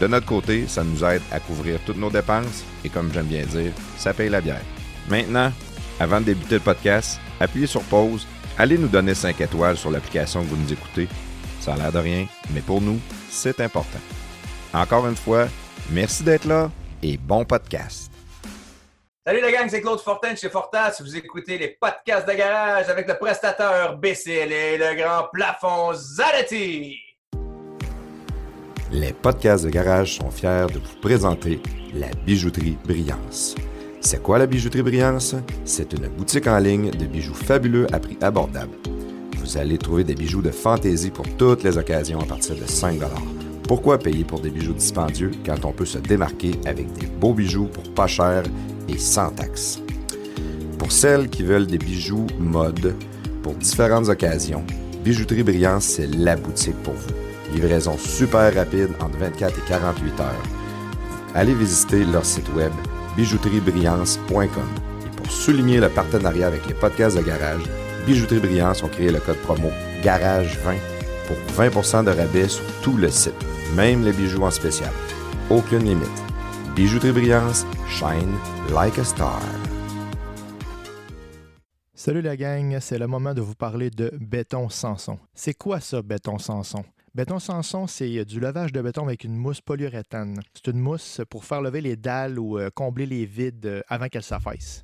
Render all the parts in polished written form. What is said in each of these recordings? De notre côté, ça nous aide à couvrir toutes nos dépenses et comme j'aime bien dire, ça paye la bière. Maintenant, avant de débuter le podcast, appuyez sur pause, allez nous donner 5 étoiles sur l'application que vous nous écoutez. Ça a l'air de rien, mais pour nous, c'est important. Encore une fois, merci d'être là et bon podcast. Salut la gang, c'est Claude Fortin de chez Fortas. Vous écoutez les podcasts de garage avec le prestateur BCL et le grand Plafond Zanetti. Les podcasts de garage sont fiers de vous présenter la Bijouterie Brillance. C'est quoi la Bijouterie Brillance? C'est une boutique en ligne de bijoux fabuleux à prix abordable. Vous allez trouver des bijoux de fantaisie pour toutes les occasions à partir de 5$. Pourquoi payer pour des bijoux dispendieux quand on peut se démarquer avec des beaux bijoux pour pas cher et sans taxes? Pour celles qui veulent des bijoux mode pour différentes occasions, Bijouterie Brillance, c'est la boutique pour vous. Livraison super rapide entre 24 et 48 heures. Allez visiter leur site web bijouteriebrillance.com. Et pour souligner le partenariat avec les podcasts de garage, Bijouterie Brillance ont créé le code promo GARAGE20 pour 20% de rabais sur tout le site, même les bijoux en spécial. Aucune limite. Bijouterie Brillance, shine like a star. Salut la gang, c'est le moment de vous parler de Béton Samson. C'est quoi ça, Béton Samson? Béton Samson, c'est du levage de béton avec une mousse polyuréthane. C'est une mousse pour faire lever les dalles ou combler les vides avant qu'elles s'affaissent.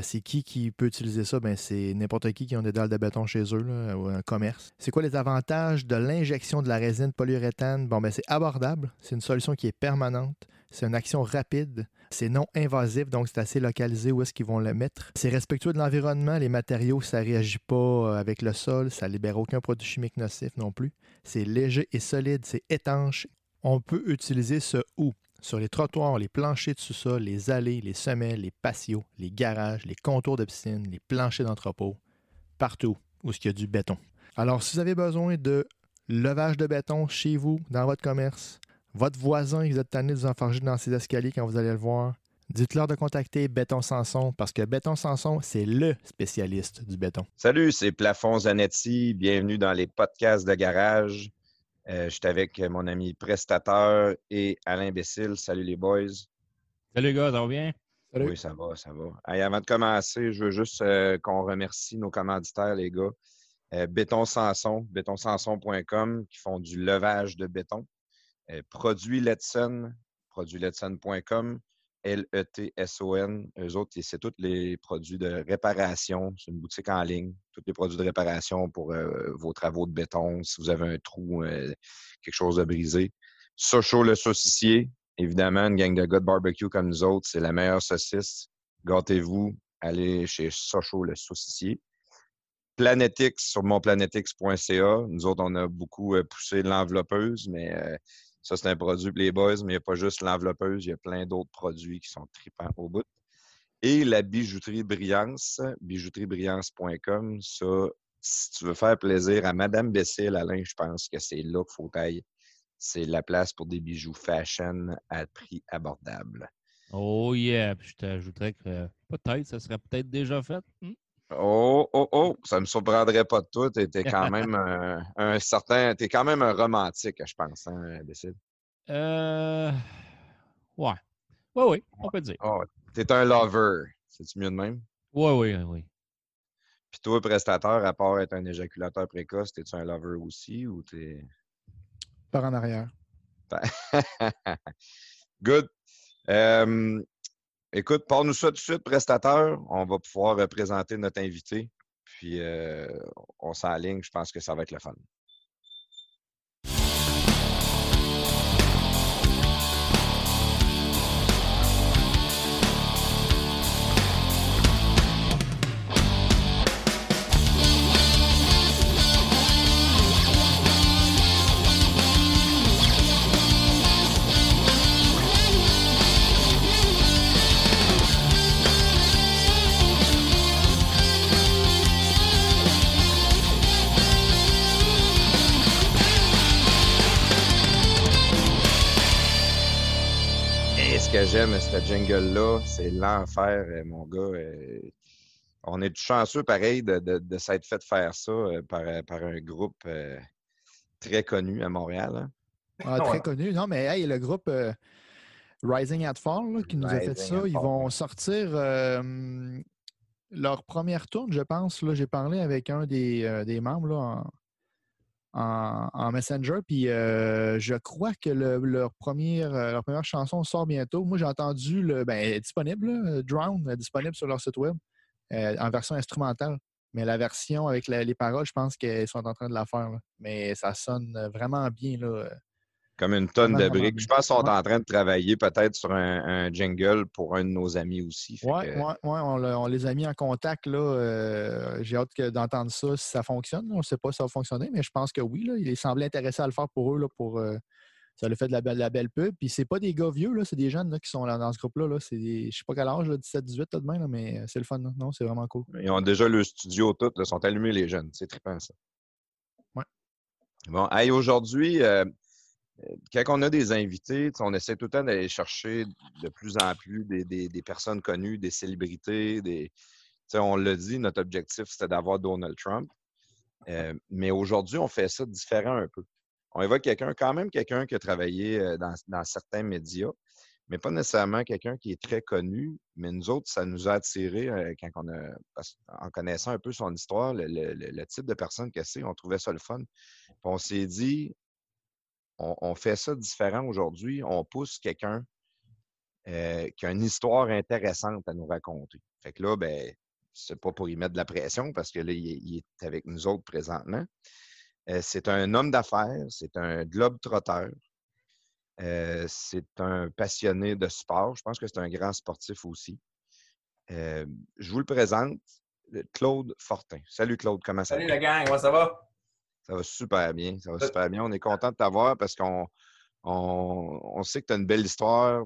C'est qui peut utiliser ça? Ben, c'est n'importe qui a des dalles de béton chez eux, là, ou un commerce. C'est quoi les avantages de l'injection de la résine polyuréthane? Bon, ben, c'est abordable, c'est une solution qui est permanente, c'est une action rapide, c'est non invasif, donc c'est assez localisé où est-ce qu'ils vont le mettre. C'est respectueux de l'environnement, les matériaux, ça ne réagit pas avec le sol, ça ne libère aucun produit chimique nocif non plus. C'est léger et solide, c'est étanche. On peut utiliser ce ou sur les trottoirs, les planchers de sous-sol, les allées, les semelles, les patios, les garages, les contours de piscine, les planchers d'entrepôt, partout où il y a du béton. Alors, si vous avez besoin de levage de béton chez vous, dans votre commerce, votre voisin, vous êtes tanné de vous enfarger dans ses escaliers quand vous allez le voir, dites-leur de contacter Béton Samson parce que Béton Samson, c'est le spécialiste du béton. Salut, c'est Plafond Zanetti. Bienvenue dans les podcasts de garage. Je suis avec mon ami prestateur et Alain Bécile. Salut les boys. Salut les gars, ça va bien? Salut. Oui, ça va, ça va. Allez, avant de commencer, je veux juste qu'on remercie nos commanditaires, les gars. Béton Samson, bétonsamson.com, qui font du levage de béton. Produits Letson, produitsletson.com, Letson. Eux autres, c'est tous les produits de réparation. C'est une boutique en ligne. Tous les produits de réparation pour vos travaux de béton, si vous avez un trou, quelque chose de brisé. Socho le saucissier, évidemment, une gang de gars de barbecue comme nous autres. C'est la meilleure saucisse. Gâtez-vous, allez chez Socho le saucissier. Planetix, sur monplanetix.ca. Nous autres, on a beaucoup poussé l'enveloppeuse, mais ça, c'est un produit pour les boys, mais il n'y a pas juste l'enveloppeuse, il y a plein d'autres produits qui sont tripants au bout. Et la bijouterie Brillance, bijouteriebrillance.com, ça, si tu veux faire plaisir à Madame Bécile, Alain, je pense que c'est là qu'il faut aller. C'est la place pour des bijoux fashion à prix abordable. Oh yeah! Puis je t'ajouterais que peut-être, ça serait peut-être déjà fait. Oh! Ça ne me surprendrait pas de toi. T'es quand même t'es quand même un romantique, je pense, hein, Bécile? Ouais. Oui, on peut dire. Oh, t'es un lover. C'est-tu mieux de même? Oui. Puis toi, prestateur, à part être un éjaculateur précoce, t'es-tu un lover aussi ou t'es... Par en arrière. Good. Écoute, parle-nous ça tout de suite, prestateur. On va pouvoir présenter notre invité. Puis on s'enligne. Je pense que ça va être le fun. que j'aime, cette jingle-là. C'est l'enfer, mon gars. On est chanceux, pareil, de s'être fait faire ça par un groupe très connu à Montréal. Hein? Ah, très connu. Non, mais hey, le groupe Rising at Fall là, qui nous a fait ça, ils vont sortir leur première tourne, je pense. Là, j'ai parlé avec un des membres là, en Messenger, puis je crois que leur première chanson sort bientôt. Moi, j'ai entendu, elle est disponible, là, Drown, est disponible sur leur site web. En version instrumentale, mais la version avec les paroles, je pense qu'ils sont en train de la faire. Là. Mais ça sonne vraiment bien. Là. Comme une tonne de briques. Je pense qu'ils sont en train de travailler peut-être sur un jingle pour un de nos amis aussi. Oui, que... on les a mis en contact. Là. J'ai hâte d'entendre ça, si ça fonctionne. On ne sait pas si ça va fonctionner, mais je pense que oui. Là. Ils semblaient intéressés à le faire pour eux. Là, ça leur fait de la belle pub. Puis c'est pas des gars vieux, là, c'est des jeunes là, qui sont dans ce groupe-là. Là. C'est des, je sais pas quel âge, 17-18 là, demain, là, mais c'est le fun. Là. Non, c'est vraiment cool. Ils ont déjà le studio tout. Ils sont allumés, les jeunes. C'est trippant, ça. Ouais. Bon, hey, aujourd'hui, quand on a des invités, on essaie tout le temps d'aller chercher de plus en plus des personnes connues, des célébrités. On l'a dit, notre objectif, c'était d'avoir Donald Trump. Mais aujourd'hui, on fait ça différent un peu. On évoque quelqu'un qui a travaillé dans certains médias, mais pas nécessairement quelqu'un qui est très connu. Mais nous autres, ça nous a attirés en connaissant un peu son histoire, le type de personne que c'est. On trouvait ça le fun. Puis on s'est dit, on fait ça différent aujourd'hui. On pousse quelqu'un qui a une histoire intéressante à nous raconter. Fait que là, ben, c'est pas pour y mettre de la pression parce que là, il est avec nous autres présentement. C'est un homme d'affaires, c'est un globe-trotteur, c'est un passionné de sport. Je pense que c'est un grand sportif aussi. Je vous le présente, Claude Fortin. Salut Claude, comment ça va? Salut la gang, moi ça va? Ça va super bien, ça va super bien. On est content de t'avoir parce qu'on sait que tu as une belle histoire,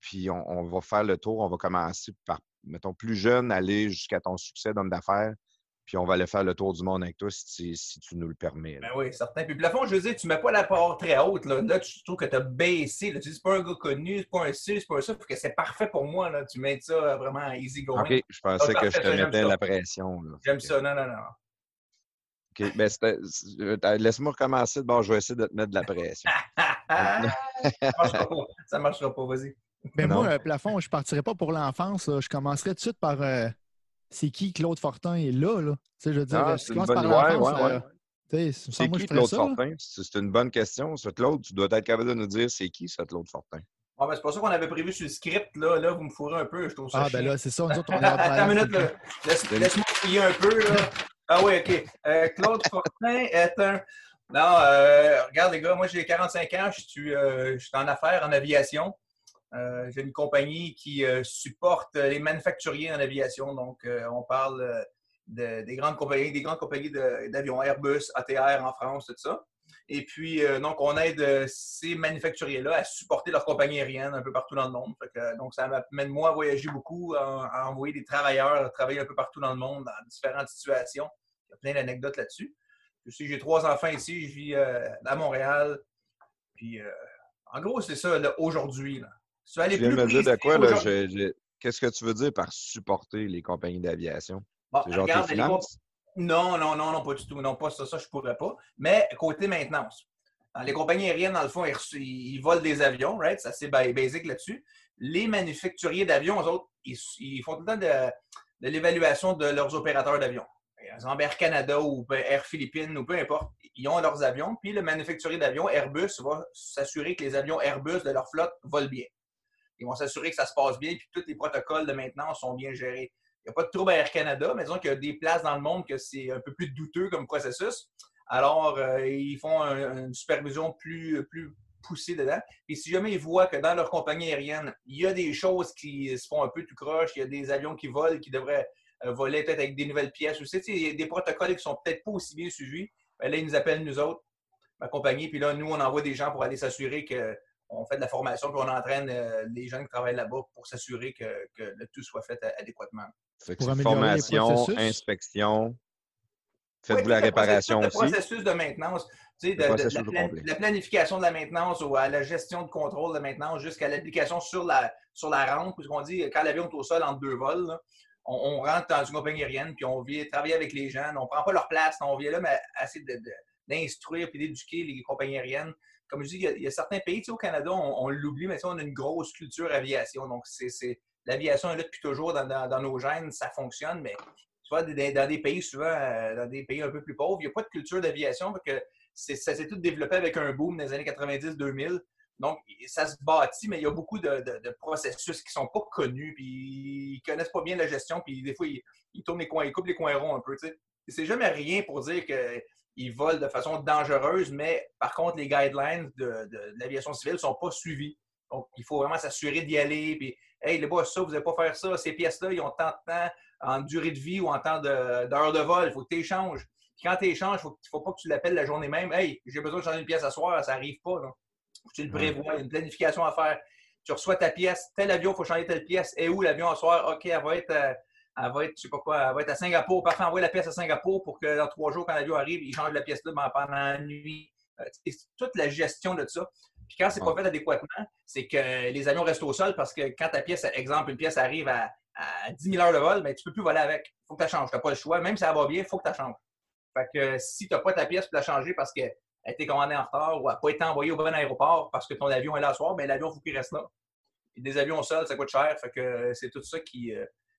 puis on va faire le tour. On va commencer par, mettons, plus jeune, aller jusqu'à ton succès d'homme d'affaires. Puis on va aller faire le tour du monde avec toi si tu nous le permets. Ben oui, certain. Puis plafond, je veux dire, tu ne mets pas la barre très haute. Là tu trouves que tu as baissé. Là. Tu dis, c'est pas un gars connu, c'est pas un ci, c'est pas un ça. Faut que c'est parfait pour moi. Là. Tu mets ça vraiment easy going. OK, je pensais que je te mettais la pression. Là. J'aime ça. Non. OK, ben laisse-moi recommencer. Bon, je vais essayer de te mettre de la pression. Ça ne marchera pas, vas-y. Mais moi, plafond, je ne partirais pas pour l'enfance. Là. Je commencerai tout de suite par... c'est qui Claude Fortin est là? Tu sais, je veux dire, je commence par l'enfance. C'est qui Claude Fortin? C'est une bonne question. Ce Claude, tu dois être capable de nous dire c'est qui ce Claude Fortin? Ah, ben, c'est pas ça qu'on avait prévu sur le script. Là, vous me fourrez un peu, je trouve ça. Ah, ben là, c'est ça. Nous autres, on est attends une minute, là. Laisse-moi fouiller un peu, là. Ah oui, OK. Claude Fortin est un... Non, regarde, les gars, moi, j'ai 45 ans. Je suis en affaires, en aviation. J'ai une compagnie qui supporte les manufacturiers en aviation. Donc, on parle des grandes compagnies d'avions, Airbus, ATR en France, tout ça. Et puis, donc, on aide ces manufacturiers-là à supporter leurs compagnies aériennes un peu partout dans le monde. Fait que, donc, ça m'amène, moi, à voyager beaucoup, à envoyer des travailleurs travailler un peu partout dans le monde, dans différentes situations. Il y a plein d'anecdotes là-dessus. Je sais que j'ai 3 enfants ici. Je vis à Montréal. Puis, en gros, c'est ça, là, aujourd'hui, là. Tu viens de me dire de quoi, là? Qu'est-ce que tu veux dire par supporter les compagnies d'aviation? Bon, c'est genre tes finances? Non, pas du tout. Non, pas ça, je pourrais pas. Mais côté maintenance. Les compagnies aériennes, dans le fond, ils volent des avions, right? Ça, c'est basic là-dessus. Les manufacturiers d'avions, eux autres, ils font tout le temps de l'évaluation de leurs opérateurs d'avions. Par exemple, Air Canada ou Air Philippines ou peu importe, ils ont leurs avions. Puis le manufacturier d'avions, Airbus, va s'assurer que les avions Airbus de leur flotte volent bien. Ils vont s'assurer que ça se passe bien, puis tous les protocoles de maintenance sont bien gérés. Il n'y a pas de trouble à Air Canada, mais disons qu'il y a des places dans le monde que c'est un peu plus douteux comme processus. Alors, ils font une supervision plus poussée dedans. Et si jamais ils voient que dans leur compagnie aérienne, il y a des choses qui se font un peu tout croche, il y a des avions qui volent, qui devraient voler peut-être avec des nouvelles pièces aussi. Tu sais, il y a des protocoles qui sont peut-être pas aussi bien suivis. Là, ils nous appellent, nous autres, ma compagnie, puis là, nous, on envoie des gens pour aller s'assurer que on fait de la formation puis on entraîne les gens qui travaillent là-bas pour s'assurer que tout soit fait adéquatement. C'est formation, inspection, Faites-vous la réparation aussi. Le processus de maintenance, tu sais, la planification de la maintenance ou à la gestion de contrôle de maintenance jusqu'à l'application sur la rampe, puisqu'on dit quand l'avion est au sol entre deux vols, là, on rentre dans une compagnie aérienne puis on vient travailler avec les gens. On ne prend pas leur place, on vient là, mais essayer d'instruire et d'éduquer les compagnies aériennes. Comme je dis, il y a certains pays, tu sais, au Canada, on l'oublie, mais tu sais, on a une grosse culture aviation. Donc, l'aviation est là depuis toujours dans nos gènes, ça fonctionne, mais tu vois, dans des pays un peu plus pauvres, il n'y a pas de culture d'aviation parce que ça s'est tout développé avec un boom dans les années 90-2000. Donc, ça se bâtit, mais il y a beaucoup de processus qui ne sont pas connus, puis ils ne connaissent pas bien la gestion, puis des fois, ils tournent les coins, ils coupent les coins ronds un peu, tu sais. C'est jamais rien pour dire qu'ils volent de façon dangereuse, mais par contre, les guidelines de l'aviation civile ne sont pas suivis. Donc, il faut vraiment s'assurer d'y aller, puis « Hey, les boss, ça, vous n'allez pas faire ça, ces pièces-là, ils ont tant de temps en durée de vie ou en temps d'heure de vol, il faut que tu échanges. » Quand tu échanges, il ne faut pas que tu l'appelles la journée même. « Hey, j'ai besoin de changer une pièce à soir, ça n'arrive pas. » Tu le prévois, il y a une planification à faire. Tu reçois ta pièce, tel avion, il faut changer telle pièce. Et où l'avion à soir? OK, elle va être, je sais pas quoi, elle va être à Singapour. Parfait, envoie la pièce à Singapour pour que dans 3 jours, quand l'avion arrive, il change la pièce là pendant la nuit. C'est toute la gestion de ça. Puis quand c'est pas fait adéquatement, c'est que les avions restent au sol parce que quand ta pièce, exemple, une pièce arrive à 10 000 heures de vol, bien, tu ne peux plus voler avec. Il faut que tu la changes. Tu n'as pas le choix. Même si ça va bien, il faut que tu la changes. Fait que si tu n'as pas ta pièce pour la changer parce que a été commandé en retard ou n'a pas été envoyé au bon aéroport parce que ton avion est là à soir, bien l'avion, il faut qu'il reste là. Et des avions seuls, ça coûte cher. Fait que c'est tout ça qui...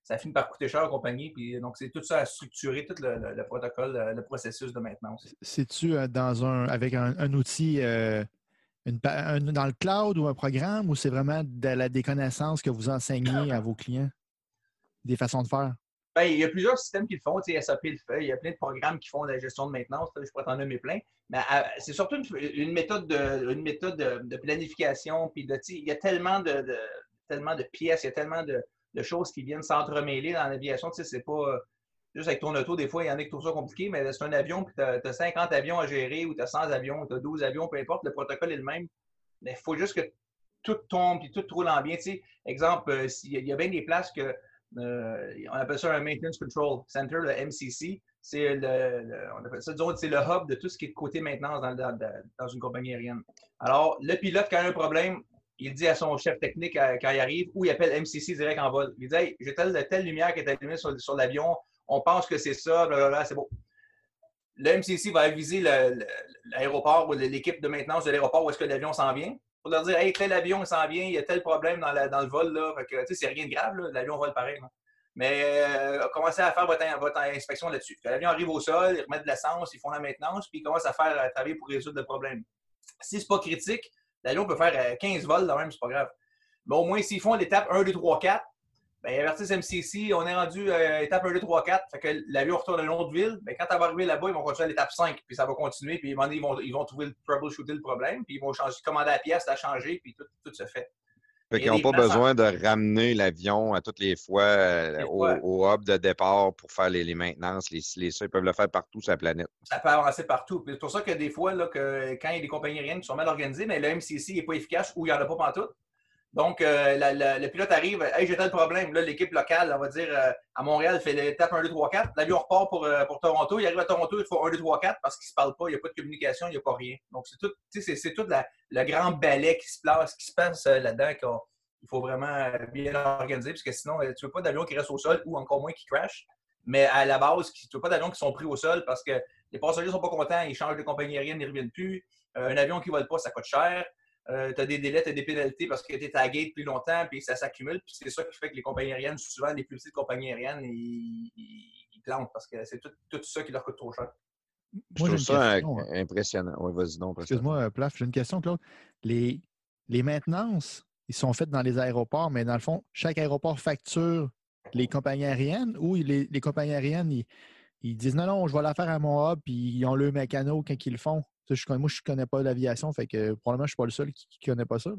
ça finit par coûter cher à la compagnie. Puis, donc, c'est tout ça à structurer, tout le protocole, le processus de maintenance. C'est-tu avec un outil dans le cloud ou un programme ou c'est vraiment des connaissances que vous enseignez à vos clients? Des façons de faire? Bien, il y a plusieurs systèmes qui le font. Tu sais, SAP le fait. Il y a plein de programmes qui font de la gestion de maintenance. Je pourrais t'en nommer plein. Mais c'est surtout une méthode de planification. Puis il y a tellement de pièces, il y a tellement de choses qui viennent s'entremêler dans l'aviation. Tu sais, c'est pas... Juste avec ton auto, des fois, il y en a qui trouvent ça compliqué, mais c'est un avion, puis tu as 50 avions à gérer, ou tu as 100 avions, ou tu as 12 avions, peu importe, le protocole est le même. Mais il faut juste que tout tombe, puis tout roule en bien. Tu sais, exemple, il y a bien des places que... on appelle ça un Maintenance Control Center, le MCC. C'est on appelle ça, disons, c'est le hub de tout ce qui est de côté maintenance dans une compagnie aérienne. Alors, le pilote, quand il y a un problème, il dit à son chef technique quand il arrive, ou il appelle MCC direct en vol. Il dit « Hey, j'ai telle lumière qui est allumée sur l'avion, on pense que c'est ça, blablabla, c'est beau. » Le MCC va aviser l'aéroport ou l'équipe de maintenance de l'aéroport où est-ce que l'avion s'en vient pour leur dire « Hey, tel avion s'en vient, il y a tel problème dans le vol, là. » Fait que, tu sais, c'est rien de grave, là. L'avion vole pareil. Là. Mais commencez à faire votre inspection là-dessus. Quand l'avion arrive au sol, ils remettent de l'essence, ils font la maintenance, puis ils commencent à travailler pour résoudre le problème. Si c'est pas critique, l'avion peut faire 15 vols, là même, c'est pas grave. Mais au moins, s'ils font l'étape 1, 2, 3, 4, bien, avertissent MCC, on est rendu à l'étape 1, 2, 3, 4, fait que l'avion retourne à une autre ville, bien, quand elle va arriver là-bas, ils vont continuer à l'étape 5, puis ça va continuer, puis ils vont trouver le troubleshooter le problème, puis ils vont commander la pièce, la changer, puis tout se fait. Fait qu'ils n'ont pas besoin de ramener l'avion à toutes les fois au hub de départ pour faire les maintenances, ça, ils peuvent le faire partout sur la planète. Ça peut avancer partout. C'est pour ça que des fois, là, quand il y a des compagnies aériennes qui sont mal organisées, mais le MCC n'est pas efficace ou il n'y en a pas pantoute. Donc, le pilote arrive, « Hey, j'ai tel problème. » Là, l'équipe locale, on va dire, à Montréal, fait l'étape 1, 2, 3, 4. L'avion repart pour Toronto. Il arrive à Toronto, il faut 1, 2, 3, 4 parce qu'ils ne se parlent pas. Il n'y a pas de communication, il n'y a pas rien. Donc, c'est tout le grand balai qui se passe là-dedans qu'il faut vraiment bien organiser parce que sinon, tu veux pas d'avions qui restent au sol ou encore moins qui crashent. Mais à la base, tu veux pas d'avions qui sont pris au sol parce que les passagers sont pas contents, ils changent de compagnie aérienne, ils reviennent plus. Un avion qui vole pas, ça coûte cher. Tu as des délais, tu as des pénalités parce que tu es tagué depuis longtemps, puis ça s'accumule. Puis c'est ça qui fait que les compagnies aériennes, souvent les plus petites compagnies aériennes, ils plantent parce que c'est tout ça qui leur coûte trop cher. Moi, je trouve ça impressionnant. Oui, vas-y donc. Excuse-moi, Plaf, j'ai une question, Claude. Les maintenances, ils sont faites dans les aéroports, mais dans le fond, chaque aéroport facture les compagnies aériennes ou les compagnies aériennes, ils disent non, je vais la faire à mon hub, puis ils ont le mécano quand ils le font. Moi, je ne connais pas l'aviation, fait que probablement, je ne suis pas le seul qui ne connaît pas ça.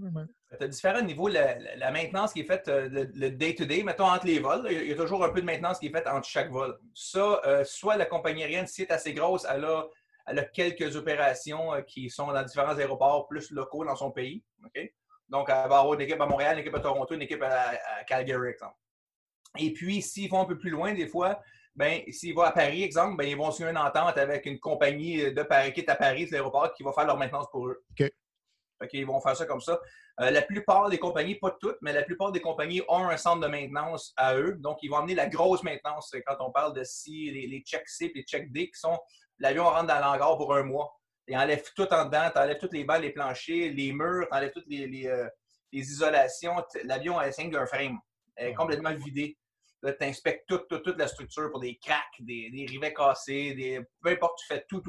Tu as différents niveaux. La maintenance qui est faite, le day-to-day, mettons, entre les vols, il y a toujours un peu de maintenance qui est faite entre chaque vol. Ça, soit la compagnie aérienne, si elle est assez grosse, elle a quelques opérations qui sont dans différents aéroports plus locaux dans son pays. Okay? Donc, elle va avoir une équipe à Montréal, une équipe à Toronto, une équipe à Calgary, par exemple. Et puis, s'ils vont un peu plus loin, des fois, bien, s'ils vont à Paris, exemple, bien, ils vont signer une entente avec une compagnie de Paris qui est à Paris, de l'aéroport, qui va faire leur maintenance pour eux. OK. Fait qu'ils vont faire ça comme ça. La plupart des compagnies, pas toutes, mais la plupart des compagnies ont un centre de maintenance à eux. Donc, ils vont amener la grosse maintenance quand on parle de si les check C et les check D qui sont l'avion rentre dans l'hangar pour un mois. Ils enlèvent tout en dedans, t'enlèves toutes les bancs, les planchers, les murs, t'enlèves toutes les isolations. L'avion, elle signe d'un frame. Elle est complètement vidée. Là, t'inspectes toute la structure pour des cracks, des rivets cassés, peu importe, tu fais tout.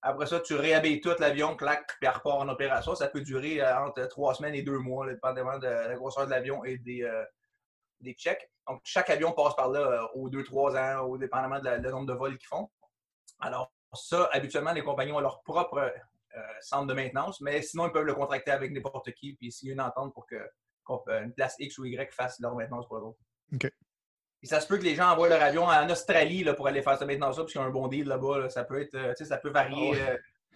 Après ça, tu réhabilles tout l'avion, clac, puis elle repart en opération. Ça peut durer entre 3 semaines et 2 mois, là, dépendamment de la grosseur de l'avion et des checks. Donc, chaque avion passe par là aux 2-3 ans, au dépendamment du nombre de vols qu'ils font. Alors, ça, habituellement, les compagnies ont leur propre centre de maintenance, mais sinon, ils peuvent le contracter avec n'importe qui, puis s'il y a une entente pour qu'une place X ou Y fasse leur maintenance pour l'autre. OK. Et ça se peut que les gens envoient leur avion en Australie là, pour aller faire ça maintenant, parce qu'il y a un bon deal là-bas. Là. Ça peut être, ça peut varier.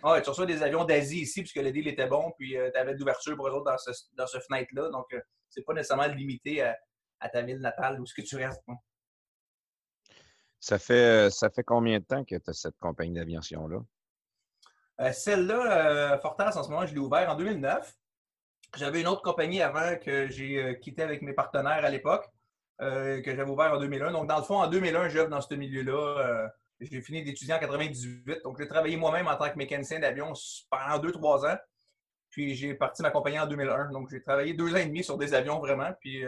Tu reçois des avions d'Asie ici, puisque le deal était bon, puis tu avais de l'ouverture pour eux autres dans ce fenêtre-là. Donc, c'est pas nécessairement limité à ta ville natale ou ce que tu restes. Hein. Ça fait combien de temps que tu as cette compagnie d'aviation-là? Celle-là, Fortas, en ce moment, je l'ai ouverte en 2009. J'avais une autre compagnie avant que j'ai quittée avec mes partenaires à l'époque. Que j'avais ouvert en 2001. Donc, dans le fond, en 2001, j'œuvre dans ce milieu-là. J'ai fini d'étudier en 1998. Donc, j'ai travaillé moi-même en tant que mécanicien d'avion pendant 2-3 ans. Puis, j'ai parti ma compagnie en 2001. Donc, j'ai travaillé 2 ans et demi sur des avions, vraiment. Puis,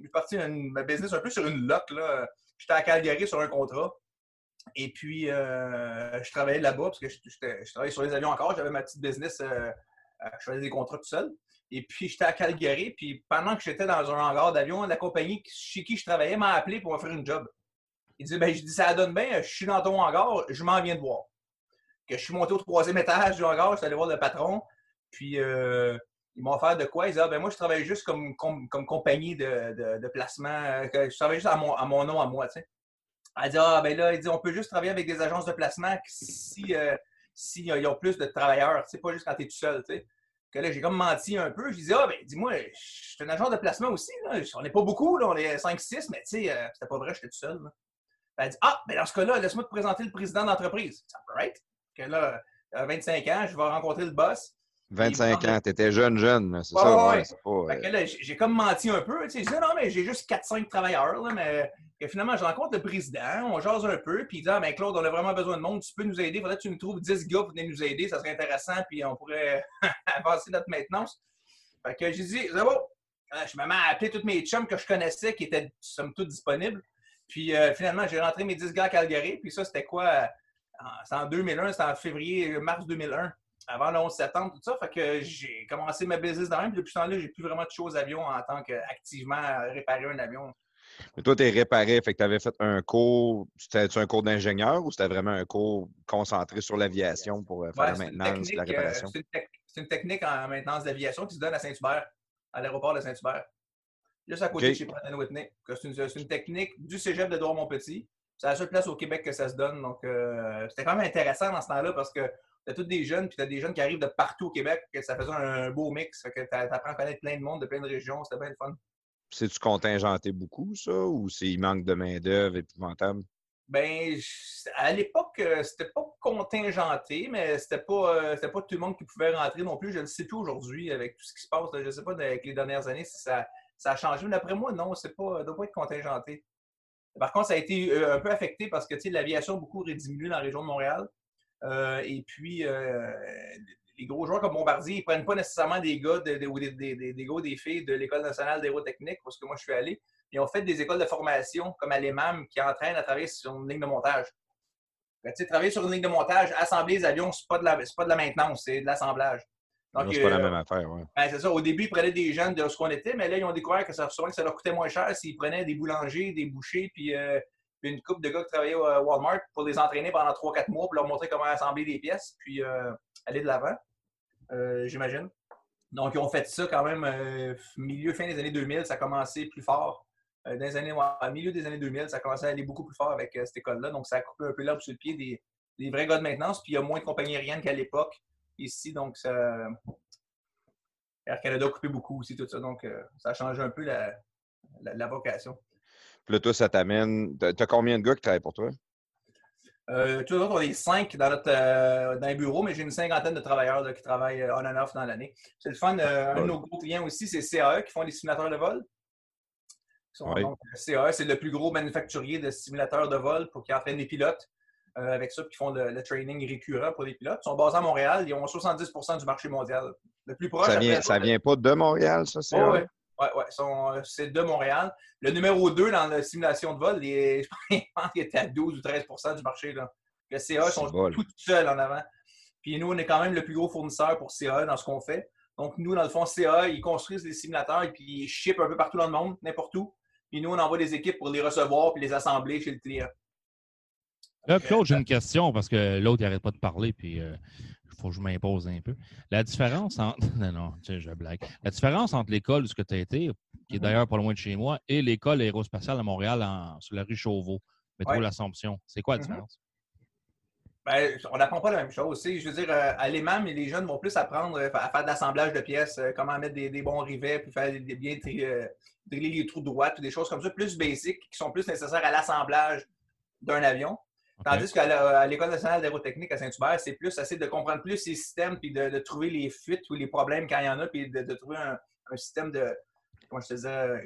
j'ai parti ma business un peu sur une loque, là. J'étais à Calgary sur un contrat. Et puis, je travaillais là-bas parce que je travaillais sur les avions encore. J'avais ma petite business. Je faisais des contrats tout seul. Et puis, j'étais à Calgary. Puis, pendant que j'étais dans un hangar d'avion, la compagnie chez qui je travaillais m'a appelé pour m'offrir une job. Il dit, je dis, ça donne bien, je suis dans ton hangar, je m'en viens te voir. Que je suis monté au 3e étage du hangar, je suis allé voir le patron. puis ils m'ont offert de quoi? Ils disaient, moi, je travaille juste comme compagnie de placement. Je travaille juste à mon nom, à moi, tu sais. Elle dit, on peut juste travailler avec des agences de placement si ils ont plus de travailleurs. C'est pas juste quand tu es tout seul, tu sais. Que là, j'ai comme menti un peu. Je disais, dis-moi, je suis un agent de placement aussi. Là. On n'est pas beaucoup, là. On est 5-6, mais tu sais, c'était pas vrai, j'étais tout seul. Là. Elle dit, dans ce cas-là, laisse-moi te présenter le président d'entreprise. Ça peut être. Que là, à 25 ans, je vais rencontrer le boss. 25 ans, t'étais jeune, là. C'est ça, ouais. C'est pas, Fait que là, j'ai comme menti un peu. Tu sais, je disais, non, mais j'ai juste 4-5 travailleurs, là, mais que finalement, je rencontre le président, on jase un peu, puis il dit, Claude, on a vraiment besoin de monde, tu peux nous aider, il faudrait que tu nous trouves 10 gars pour venir nous aider, ça serait intéressant, puis on pourrait avancer notre maintenance. Fait que j'ai dit, c'est bon, je me mets à appeler tous mes chums que je connaissais, qui étaient, somme toute, disponibles. Puis finalement, j'ai rentré mes 10 gars à Calgary, puis ça, c'était quoi? C'est en 2001, c'était en février, mars 2001, avant le 11 septembre, tout ça. Fait que j'ai commencé ma business dans le même, puis depuis ce temps-là, j'ai plus vraiment de choses avion en tant qu'activement réparer un avion. Mais toi, tu es réparé, fait que tu avais fait un cours, c'était un cours d'ingénieur ou c'était vraiment un cours concentré sur l'aviation pour faire la maintenance, la réparation? C'est une technique en maintenance d'aviation qui se donne à Saint-Hubert, à l'aéroport de Saint-Hubert, juste à côté de chez Pratt & Whitney. C'est une technique du cégep de Douai-Montpetit. C'est la seule place au Québec que ça se donne. Donc, c'était quand même intéressant dans ce temps-là parce que tu as tous des jeunes, puis tu as des jeunes qui arrivent de partout au Québec, que ça faisait un beau mix, fait que tu apprends à connaître plein de monde de plein de régions, c'était bien le fun. C'est-tu contingenté beaucoup, ça, ou il manque de main-d'œuvre épouvantable? Bien, à l'époque, c'était pas contingenté, mais c'était pas tout le monde qui pouvait rentrer non plus. Je ne sais plus aujourd'hui avec tout ce qui se passe. Là, je ne sais pas avec les dernières années si ça a changé. Mais d'après moi, non, ça ne doit pas être contingenté. Par contre, ça a été un peu affecté parce que l'aviation beaucoup est diminuée dans la région de Montréal. Et puis, les gros joueurs comme Bombardier, ils ne prennent pas nécessairement des gars ou des gars ou des filles de l'École nationale d'aérotechnique, parce que moi, je suis allé. Ils ont fait des écoles de formation, comme à l'EMAM, qui entraînent à travailler sur une ligne de montage. Tu sais, travailler sur une ligne de montage, assembler les avions, ce n'est pas de la maintenance, c'est de l'assemblage. Donc, c'est pas la même affaire, oui. Ben, c'est ça. Au début, ils prenaient des jeunes de ce qu'on était, mais là, ils ont découvert que ça leur coûtait moins cher s'ils prenaient des boulangers, des bouchers, puis une couple de gars qui travaillaient à Walmart pour les entraîner pendant 3-4 mois, pour leur montrer comment assembler des pièces, puis aller de l'avant, j'imagine. Donc, ils ont fait ça quand même fin des années 2000, ça a commencé plus fort. Milieu des années 2000, ça a commencé à aller beaucoup plus fort avec cette école-là. Donc, ça a coupé un peu l'herbe sur le pied des vrais gars de maintenance. Puis, il y a moins de compagnies aériennes qu'à l'époque ici. Donc, Air Canada a coupé beaucoup aussi, tout ça. Donc, ça a changé un peu la vocation. Puis là, toi, ça t'amène. T'as combien de gars qui travaillent pour toi? Tous les autres, on est 5 dans les bureaux, mais j'ai une cinquantaine de travailleurs qui travaillent on and off dans l'année. C'est le fun. Un de nos gros clients aussi, c'est CAE qui font des simulateurs de vol. Donc, CAE, c'est le plus gros manufacturier de simulateurs de vol pour qui entraîne les pilotes. Avec ça, puis ils font le training récurrent pour les pilotes. Ils sont basés à Montréal. Ils ont 70 % du marché mondial. Le plus proche... Ça vient pas de Montréal, ça, c'est... Oui, c'est de Montréal. Le numéro 2 dans la simulation de vol, je pense qu'il était à 12 ou 13 % du marché. Là. Le CAE sont tout seuls en avant. Puis nous, on est quand même le plus gros fournisseur pour CAE dans ce qu'on fait. Donc nous, dans le fond, CAE, ils construisent les simulateurs et puis ils shippent un peu partout dans le monde, n'importe où. Puis nous, on envoie des équipes pour les recevoir et les assembler chez le client. Là, Claude, j'ai une question parce que l'autre, il n'arrête pas de parler, puis il faut que je m'impose un peu. La différence entre... Non, je blague. La différence entre l'école où tu as été, qui est d'ailleurs pas loin de chez moi, et l'école aérospatiale à Montréal, sur la rue Chauveau, métro l'Assomption, c'est quoi la différence? Bien, on n'apprend pas la même chose. Je veux dire, à l'EMAM, les jeunes vont plus apprendre à faire de l'assemblage de pièces, comment mettre des bons rivets, puis faire bien driller les trous droits, puis des choses comme ça, plus basiques, qui sont plus nécessaires à l'assemblage d'un avion. Okay. Tandis qu'à l'École nationale d'aérotechnique à Saint-Hubert, c'est plus essayer de comprendre plus les systèmes puis de trouver les fuites ou les problèmes quand il y en a, puis de trouver un système de, comment je te disais,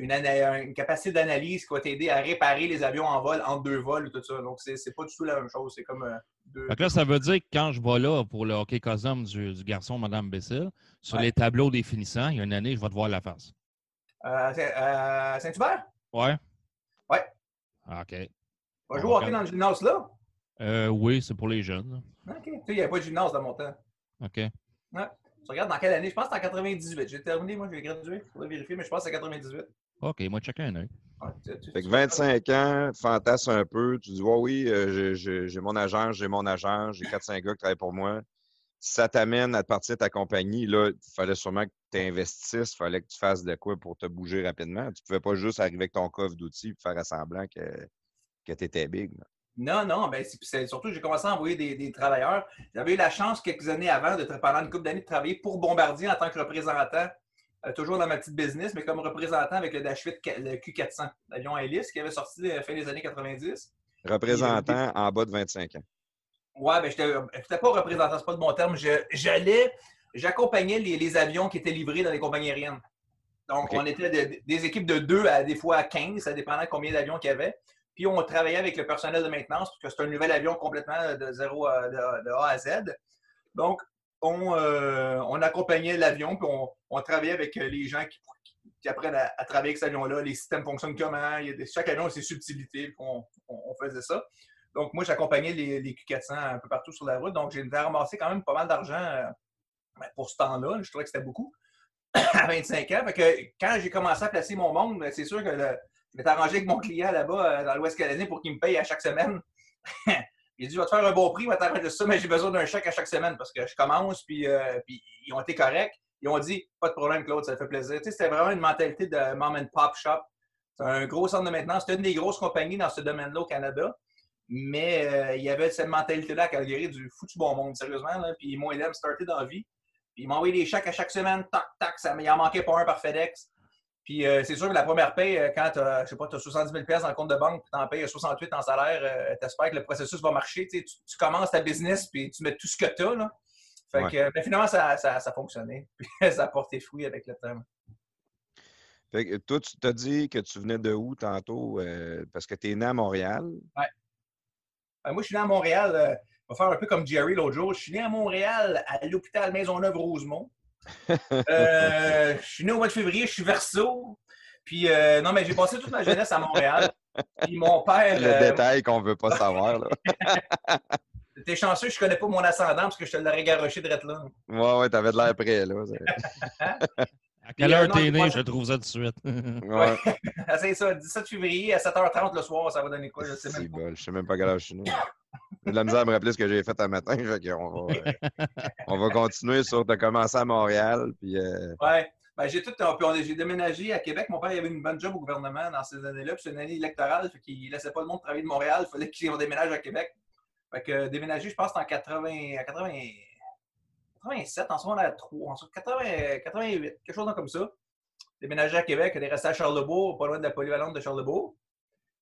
une capacité d'analyse qui va t'aider à réparer les avions en vol, entre deux vols ou tout ça. Donc, c'est pas du tout la même chose. C'est comme deux... Donc là, ça veut dire que quand je vais là pour le hockey cosum du garçon Madame Bécile, sur les tableaux des finissants, il y a une année, je vais te voir la face. À Saint-Hubert? Oui. OK. On va jouer au hockey dans le gymnase là? Oui, c'est pour les jeunes. OK. Tu sais, il n'y avait pas de gymnase dans mon temps. OK. Ouais. Tu regardes dans quelle année? Je pense que c'est en 98. J'ai terminé, moi, j'ai gradué. Il faudrait vérifier, mais je pense que c'est en 98. OK, moi, chacun un œil. Fait que 25 ans, fantasse un peu. Tu dis, j'ai mon agent, j'ai 4-5 gars qui travaillent pour moi. Ça t'amène à partir de ta compagnie. Là, il fallait sûrement que tu investisses, il fallait que tu fasses de quoi pour te bouger rapidement. Tu ne pouvais pas juste arriver avec ton coffre d'outils et faire semblant que tu étais big. Là. Non, bien, surtout, j'ai commencé à envoyer des travailleurs. J'avais eu la chance quelques années avant, pendant une couple d'années, de travailler pour Bombardier en tant que représentant, toujours dans ma petite business, mais comme représentant avec le Dash 8, le Q400, l'avion à hélice qui avait sorti à la fin des années 90. Représentant en bas de 25 ans. Oui, bien, je n'étais pas représentant, c'est pas le bon terme. J'accompagnais les avions qui étaient livrés dans les compagnies aériennes. Donc, on était des équipes de 2 à des fois à 15, ça dépendait de combien d'avions qu'il y avait. Puis, on travaillait avec le personnel de maintenance, parce que c'est un nouvel avion complètement de A à Z. Donc, on accompagnait l'avion, puis on travaillait avec les gens qui apprennent à travailler avec cet avion-là. Les systèmes fonctionnent comment? Chaque avion a ses subtilités, puis on faisait ça. Donc, moi, j'accompagnais les Q400 un peu partout sur la route. Donc, j'ai ramassé quand même pas mal d'argent pour ce temps-là. Je trouvais que c'était beaucoup, à 25 ans. Fait que quand j'ai commencé à placer mon monde, c'est sûr que je m'étais arrangé avec mon client là-bas, dans l'Ouest canadien, pour qu'il me paye à chaque semaine. Il a dit, je vais te faire un bon prix, je vais t'arranger ça, mais j'ai besoin d'un chèque à chaque semaine parce que je commence, puis ils ont été corrects. Ils ont dit, pas de problème, Claude, ça fait plaisir. Tu sais, c'était vraiment une mentalité de mom and pop shop. C'est un gros centre de maintenance. C'était une des grosses compagnies dans ce domaine-là au Canada. Mais il y avait cette mentalité-là à Calgary du foutu bon monde, sérieusement. Là. Puis moi, ils m'ont starté dans la vie. Puis ils m'envoyaient des chèques à chaque semaine, tac, tac, il en manquait pas un par FedEx. Puis c'est sûr que la première paye, quand tu as 70 000 $ dans le compte de banque, puis tu en payes 68 en salaire, tu espères que le processus va marcher. Tu commences ta business, puis tu mets tout ce que tu as. Là. Fait que, mais finalement, ça fonctionnait. Puis ça a porté fruit avec le temps. Fait que, toi, tu t'as dit que tu venais de où tantôt? Parce que tu es né à Montréal. Oui. Moi, je suis né à Montréal. On va faire un peu comme Jerry l'autre jour. Je suis né à Montréal, à l'hôpital Maisonneuve-Rosemont. Je suis né au mois de février, je suis verso. Puis, non, mais j'ai passé toute ma jeunesse à Montréal. Puis mon père. Le détail qu'on ne veut pas savoir, là. T'es chanceux, je ne connais pas mon ascendant parce que je te l'aurais garoché de rette là. Ouais, t'avais de l'air prêt, là. À quelle heure t'es né, je trouve ça tout de suite. Ouais. C'est ça, 17 février à 7h30 le soir, ça va donner quoi? Je sais même pas. Bon, je sais même pas quelle heure je suis né. J'ai de la misère à me rappeler ce que j'ai fait un matin. On va continuer sur de commencer à Montréal. Ouais. Ben, j'ai déménagé à Québec. Mon père il avait une bonne job au gouvernement dans ces années-là. Puis c'est une année électorale. Fait qu'il ne laissait pas le monde travailler de Montréal. Il fallait qu'on déménage à Québec. Fait que déménager, je pense, en 87, en 63, en 88, quelque chose comme ça. Déménager à Québec, elle est restée à Charlesbourg, pas loin de la polyvalente de Charlesbourg.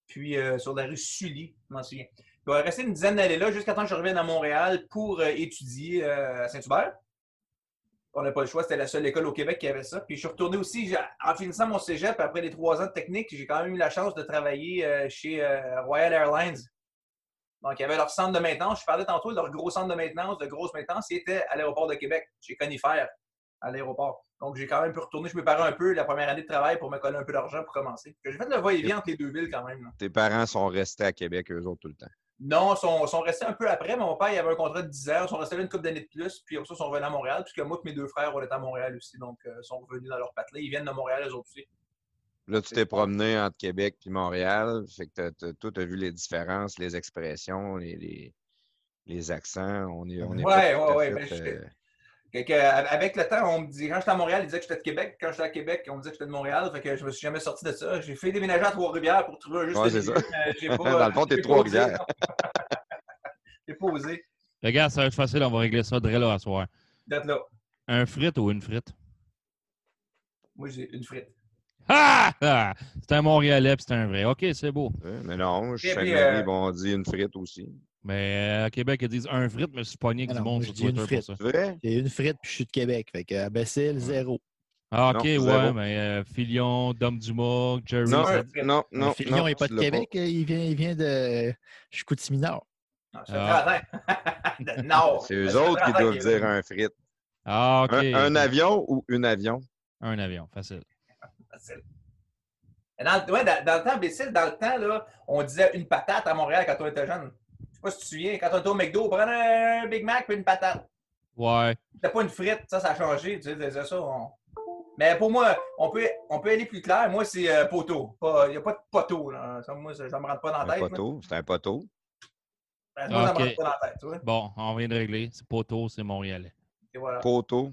puis sur la rue Sully, je m'en souviens. Je vais rester une dizaine d'années là jusqu'à temps que je revienne à Montréal pour étudier à Saint-Hubert. On n'a pas le choix, c'était la seule école au Québec qui avait ça. Puis je suis retourné aussi, en finissant mon cégep, après les 3 ans de technique, j'ai quand même eu la chance de travailler chez Royal Airlines. Donc, il y avait leur centre de maintenance. Je parlais tantôt de leur gros centre de maintenance, de grosse maintenance. C'était à l'aéroport de Québec, chez Conifère, à l'aéroport. Donc, j'ai quand même pu retourner. Je me parais un peu la première année de travail pour me coller un peu d'argent pour commencer. J'ai fait le va-et-vient entre les deux villes quand même. Là. Tes parents sont restés à Québec, eux autres, tout le temps? Non, ils sont restés un peu après. Mon père, il avait un contrat de 10 ans. Ils sont restés là une couple d'années de plus. Puis, après ça, ils sont revenus à Montréal. Puisque moi et mes 2 frères, on était à Montréal aussi. Donc, ils sont revenus dans leur patelin. Ils viennent de Montréal, eux autres aussi. Là, tu t'es promené entre Québec et Montréal. Fait que toi, tu as vu les différences, les expressions, les accents. Avec le temps, on me dit, quand j'étais à Montréal, ils disaient que j'étais de Québec. Quand j'étais à Québec, on me disait que j'étais de Montréal. Fait que je me suis jamais sorti de ça. J'ai fait déménager à Trois-Rivières pour trouver un juste milieu. Dans le fond, t'es Trois-Rivières. J'ai pas osé. Regarde, ça va être facile. On va régler ça dès là à soir. Dès là. Un frite ou une frite? Moi, j'ai une frite. Ah! C'est un Montréalais, puis c'est un vrai. OK, c'est beau. Mais non, je suis on dit une frite aussi. Mais à Québec, ils disent un frite, mais je suis pogné avec du monde sur Twitter pour ça. J'ai une frite, puis je suis de Québec. Fait que Bécile, 0. Ah, OK, non, ouais, zéro. Mais Fillion, Dom Dumas, Jerry... Non, Fillion n'est pas de Québec, il vient de... Je suis Chicoutimi-Nord. Non, je suis de Nord. C'est eux autres qui doivent dire un frite. Ah, OK. Un avion ou une avion? Un avion, facile. Dans le temps, Bécile, là, on disait une patate à Montréal quand on était jeune. Je sais pas si tu te souviens, quand on était au McDo, prendre un Big Mac puis une patate. Ouais. C'était pas une frite, ça a changé, tu sais, ça. Mais pour moi, on peut aller plus clair. Moi, c'est poteau. Il n'y a pas de poteau. Là. Moi, ça ne me rentre pas dans la tête. C'est un poteau. Ça ne me rentre pas dans la tête. Ouais. Bon, on vient de régler. C'est poteau, c'est montréalais. Et voilà. Poteau.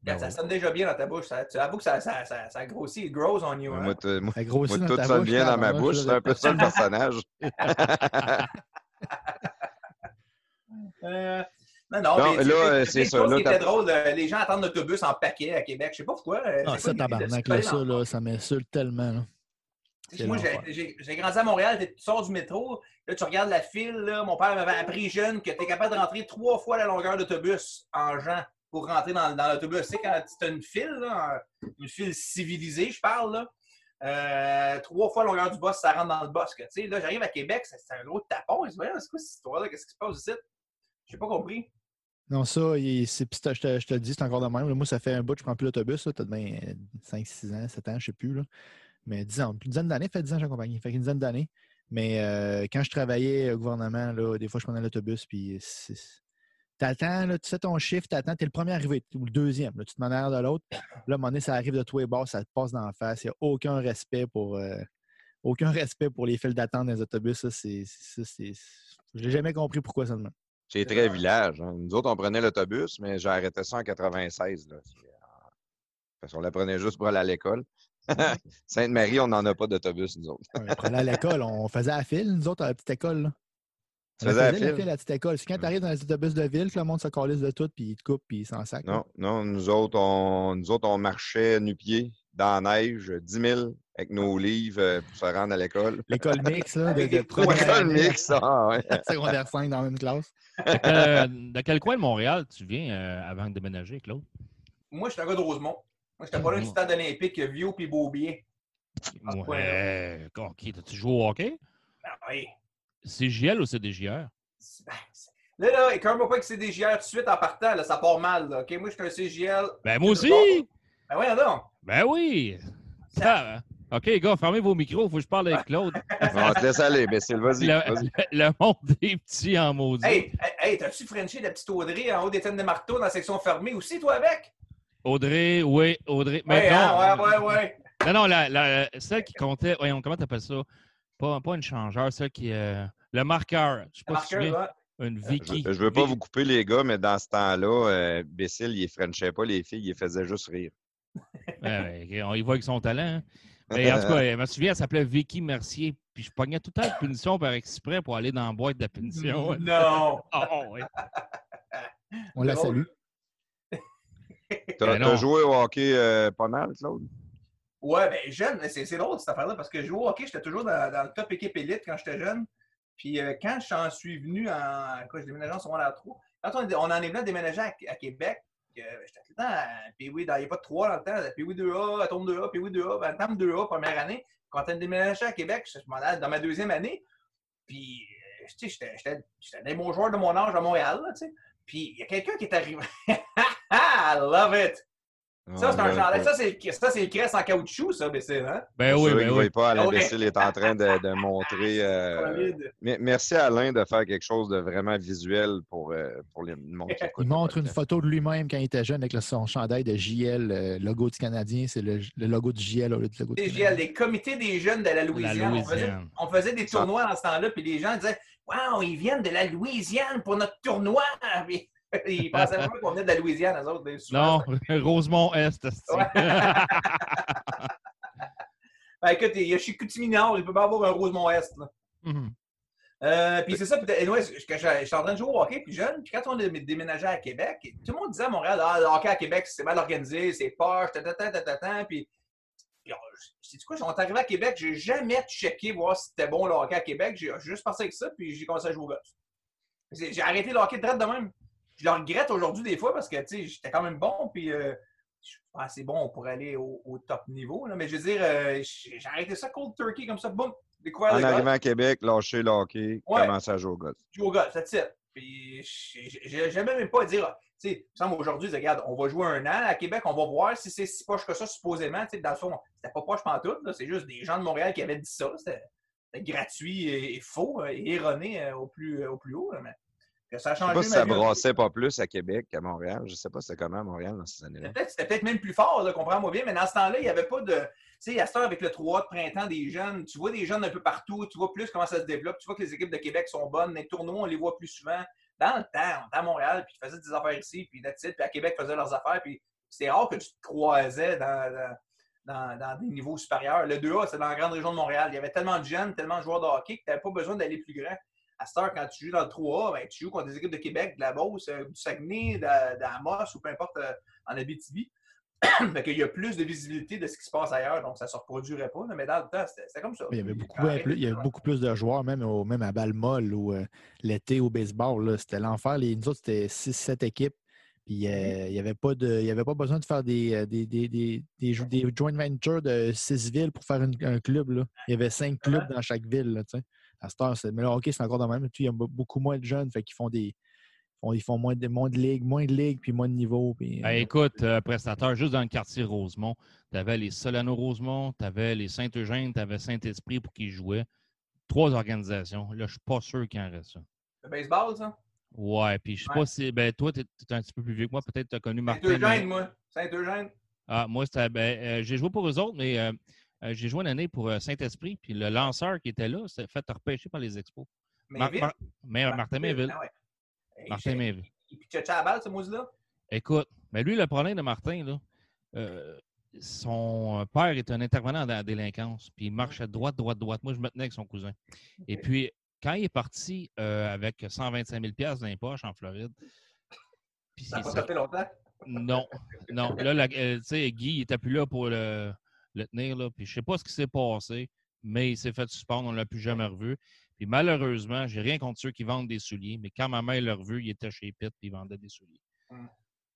Ben ça sonne déjà bien dans ta bouche. Tu avoues que ça grossit. It grows on you. Hein? Moi, tout sonne bien dans ma bouche. C'est un peu ça le personnage. Non, mais là, c'est ça. C'était drôle. Les gens attendent l'autobus en paquet à Québec. Je sais pas pourquoi. Ah, ça, tabarnak. Là, ça m'insulte tellement. Là. Moi, j'ai grandi à Montréal, tu sors du métro, là, tu regardes la file. Là, mon père m'avait appris jeune que tu es capable de rentrer 3 fois la longueur d'autobus en gens. Pour rentrer dans l'autobus. Tu sais, quand tu as une file, là, une file civilisée, je parle, là, 3 fois longueur du boss, ça rentre dans le boss. Tu sais, là, j'arrive à Québec, c'est un gros tapon. Je me dis, c'est quoi cette histoire-là? Qu'est-ce qui se passe ici? Je n'ai pas compris. Non, ça, je te le dis, c'est encore de même. Moi, ça fait un bout que je ne prends plus l'autobus. Tu as demain 5, 6 ans, 7 ans, je ne sais plus. Là. Mais 10 ans, une dizaine d'années, ça fait 10 ans que j'accompagne. Ça fait une dizaine d'années. Mais quand je travaillais au gouvernement, là, des fois, je prenais l'autobus, puis t'attends, là, tu fais ton chiffre, t'attends, t'es le premier arrivé, ou le deuxième, là, tu te mets en arrière de l'autre. Là, à un moment donné, ça arrive de tous les bords, ça te passe dans la face. Il n'y a aucun respect pour les files d'attente dans les autobus. Je n'ai jamais compris pourquoi ça demande. C'est très village. Hein. Nous autres, on prenait l'autobus, mais j'ai arrêté ça en 96. Là. Parce qu'on la prenait juste pour aller à l'école. Sainte-Marie, on n'en a pas d'autobus, nous autres. On allait à l'école, on faisait la file, nous autres, à la petite école. Là. Tu faisais la file à la petite école. C'est quand tu arrives dans les autobus de ville que le monde se calisse de tout, puis il te coupe, puis il s'en sac. Non, nous autres, on marchait nu-pieds dans la neige, 10 000, avec nos livres pour se rendre à l'école. L'école mixte, là. L'école mixte, ah ouais. Secondaire 5 dans la même classe. De quel coin de Montréal tu viens avant de déménager, Claude? Moi, je suis un gars de Rosemont. Moi, j'étais pas là du stade olympique, vieux puis Beaubien. Ouais. OK. T'as-tu joué au hockey? Oui. CJL ou CDJR? Là, écœure-moi pas que CDJR tout de suite en partant, là, ça part mal. Là. Okay? Moi, je suis un CJL. Ben, moi aussi! Ben, oui, non. Ben, oui! Ça... OK, gars, fermez vos micros, il faut que je parle avec Claude. On te laisse aller, mais vas-y. Le monde est petit en maudit. Hey, t'as-tu frenché la petite Audrey en haut des Têtes de Marteau dans la section fermée aussi, toi, avec? Audrey. Ouais. Non, celle qui comptait... Voyons, comment t'appelles ça? Pas une changeur, celle qui est... le marqueur. Je sais pas si tu souviens. Une Vicky. Je veux pas vous couper, les gars, mais dans ce temps-là, Bécile, il frenchait pas les filles, il faisait juste rire. On y voit avec son talent. Hein. Mais en tout cas, je me souviens, elle s'appelait Vicky Mercier. Puis je pognais tout le temps de punition par exprès pour aller dans la boîte de la punition. Non! Ouais. On la salue. T'as joué au hockey pas mal, Claude? Ouais, ben jeune, c'est drôle cette affaire-là, parce que je jouais au hockey, j'étais toujours dans le top équipe élite quand j'étais jeune. Puis quand j'en suis venu en. Quoi, je déménageais en secondaire 3. Quand on en est venu à déménager à Québec, j'étais tout le temps à PWI, il n'y a pas de 3 dans le temps, PWI 2A, Atom 2A, PWI 2A, Atom 2A, première année. Quand on a déménagé à Québec, je m'en allais dans ma deuxième année. Puis, tu sais, j'étais des bons joueurs de mon âge à Montréal, tu sais. Puis, il y a quelqu'un qui est arrivé. I love it! Ça, c'est un chandail. Ça, c'est le crest en caoutchouc, ça, BC, hein? Ben oui, ben oui. Pas, Alain Bécile est en train de montrer... Merci, Alain, de faire quelque chose de vraiment visuel pour les monde qui écoute. Il montre une photo de lui-même quand il était jeune avec son chandail de JL, logo du Canadien. C'est le logo du JL au lieu du logo du Canadien. Les comités des jeunes de la Louisiane. On faisait des tournois dans ce temps-là, puis les gens disaient « Wow, ils viennent de la Louisiane pour notre tournoi! » Ils pensaient pas qu'on venait de la Louisiane, eux autres. Non, Rosemont-Est. Ouais. Ben, écoute, je suis Coutimi-Nord, il peut pas avoir un Rosemont-Est. Mm-hmm. Puis c'est ça, je suis en train de jouer au hockey plus jeune, puis quand on est déménagé à Québec, tout le monde disait à Montréal, le hockey à Québec, c'est mal organisé, c'est poche, puis sais-tu quoi, on est arrivé à Québec, j'ai jamais checké voir si c'était bon le hockey à Québec, j'ai juste passé avec ça, puis j'ai commencé à jouer au golf. J'ai arrêté le hockey de traite de même. Je le regrette aujourd'hui des fois parce que, tu sais, j'étais quand même bon, puis je suis pas assez bon pour aller au top niveau, là. Mais je veux dire, j'ai arrêté ça cold turkey comme ça, boum, découvert le golf. En arrivant à Québec, lâcher le hockey, commencer à jouer au golf. Jouer au golf, that's it. Puis j'aimais même pas dire, tu sais, il me semble aujourd'hui, regarde, on va jouer un an à Québec, on va voir si c'est si poche que ça, supposément. Tu sais, dans le fond, c'était pas poche pantoute, là, c'est juste des gens de Montréal qui avaient dit ça. C'était gratuit et faux et erroné au plus haut, là, mais... Ça a changé, je ne sais pas si ça brassait pas plus à Québec qu'à Montréal. Je ne sais pas c'était comment à Montréal dans ces années-là. C'était peut-être même plus fort, là, comprends-moi bien, mais dans ce temps-là, il n'y avait pas de... Tu sais, à ce temps, avec le 3 de printemps des jeunes, tu vois des jeunes un peu partout, tu vois plus comment ça se développe, tu vois que les équipes de Québec sont bonnes, les tournois, on les voit plus souvent. Dans le temps, on était à Montréal, puis ils faisaient des affaires ici, puis that's it, puis à Québec, ils faisaient leurs affaires, puis c'était rare que tu te croisais dans des niveaux supérieurs. Le 2A, c'est dans la grande région de Montréal. Il y avait tellement de jeunes, tellement de joueurs de hockey que tu n'avais pas besoin d'aller plus grand. À cette heure, quand tu joues dans le 3A, ben, tu joues contre des équipes de Québec, de la Beauce, du Saguenay, de la Mosse ou peu importe en Abitibi. Fait qu'il y a plus de visibilité de ce qui se passe ailleurs, donc ça ne se reproduirait pas. Mais dans le temps, c'était comme ça. Il y avait beaucoup plus de joueurs, même à Balle-Molle ou l'été au baseball. Là, c'était l'enfer. Nous autres, c'était 6-7 équipes. Puis il n'y avait pas besoin de faire des joint ventures de 6 villes pour faire un club. Là. Il y avait 5 clubs dans chaque ville. Là, à cette heure, mais le hockey, c'est encore dans le même. Il y a beaucoup moins de jeunes, fait qu'ils font moins de ligues, puis moins de niveaux. Puis... Ah, écoute, prestataire, juste dans le quartier Rosemont, tu avais les Solano-Rosemont, tu avais les Saint-Eugène, tu avais Saint-Esprit pour qu'ils jouaient. 3 organisations. Là, je suis pas sûr qu'il en reste ça. Le baseball, ça? Ouais, puis je sais pas si... Ben, toi, t'es un petit peu plus vieux que moi. Peut-être que tu as connu Martin. Saint-Eugène, mais... moi. Saint-Eugène. Ah, moi, c'était... Ben, j'ai joué pour eux autres, mais... j'ai joué une année pour Saint-Esprit, puis le lanceur qui était là s'est fait repêcher par les Expos. Martin Mainville. Ah ouais. Martin Mainville. Il pitchait à la balle, ce mousse-là? Écoute, mais lui, le problème de Martin, là, son père est un intervenant dans la délinquance, puis il marchait droite. Moi, je me tenais avec son cousin. Et puis, quand il est parti avec 125 000 $ dans les poches en Floride... Puis ça n'a pas tapé longtemps? Non. Là, tu sais, Guy, il n'était plus là pour le tenir, là. Puis je sais pas ce qui s'est passé, mais il s'est fait suspendre, on ne l'a plus jamais revu. Puis malheureusement, j'ai rien contre ceux qui vendent des souliers, mais quand ma mère l'a revu, il était chez Pitt et il vendait des souliers.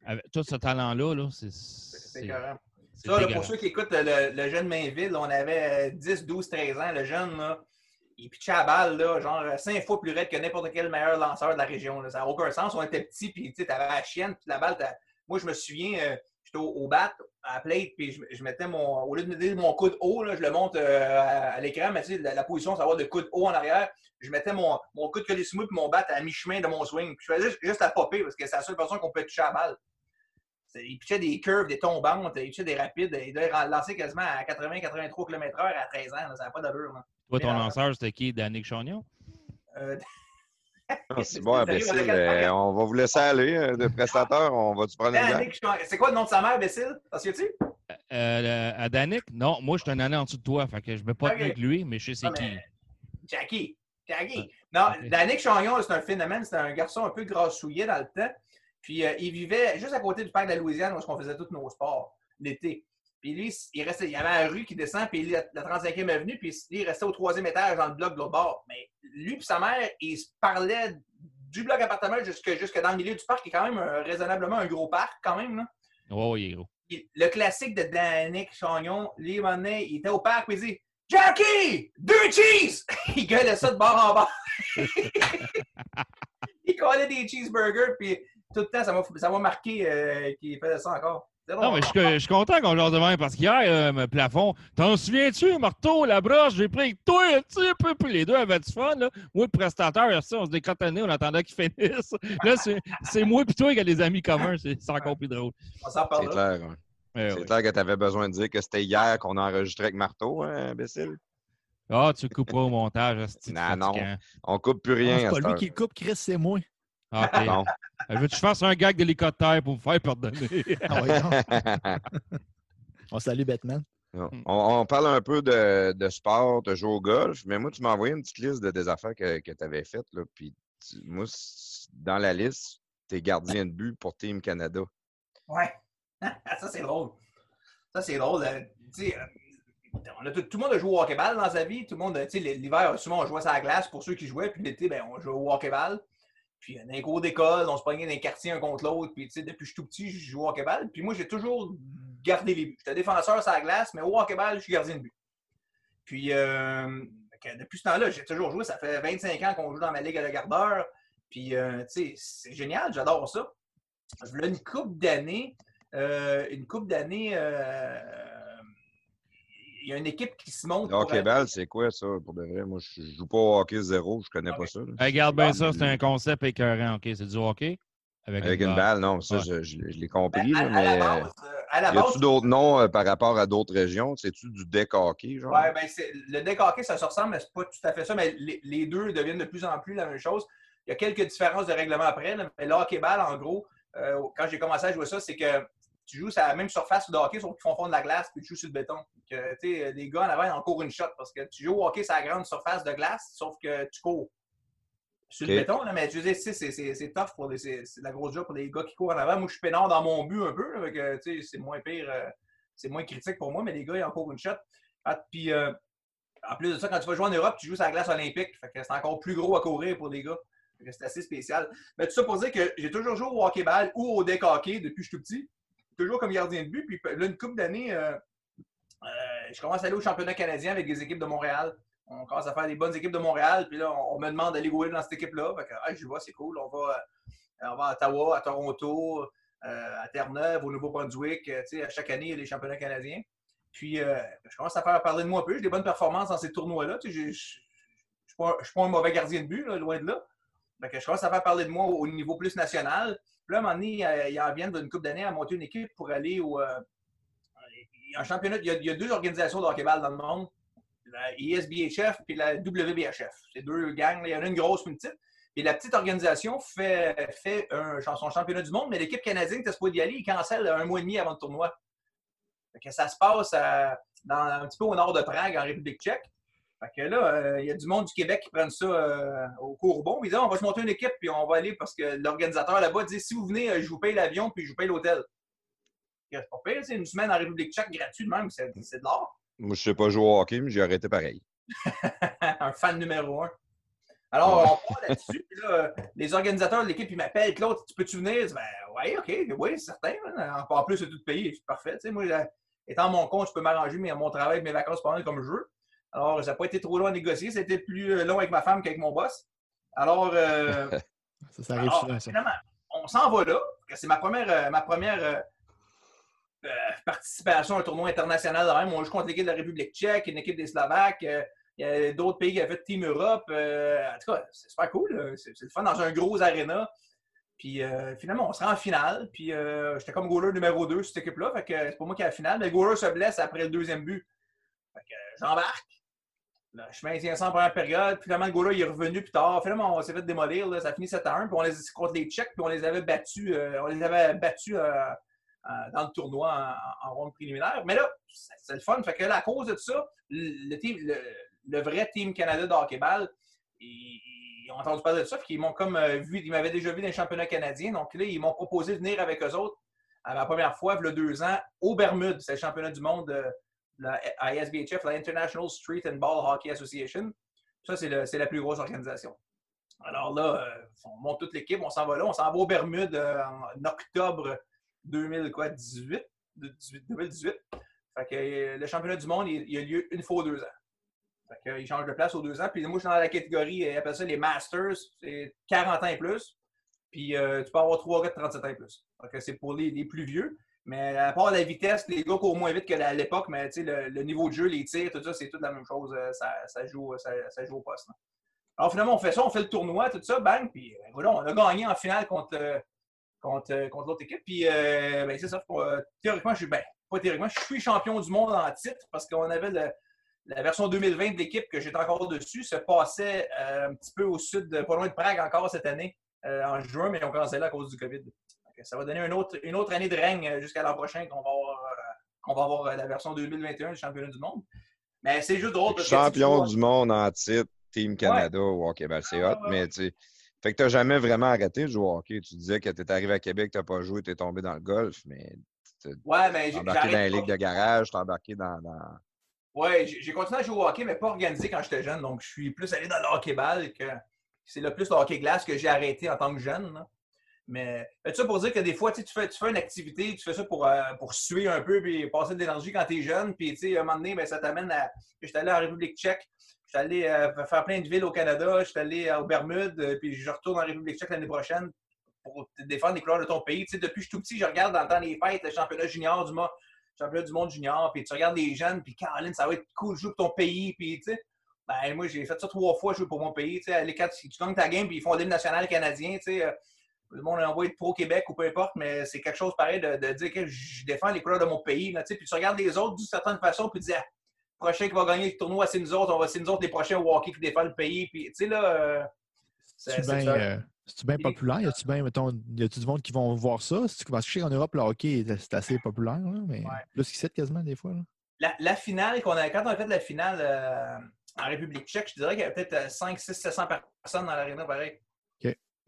Avec tout ce talent-là, là, c'est carrément. Ça, là, pour ceux qui écoutent le jeune Mainville, on avait 10, 12, 13 ans. Le jeune, là, il pitchait à la balle, là, genre 5 fois plus raide que n'importe quel meilleur lanceur de la région. Là. Ça n'a aucun sens. On était petits, puis tu avais la chienne, puis la balle, moi, je me souviens... j'étais au bat, à la plate, puis je mettais au lieu de mettre mon coude haut, là, je le monte à l'écran, mais tu sais, la position, ça va de coude haut en arrière. Je mettais mon coude collé sous moi puis mon bat à mi-chemin de mon swing. Puis je faisais juste à popper, parce que c'est la seule personne qu'on peut toucher à la balle. Il pitchait des curves, des tombantes, il pitchait des rapides. Il devait lancer quasiment à 80-83 km/h à 13 ans. Là, ça n'a pas d'allure. Hein. Toi, ton lanceur, c'était qui? Danick Chagnon? C'est bon, imbécile. On va vous laisser aller, de prestataire. On va-tu prendre C'est quoi le nom de sa mère, imbécile? T'en souviens-tu? À Danick? Non, moi, je suis un année en dessous de toi. Fait que je ne vais pas avec lui, mais je sais qui. Jackie. Non, okay. Danick Chagnon, c'est un phénomène. C'était un garçon un peu grassouillet dans le temps. Puis, il vivait juste à côté du parc de la Louisiane où on faisait tous nos sports l'été. Puis lui, il y avait la rue qui descend, puis la 35e avenue, puis lui, il restait au 3e étage dans le bloc de l'autre bord. Mais lui et sa mère, ils se parlaient du bloc appartement jusque dans le milieu du parc, qui est quand même raisonnablement un gros parc, quand même, là. Oh, il est gros. Le classique de Danick Chagnon, lui, un moment donné, il était au parc, puis il dit « Jackie! 2 cheese! » Il gueulait ça de bord en bord. Il collait des cheeseburgers, puis tout le temps, ça m'a marqué qu'il faisait ça encore. Non, mais je suis content qu'on leur demande, parce qu'hier, Plafond, t'en souviens-tu, Marteau, la broche, j'ai pris avec toi un petit peu, puis les deux avaient du fun, là. Moi, le prestataire, ça, on se décotonnait, on attendait qu'ils finissent. Là, c'est moi et toi qui a des amis communs, c'est encore plus drôle. On s'en parle. C'est clair, ouais. C'est clair que t'avais besoin de dire que c'était hier qu'on a enregistré avec Marteau, hein, imbécile? Ah, tu coupes pas au montage, c'est non, on coupe plus rien. C'est pas lui qui coupe, Chris, c'est moi. Ah, okay. Non. Veux-tu que je fasse un gag d'hélicoptère pour me faire pardonner? On salue Batman. On parle un peu de sport, de jeu au golf, mais moi, tu m'as envoyé une petite liste des affaires que tu avais faites. Là, puis moi, dans la liste, tu es gardien de but pour Team Canada. Ouais. Ça, c'est drôle. Tout le monde a joué au hockey-ball dans sa vie. Tout le monde, l'hiver, souvent, on jouait sur la glace pour ceux qui jouaient. Puis l'été, on jouait au hockey-ball. Puis, dans les cours d'école, on se pognait dans les quartiers un contre l'autre. Puis, tu sais, depuis que je suis tout petit, je joue au hockey-ball. Puis, moi, j'ai toujours gardé les buts. J'étais défenseur sur la glace, mais au hockey-ball, je suis gardien de but. Puis, depuis ce temps-là, j'ai toujours joué. Ça fait 25 ans qu'on joue dans ma ligue à la gardeur. Puis, tu sais, c'est génial. J'adore ça. Je voulais une couple d'années, il y a une équipe qui se monte. Le hockey-ball, c'est quoi ça, pour de vrai? Moi, je joue pas au hockey zéro, je connais pas ça. Regarde bien ça, c'est un concept écœurant. OK, c'est du hockey? Avec une balle, non. Ça, je l'ai compris. À la base, y a-tu d'autres noms par rapport à d'autres régions? C'est-tu du deck hockey, genre? Oui, bien, le deck hockey, ça se ressemble, mais c'est pas tout à fait ça. Mais les deux deviennent de plus en plus la même chose. Il y a quelques différences de règlement après, là, mais le hockey-ball, en gros, quand j'ai commencé à jouer ça, c'est que tu joues sur la même surface de hockey, sauf qu'ils font fondre de la glace, puis tu joues sur le béton. Les gars en avant, ils en courent une shot parce que tu joues au hockey sur la grande surface de glace, sauf que tu cours. Sur le béton, là, mais tu sais, c'est tough, c'est de la grosse job pour les gars qui courent en avant. Moi, je suis peinard dans mon but un peu, là, donc, c'est moins pire, c'est moins critique pour moi, mais les gars, ils en courent une shot. Puis, en plus de ça, quand tu vas jouer en Europe, tu joues sur la glace olympique, fait que c'est encore plus gros à courir pour les gars. C'est assez spécial. Mais tout ça pour dire que j'ai toujours joué au hockey-ball ou au deck hockey depuis que je suis tout petit. Toujours comme gardien de but. Puis là, une couple d'années, je commence à aller au championnat canadien avec des équipes de Montréal. On commence à faire des bonnes équipes de Montréal. Puis là, on me demande d'aller jouer dans cette équipe-là. Fait que, je vois, c'est cool. On va à Ottawa, à Toronto, à Terre-Neuve, au Nouveau-Brunswick. À chaque année, il y a les championnats canadiens. Puis je commence à faire parler de moi un peu. J'ai des bonnes performances dans ces tournois-là. Je ne suis pas un mauvais gardien de but, là, loin de là. Fait que je commence à faire parler de moi au niveau plus national. Puis là, à un moment donné, ils en viennent d'une couple d'années à monter une équipe pour aller au un championnat. Il y a deux organisations de hockey-ball dans le monde, la USPHL et la WBHF. C'est deux gangs. Là. Il y en a une grosse, une petite. Et la petite organisation fait son championnat du monde, mais l'équipe canadienne qui était supposée d'y aller, ils cancellent 1 mois et demi avant le tournoi. Fait que ça se passe un petit peu au nord de Prague, en République tchèque. Fait que là, il y a du monde du Québec qui prennent ça au Courbon. Ils disent, on va se monter une équipe, puis on va aller, parce que l'organisateur là-bas dit, si vous venez, je vous paye l'avion, puis je vous paye l'hôtel. C'est pas pire, c'est une semaine en République tchèque gratuite même, c'est de l'or. Moi, je sais pas jouer au hockey, mais j'ai arrêté pareil. Un fan numéro 1. Alors, on parle là-dessus, puis là, les organisateurs de l'équipe, ils m'appellent, Claude, tu peux-tu venir? Je dis, oui, OK, oui, c'est certain. Hein. En plus, c'est tout payé, c'est parfait. T'sais, moi, étant mon compte, je peux m'arranger, mais mon travail, mes vacances, pendant comme je veux. Alors, ça n'a pas été trop long à négocier. C'était plus long avec ma femme qu'avec mon boss. Alors, ça arrive souvent, ça. Finalement, on s'en va là. C'est ma première participation à un tournoi international. On joue contre l'équipe de la République tchèque, une équipe des Slovaques. Il y a d'autres pays qui avaient fait Team Europe. En tout cas, c'est super cool. C'est le fun dans un gros aréna. Puis finalement, on se rend en finale. Puis j'étais comme goaler numéro 2 sur cette équipe-là. Fait que c'est pas moi qui ai la finale. Mais le goaler se blesse après le 2e but. Fait que j'embarque. Là, je maintiens ça en première période. Finalement, le goal-là, il est revenu plus tard. Finalement, on s'est fait démolir. Là. Ça finit 7-1. Puis on les contre les Tchèques. Puis on les avait battus, dans le tournoi en ronde préliminaire. Mais là, c'est le fun. Fait que là, à cause de ça, le vrai Team Canada de hockey-ball, ils ont entendu parler de ça. Puis ils m'ont comme vu. Ils m'avaient déjà vu dans les championnats canadiens. Donc là, ils m'ont proposé de venir avec eux autres à ma première fois, il y a 2 ans, aux Bermudes. C'est le championnat du monde la ISBHF, la International Street and Ball Hockey Association. Ça, c'est la plus grosse organisation. Alors là, on monte toute l'équipe, on s'en va là. On s'en va aux Bermudes en octobre 2018. Fait que le championnat du monde, il a lieu une fois aux 2 ans. Fait que, il change de place aux 2 ans. Puis moi, je suis dans la catégorie, ils appellent ça les Masters, c'est 40 ans et plus. Puis tu peux avoir 3 gars de 37 ans et plus. Fait que c'est pour les plus vieux. Mais à part la vitesse, les gars courent moins vite qu'à l'époque, mais tu sais, le niveau de jeu, les tirs, tout ça, c'est tout la même chose. Ça joue au poste. Hein. Alors finalement, on fait ça, on fait le tournoi, tout ça, bang, puis ben, voilà, on a gagné en finale contre l'autre équipe. Puis ben, c'est ça. Théoriquement, je suis champion du monde en titre parce qu'on avait la version 2020 de l'équipe que j'étais encore dessus, se passait un petit peu au sud, pas loin de Prague encore cette année, en juin, mais on cancellait à cause du COVID. Ça va donner une autre année de règne jusqu'à l'an prochain qu'on va avoir la version 2021 du championnat du monde. Mais c'est juste drôle. Champion du monde en titre, Team Canada au hockey. Ben, c'est hot, mais tu sais. Fait que tu n'as jamais vraiment arrêté de jouer au hockey. Tu disais que tu es arrivé à Québec, tu n'as pas joué, tu es tombé dans le golf, mais tu t'es embarqué dans les ligues de garage, tu es embarqué dans... Oui, j'ai continué à jouer au hockey, mais pas organisé quand j'étais jeune. Donc, je suis plus allé dans le hockey-ball que c'est le plus le hockey-glace que j'ai arrêté en tant que jeune, là. Mais tout ça pour dire que des fois, tu fais une activité, tu fais ça pour suer un peu puis passer de l'énergie quand tu es jeune. Puis, tu sais, à un moment donné, bien, ça t'amène à... J'étais allé en République tchèque, j'étais allé faire plein de villes au Canada, j'étais allé aux Bermudes, puis je retourne en République tchèque l'année prochaine pour défendre les couleurs de ton pays. Tu sais, depuis que je suis tout petit, je regarde dans le temps des fêtes, le championnat junior du monde, junior, puis tu regardes les jeunes, puis Caroline, ça va être cool, joue pour ton pays, puis tu sais. Ben, moi, j'ai fait ça 3 fois, jouer pour mon pays. Tu sais, quand tu gagnes ta game, puis ils font l'hymne national canadien, tu sais. Le monde envoie de pro-Québec ou peu importe, mais c'est quelque chose pareil de dire que je défends les couleurs de mon pays. Là, puis tu regardes les autres d'une certaine façon, puis tu dis, ah, le prochain qui va gagner le tournoi, c'est nous autres, on va c'est nous autres les prochains au hockey qui défendent le pays. Puis, tu sais, là, c'est-tu bien populaire? Y a-tu du monde qui vont voir ça? Parce que je sais qu'en Europe, le hockey, c'est assez populaire, là, mais plus qu'ici, quasiment, des fois. Là. La finale, quand on a fait la finale en République tchèque, je dirais qu'il y avait peut-être 5, 6, 700 personnes dans l'aréna, pareil.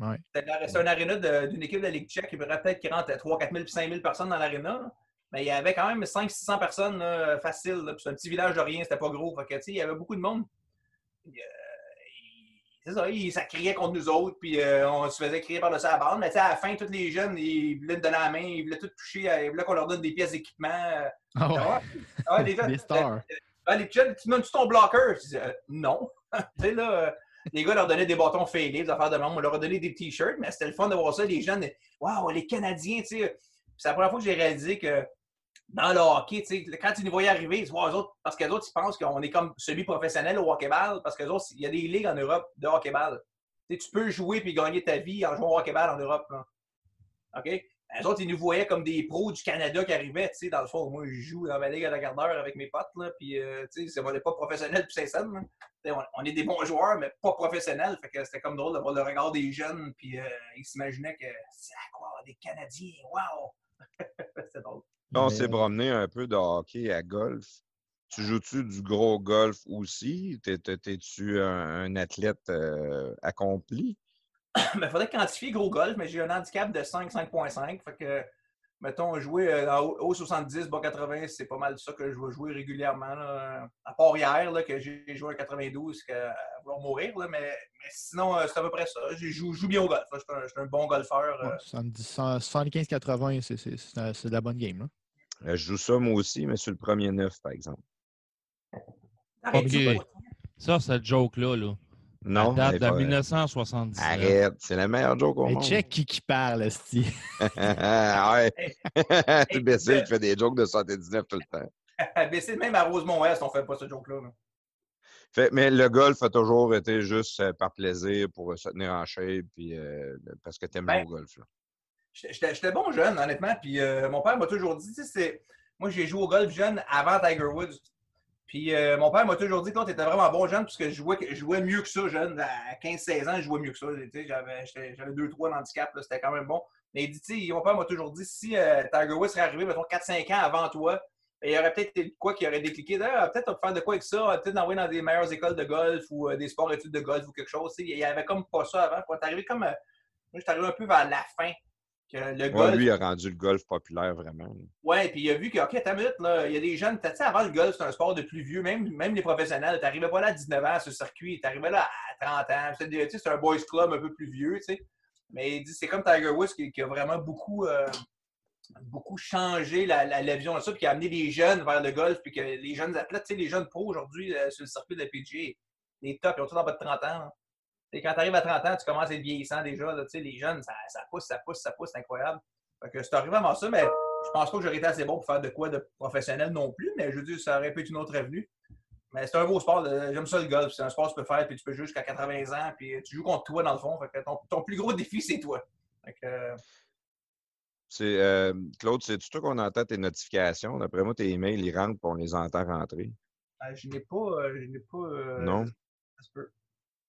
Ouais. C'était une aréna d'une équipe de la Ligue tchèque qui pourrait peut-être qu'il rentre 3 000, 4 000 puis 5 000 personnes dans l'aréna. Mais il y avait quand même 500-600 personnes là, facile. Là. C'est un petit village de rien, c'était pas gros. Fait que, il y avait beaucoup de monde. Puis, ça criait contre nous autres. Puis on se faisait crier par-dessus la bande. Mais à la fin, tous les jeunes, ils voulaient nous donner la main. Ils voulaient tout toucher. Ils voulaient qu'on leur donne des pièces d'équipement. Ah ouais. Les jeunes, les stars. Les jeunes, tu donnes-tu ton bloqueur? Je disais non. Tu sais, là... les gars leur donnaient des bâtons faillés, des affaires de monde. On leur a donné des t-shirts, mais c'était le fun de voir ça. Les jeunes, waouh, les Canadiens, tu sais. C'est la première fois que j'ai réalisé que dans le hockey, tu sais, quand tu les voyais arriver, ils se voient aux autres, parce qu'eux autres, ils pensent qu'on est comme semi-professionnel au hockey-ball, parce qu'eux autres, il y a des ligues en Europe de hockey-ball. Tu sais, tu peux jouer puis gagner ta vie en jouant au hockey-ball en Europe. Hein. OK? Eux autres, ils nous voyaient comme des pros du Canada qui arrivaient, tu sais. Dans le fond, moi, je joue dans ma ligue à la garde d'heure avec mes potes, là, puis, tu sais, ça valait pas professionnel, puis c'est ça, là. On est des bons joueurs, mais pas professionnels. Fait que c'était comme drôle d'avoir le regard des jeunes, puis ils s'imaginaient que c'est à quoi, des Canadiens, wow! C'était drôle. On s'est promené un peu de hockey à golf. Tu joues-tu du gros golf aussi? T'es-tu un athlète accompli? Il faudrait quantifier gros golf, mais j'ai un handicap de 5,5.5. Fait que, mettons, jouer en haut 70, bas 80, c'est pas mal ça que je vais jouer régulièrement. Là. À part hier, là, que j'ai joué à 92, à vouloir mourir. Là, mais sinon, c'est à peu près ça. Je joue bien au golf. Là. Je suis un bon golfeur. Ouais, 75-80, c'est de la bonne game. Là. Je joue ça, moi aussi, mais sur le premier 9, par exemple. Arrête, okay. Ça, le joke-là, là. Non, date de 1970. Arrête, c'est la meilleure joke au monde. Et check qui parle, Sty. Ouais. Tout imbécile qui fait des jokes de 79 tout le temps. Imbécile, même à Rosemont-Ouest, on ne fait pas ce joke-là. Mais le golf a toujours été juste par plaisir pour se tenir en shape puis, parce que t'aimes le golf. Là. J'étais bon jeune, honnêtement. Puis mon père m'a toujours dit, moi j'ai joué au golf jeune avant Tiger Woods. Puis mon père m'a toujours dit que t'étais vraiment bon jeune parce que je jouais mieux que ça jeune. À 15-16 ans, je jouais mieux que ça. J'avais 2-3 d'handicap, c'était quand même bon. Mais il dit, mon père m'a toujours dit, si Tiger Woods serait arrivé, mettons, 4-5 ans avant toi, il y aurait peut-être quoi qui aurait décliqué. Peut-être faire de quoi avec ça, peut-être l'envoyer dans des meilleures écoles de golf ou des sports études de golf ou quelque chose. Il n'y avait comme pas ça avant. Moi, je suis arrivé un peu vers la fin. Que le golf... Lui, il a rendu le golf populaire vraiment. Oui, puis il a vu que, OK, t'as minute, là, il y a des jeunes, tu sais, avant le golf, c'est un sport de plus vieux, même les professionnels. T'arrivais pas là à 19 ans à ce circuit, t'arrivais là à 30 ans. C'est un boys club un peu plus vieux, tu sais. Mais il dit, c'est comme Tiger Woods qui a vraiment beaucoup changé la vision de ça, puis qui a amené les jeunes vers le golf, puis que les jeunes athlètes, tu sais, les jeunes pros aujourd'hui sur le circuit de la PGA, les tops, ils ont tous en bas de 30 ans. Hein. Et quand tu arrives à 30 ans, tu commences à être vieillissant déjà. Là, les jeunes, ça pousse, c'est incroyable. Fait que c'est arrivé avant ça, mais je pense pas que j'aurais été assez bon pour faire de quoi de professionnel non plus, mais je veux dire, ça aurait pu être une autre avenue. Mais c'est un beau sport. Là. J'aime ça, le golf. C'est un sport que tu peux faire, puis tu peux jouer jusqu'à 80 ans, puis tu joues contre toi, dans le fond. Fait que ton plus gros défi, c'est toi. Fait que, c'est, Claude, c'est-tu toi qu'on entend tes notifications? D'après moi, tes emails, ils rentrent, puis on les entend rentrer. Je n'ai pas... Non? Ça se peut.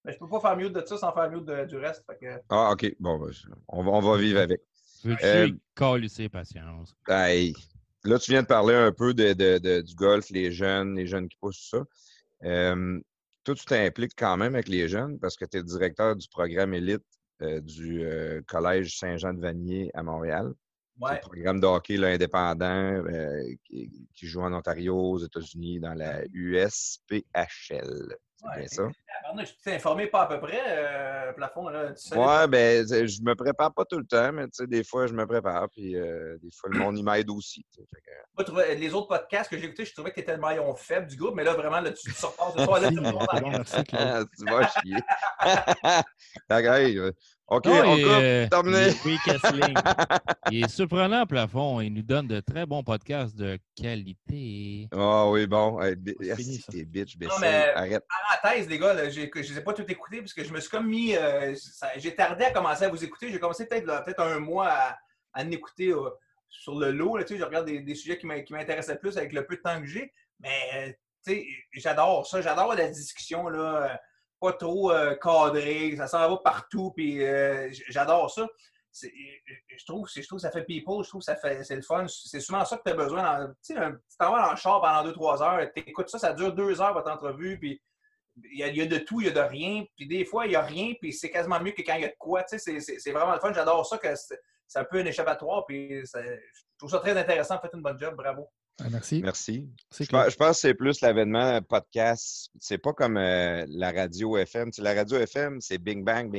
Mais je peux pas faire mieux de ça sans faire mieux du reste. Fait que... Ah, OK. Bon, on va vivre avec. Veux-tu calisser patience? Là, tu viens de parler un peu du golf, les jeunes qui poussent ça. Toi, tu t'impliques quand même avec les jeunes parce que tu es directeur du programme élite du Collège Saint-Jean-Vianney à Montréal. Ouais. C'est le programme de hockey là, indépendant qui joue en Ontario, aux États-Unis, dans la USPHL. C'est bien ça? Je t'ai informé pas à peu près, Plafond. Oui, ben je me prépare pas tout le temps, mais des fois, je me prépare, puis des fois, le monde y m'aide aussi. Les autres podcasts que j'ai écoutés, je trouvais que tu étais le maillon faible du groupe, mais là, vraiment, là, tu te surpasses. Tu vas chier. D'accord. OK, on coupe, terminé. Il est surprenant, Plafond. Il nous donne de très bons podcasts de qualité. Ah oui, bon. T'es bitch, Bessie. Arrête. Parenthèse, les gars, là, je ne les ai pas tout écoutés parce que je me suis comme mis... j'ai tardé à commencer à vous écouter. J'ai commencé peut-être un mois à écouter sur le lot. Là, je regarde des sujets qui m'intéressaient plus avec le peu de temps que j'ai. Mais j'adore ça. J'adore la discussion, là. Pas trop cadré, ça s'en va partout, puis j'adore ça. Je trouve que ça fait people, je trouve que ça fait, c'est le fun. C'est souvent ça que tu as besoin. Tu t'en vas dans le char pendant 2-3 heures, tu écoutes ça, ça dure 2 heures votre entrevue, puis il y a de tout, il y a de rien, puis des fois, il n'y a rien, puis c'est quasiment mieux que quand il y a de quoi. C'est vraiment le fun, j'adore ça, que c'est un peu un échappatoire, puis je trouve ça très intéressant. Faites une bonne job, bravo. Merci. Je pense que c'est plus l'avènement podcast. C'est pas comme la radio FM. La radio FM, c'est bing-bang.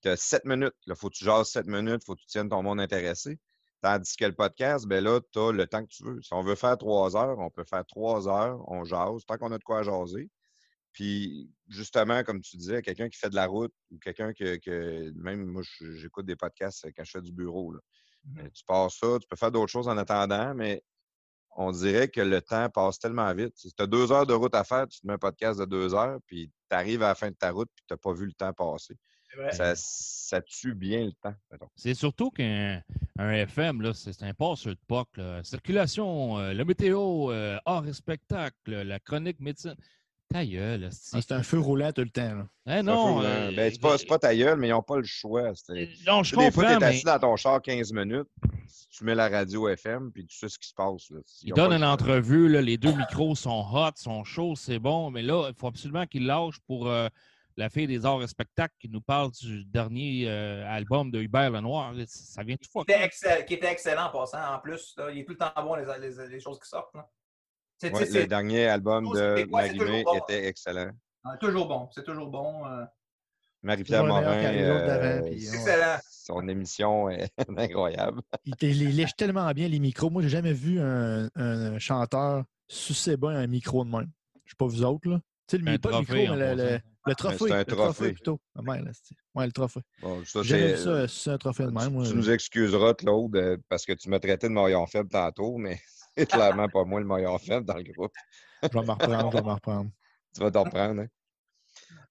Tu as 7 minutes. Il faut que tu jases 7 minutes. Il faut que tu tiennes ton monde intéressé. Tandis que le podcast, ben là, tu as le temps que tu veux. Si on veut faire 3 heures, on peut faire 3 heures. On jase tant qu'on a de quoi jaser. Puis, justement, comme tu disais, quelqu'un qui fait de la route ou quelqu'un que même moi, j'écoute des podcasts quand je fais du bureau. Là. Mm-hmm. Tu pars ça. Tu peux faire d'autres choses en attendant, mais on dirait que le temps passe tellement vite. Si tu as 2 heures de route à faire, tu te mets un podcast de 2 heures, puis tu arrives à la fin de ta route, puis tu n'as pas vu le temps passer. Ça tue bien le temps. Mettons. C'est surtout qu'un FM, là, c'est un passeur de POC. Circulation, la météo, art et spectacle, la chronique médecine. Ta gueule. C'est un feu roulant tout le temps. Là. Non. C'est pas ta gueule, mais ils n'ont pas le choix. Non, je comprends, des fois, tu es assis dans ton char 15 minutes. Tu mets la radio FM, puis tu sais ce qui se passe. Ils donnent une entrevue, là, les 2 micros sont hot, sont chauds, c'est bon, mais là, il faut absolument qu'ils lâchent pour la fille des arts et spectacles qui nous parle du dernier album de Hubert Lenoir. Ça vient tout fort. Qui était excellent en passant, en plus. Là, il est tout le temps bon, les choses qui sortent. Là. Le dernier album de Marimé était excellent. C'est toujours bon. Marie-Pierre Morin, son émission est incroyable. Il lèche tellement bien les micros. Moi, j'ai jamais vu un chanteur sucer bien un micro de même. Je ne sais pas vous autres, là. Tu sais, le micro, le trophée. C'est un trophée plutôt. Ouais, le trophée. Bon, c'est un trophée de même. Tu nous excuseras, Claude, parce que tu m'as traité de maillon faible tantôt, mais c'est clairement pas moi le maillon faible dans le groupe. Je vais m'en reprendre. Tu vas t'en reprendre, hein?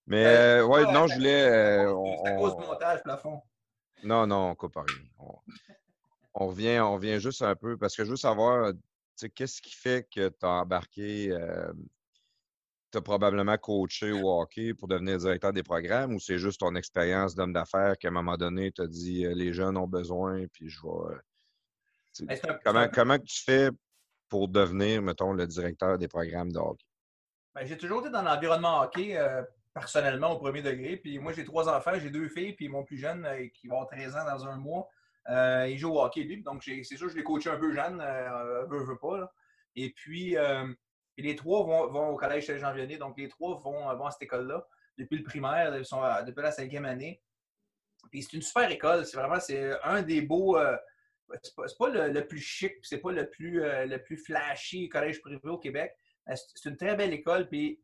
Mais, je voulais... c'est à cause du montage, Plafond. Non, on coupe rien. On revient juste un peu, parce que je veux savoir, tu sais, qu'est-ce qui fait que tu as embarqué, tu as probablement coaché au hockey pour devenir directeur des programmes, ou c'est juste ton expérience d'homme d'affaires qu'à un moment donné, tu as dit, les jeunes ont besoin, puis je vais... Comment tu fais pour devenir, mettons, le directeur des programmes de hockey? Bien, j'ai toujours été dans l'environnement hockey, personnellement, au premier degré. Puis moi, j'ai 3 enfants, j'ai 2 filles, puis mon plus jeune, qui va avoir 13 ans dans un mois, Il joue au hockey, lui. Donc, c'est sûr que je l'ai coaché un peu jeune, veut pas. Là. Et puis, les trois vont au Collège Saint-Jean-Vianney. Donc, les trois vont à cette école-là depuis le primaire, ils sont depuis la 5e année. Puis, c'est une super école. C'est un des beaux... c'est pas le plus chic, c'est pas le plus flashy collège privé au Québec. C'est une très belle école. Puis,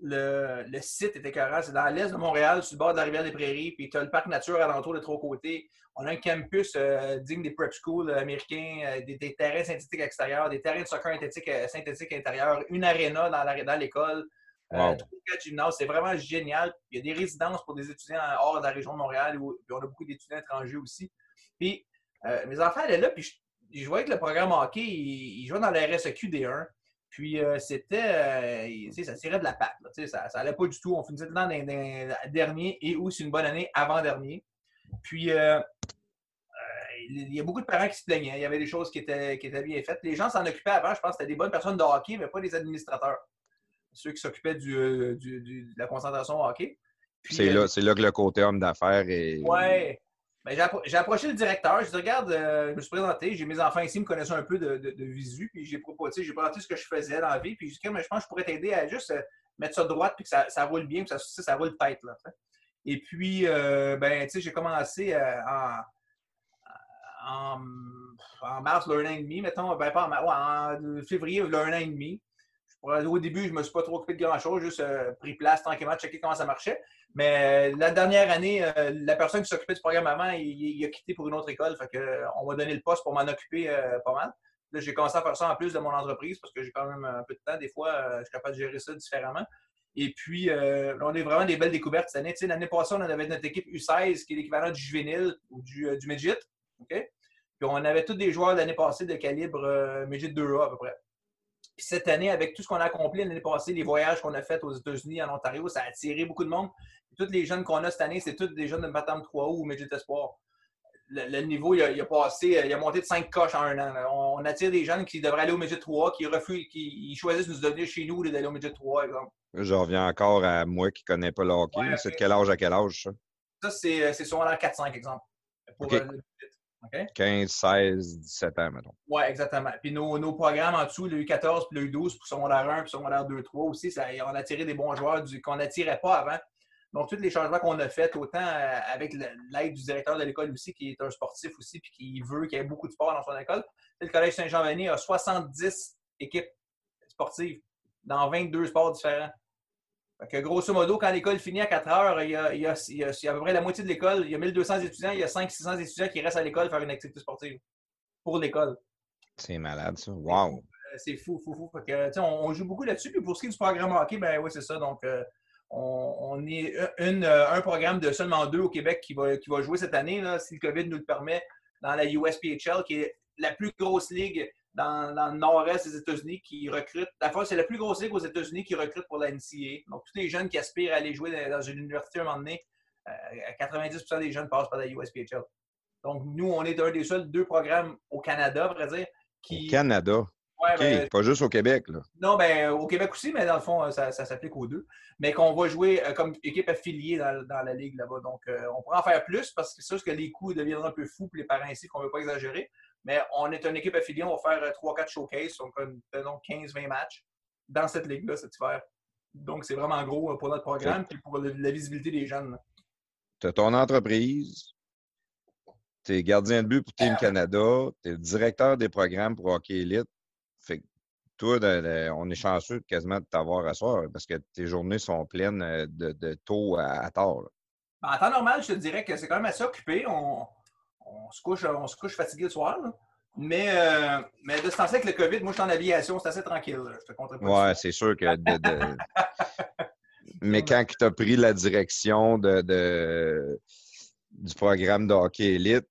le site est écœurant. C'est dans l'est de Montréal, sur le bord de la Rivière-des-Prairies, puis tu as le parc nature alentour de trois côtés. On a un campus digne des prep schools américains, des terrains synthétiques extérieurs, des terrains de soccer synthétiques intérieurs, une aréna dans l'école, wow. 3-4 gymnases. C'est vraiment génial. Il y a des résidences pour des étudiants hors de la région de Montréal, puis on a beaucoup d'étudiants étrangers aussi. Puis mes enfants allaient là, puis je voyais que le programme hockey, ils jouaient dans le RSEQ D1. Puis, ça tirait de la patte. Là, ça allait pas du tout. On finissait tout le temps dans dernier et ou, c'est une bonne année, avant-dernier. Puis, il y a beaucoup de parents qui se plaignaient. Il y avait des choses qui étaient bien faites. Les gens s'en occupaient avant. Je pense que c'était des bonnes personnes de hockey, mais pas des administrateurs. Ceux qui s'occupaient de la concentration hockey. Puis, c'est là que le côté homme d'affaires est... Oui. Ben, j'ai approché le directeur, je lui ai dit, regarde, je me suis présenté, j'ai mes enfants ici, ils me connaissaient un peu de visu, puis j'ai présenté ce que je faisais dans la vie, puis je lui ai dit, je pense que je pourrais t'aider à juste mettre ça droite, puis que ça roule bien, puis que ça roule tête. Là, et puis, j'ai commencé en mars, le 1 an et demi, mettons, en février, le 1 an et demi. Au début, je ne me suis pas trop occupé de grand-chose, juste pris place tranquillement, checké comment ça marchait. Mais la dernière année, la personne qui s'occupait du programme avant, il a quitté pour une autre école. Fait qu'on m'a donné le poste pour m'en occuper pas mal. Là, j'ai commencé à faire ça en plus de mon entreprise parce que j'ai quand même un peu de temps. Des fois, je suis capable de gérer ça différemment. Et puis, on a eu vraiment des belles découvertes cette année. Tu sais, l'année passée, on avait notre équipe U16, qui est l'équivalent du juvénile ou du midget. Okay? Puis on avait tous des joueurs l'année passée de calibre midget 2A à peu près. Puis cette année, avec tout ce qu'on a accompli l'année passée, les voyages qu'on a faits aux États-Unis, en Ontario, ça a attiré beaucoup de monde. Et tous les jeunes qu'on a cette année, c'est tous des jeunes de Batam 3 ou Midget Espoir. Le niveau, il a monté de 5 coches en 1 an. On attire des jeunes qui devraient aller au Midget 3, qui refusent, qui choisissent de nous devenir chez nous d'aller au Midget 3, par exemple. Je reviens encore à moi qui ne connais pas le hockey. Ouais, c'est de quel âge à quel âge, ça? Ça, c'est secondaire 4-5, exemple. Pour okay. Okay. 15, 16, 17 ans, mettons. Oui, exactement. Puis nos programmes en dessous, le U14 puis le U12 pour secondaire 1 puis secondaire 2, 3 aussi, on a attiré des bons joueurs qu'on n'attirait pas avant. Donc, tous les changements qu'on a faits, autant avec l'aide du directeur de l'école aussi, qui est un sportif aussi, puis qui veut qu'il y ait beaucoup de sport dans son école. Le Collège Saint-Jean-Vianney a 70 équipes sportives dans 22 sports différents. Fait que grosso modo, quand l'école finit à 4 heures, il y a à peu près la moitié de l'école, il y a 1200 étudiants, il y a 500-600 étudiants qui restent à l'école faire une activité sportive pour l'école. C'est malade, ça. Wow! C'est fou. Fait que, on joue beaucoup là-dessus. Puis pour ce qui est du programme hockey, ben oui, c'est ça. Donc, on est un programme de seulement 2 au Québec qui va jouer cette année, là, si le COVID nous le permet, dans la USPHL, qui est la plus grosse ligue dans le nord-est des États-Unis qui recrutent. À la fois, c'est la plus grosse ligue aux États-Unis qui recrute pour la NCAA. Donc, tous les jeunes qui aspirent à aller jouer dans une université à un moment donné, 90% des jeunes passent par la USPHL. Donc, nous, on est un des seuls 2 programmes au Canada, à vrai dire. Au Canada? Ouais, OK, pas juste au Québec, là. Non, bien, au Québec aussi, mais dans le fond, ça s'applique aux 2. Mais qu'on va jouer comme équipe affiliée dans la ligue là-bas. Donc, on pourra en faire plus parce que c'est sûr que les coûts deviendront un peu fous pour les parents ici, qu'on ne veut pas exagérer. Mais on est une équipe affiliée, on va faire 3-4 showcases, donc faisons 15-20 matchs dans cette ligue-là cet hiver. Donc, c'est vraiment gros pour notre programme et pour la visibilité des jeunes. Tu as ton entreprise, tu es gardien de but pour Team Canada, tu es directeur des programmes pour Hockey Elite. Fait que toi, on est chanceux quasiment de t'avoir à soir parce que tes journées sont pleines de tôt à tard. Ben, en temps normal, je te dirais que c'est quand même assez occupé. On se couche fatigué le soir, là. Mais de ce temps-ci avec le COVID, moi, je suis en aviation, c'est assez tranquille. Là. Je te compterai pas. Ouais, c'est sûr que... Mais quand tu as pris la direction du programme de hockey élite,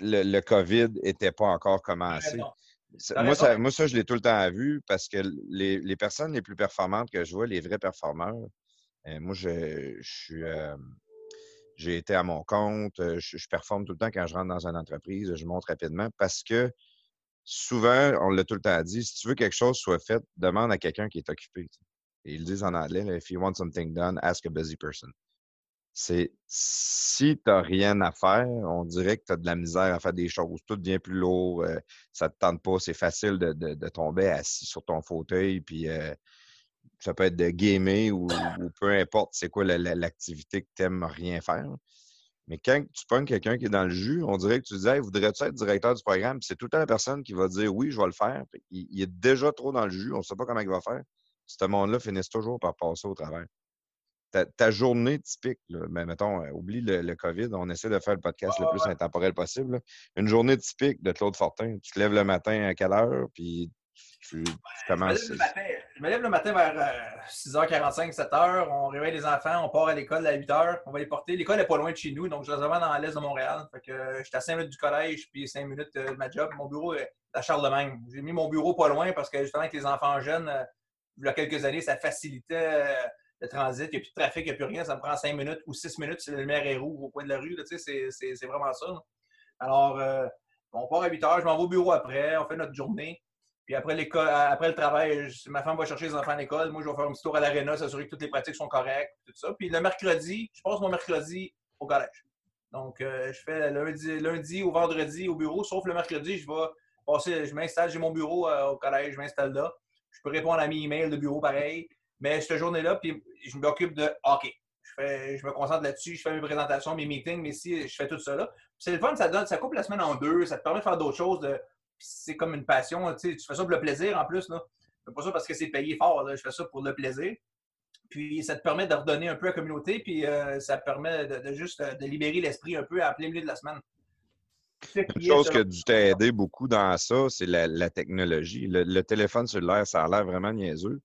le COVID n'était pas encore commencé. Moi, ça, je l'ai tout le temps vu parce que les personnes les plus performantes que je vois, les vrais performeurs, moi, je suis... J'ai été à mon compte, je performe tout le temps quand je rentre dans une entreprise, je monte rapidement parce que souvent, on l'a tout le temps dit, si tu veux que quelque chose soit fait, demande à quelqu'un qui est occupé. Et ils le disent en anglais, « If you want something done, ask a busy person ». c'est si tu n'as rien à faire, on dirait que tu as de la misère à faire des choses. Tout devient plus lourd, ça ne te tente pas, c'est facile de tomber assis sur ton fauteuil. Puis ça peut être de gamer ou peu importe c'est quoi l'activité que tu n'aimes rien faire. Mais quand tu pognes quelqu'un qui est dans le jus, on dirait que tu dis hey, « voudrais-tu être directeur du programme? » C'est tout le temps la personne qui va dire « oui, je vais le faire ». Il est déjà trop dans le jus, on ne sait pas comment il va faire. Ce monde-là finisse toujours par passer au travers. Ta journée typique, là, ben, mettons, oublie le COVID, on essaie de faire le podcast le plus intemporel possible. Là. Une journée typique de Claude Fortin. Tu te lèves le matin à quelle heure, puis tu commences... Je me lève le matin vers 6h45, 7h. On réveille les enfants, on part à l'école à 8h. On va les porter. L'école n'est pas loin de chez nous, donc je les avais dans l'est de Montréal. Fait que j'étais à 5 minutes du collège, puis 5 minutes de ma job. Mon bureau est à Charlemagne. J'ai mis mon bureau pas loin parce que justement, avec les enfants jeunes, il y a quelques années, ça facilitait... le transit, il n'y a plus de trafic, il n'y a plus rien. Ça me prend 5 minutes ou 6 minutes si la lumière est rouge au coin de la rue. Là, c'est vraiment ça. Là. Alors, on part à 8 heures, je m'en vais au bureau après, on fait notre journée. Puis après l'école, après le travail, ma femme va chercher les enfants à l'école. Moi, je vais faire un petit tour à l'aréna, s'assurer que toutes les pratiques sont correctes, tout ça. Puis le mercredi, je passe mon mercredi au collège. Donc, je fais lundi au vendredi au bureau, sauf le mercredi, je m'installe, j'ai mon bureau au collège, je m'installe là. Je peux répondre à mes emails de bureau pareil. Mais cette journée-là, puis je m'occupe de hockey. Je me concentre là-dessus, je fais mes présentations, mes meetings, mes si, je fais tout ça là. Puis c'est le fun, ça coupe la semaine en deux, ça te permet de faire d'autres choses. C'est comme une passion, tu sais, tu fais ça pour le plaisir en plus. Là. Je fais pas ça parce que c'est payé fort, là. Je fais ça pour le plaisir. Puis ça te permet de redonner un peu à la communauté, puis ça te permet de juste de libérer l'esprit un peu à plein milieu de la semaine. Une chose qui a dû t'aider beaucoup dans ça, c'est la technologie. Le téléphone cellulaire, ça a l'air vraiment niaiseux.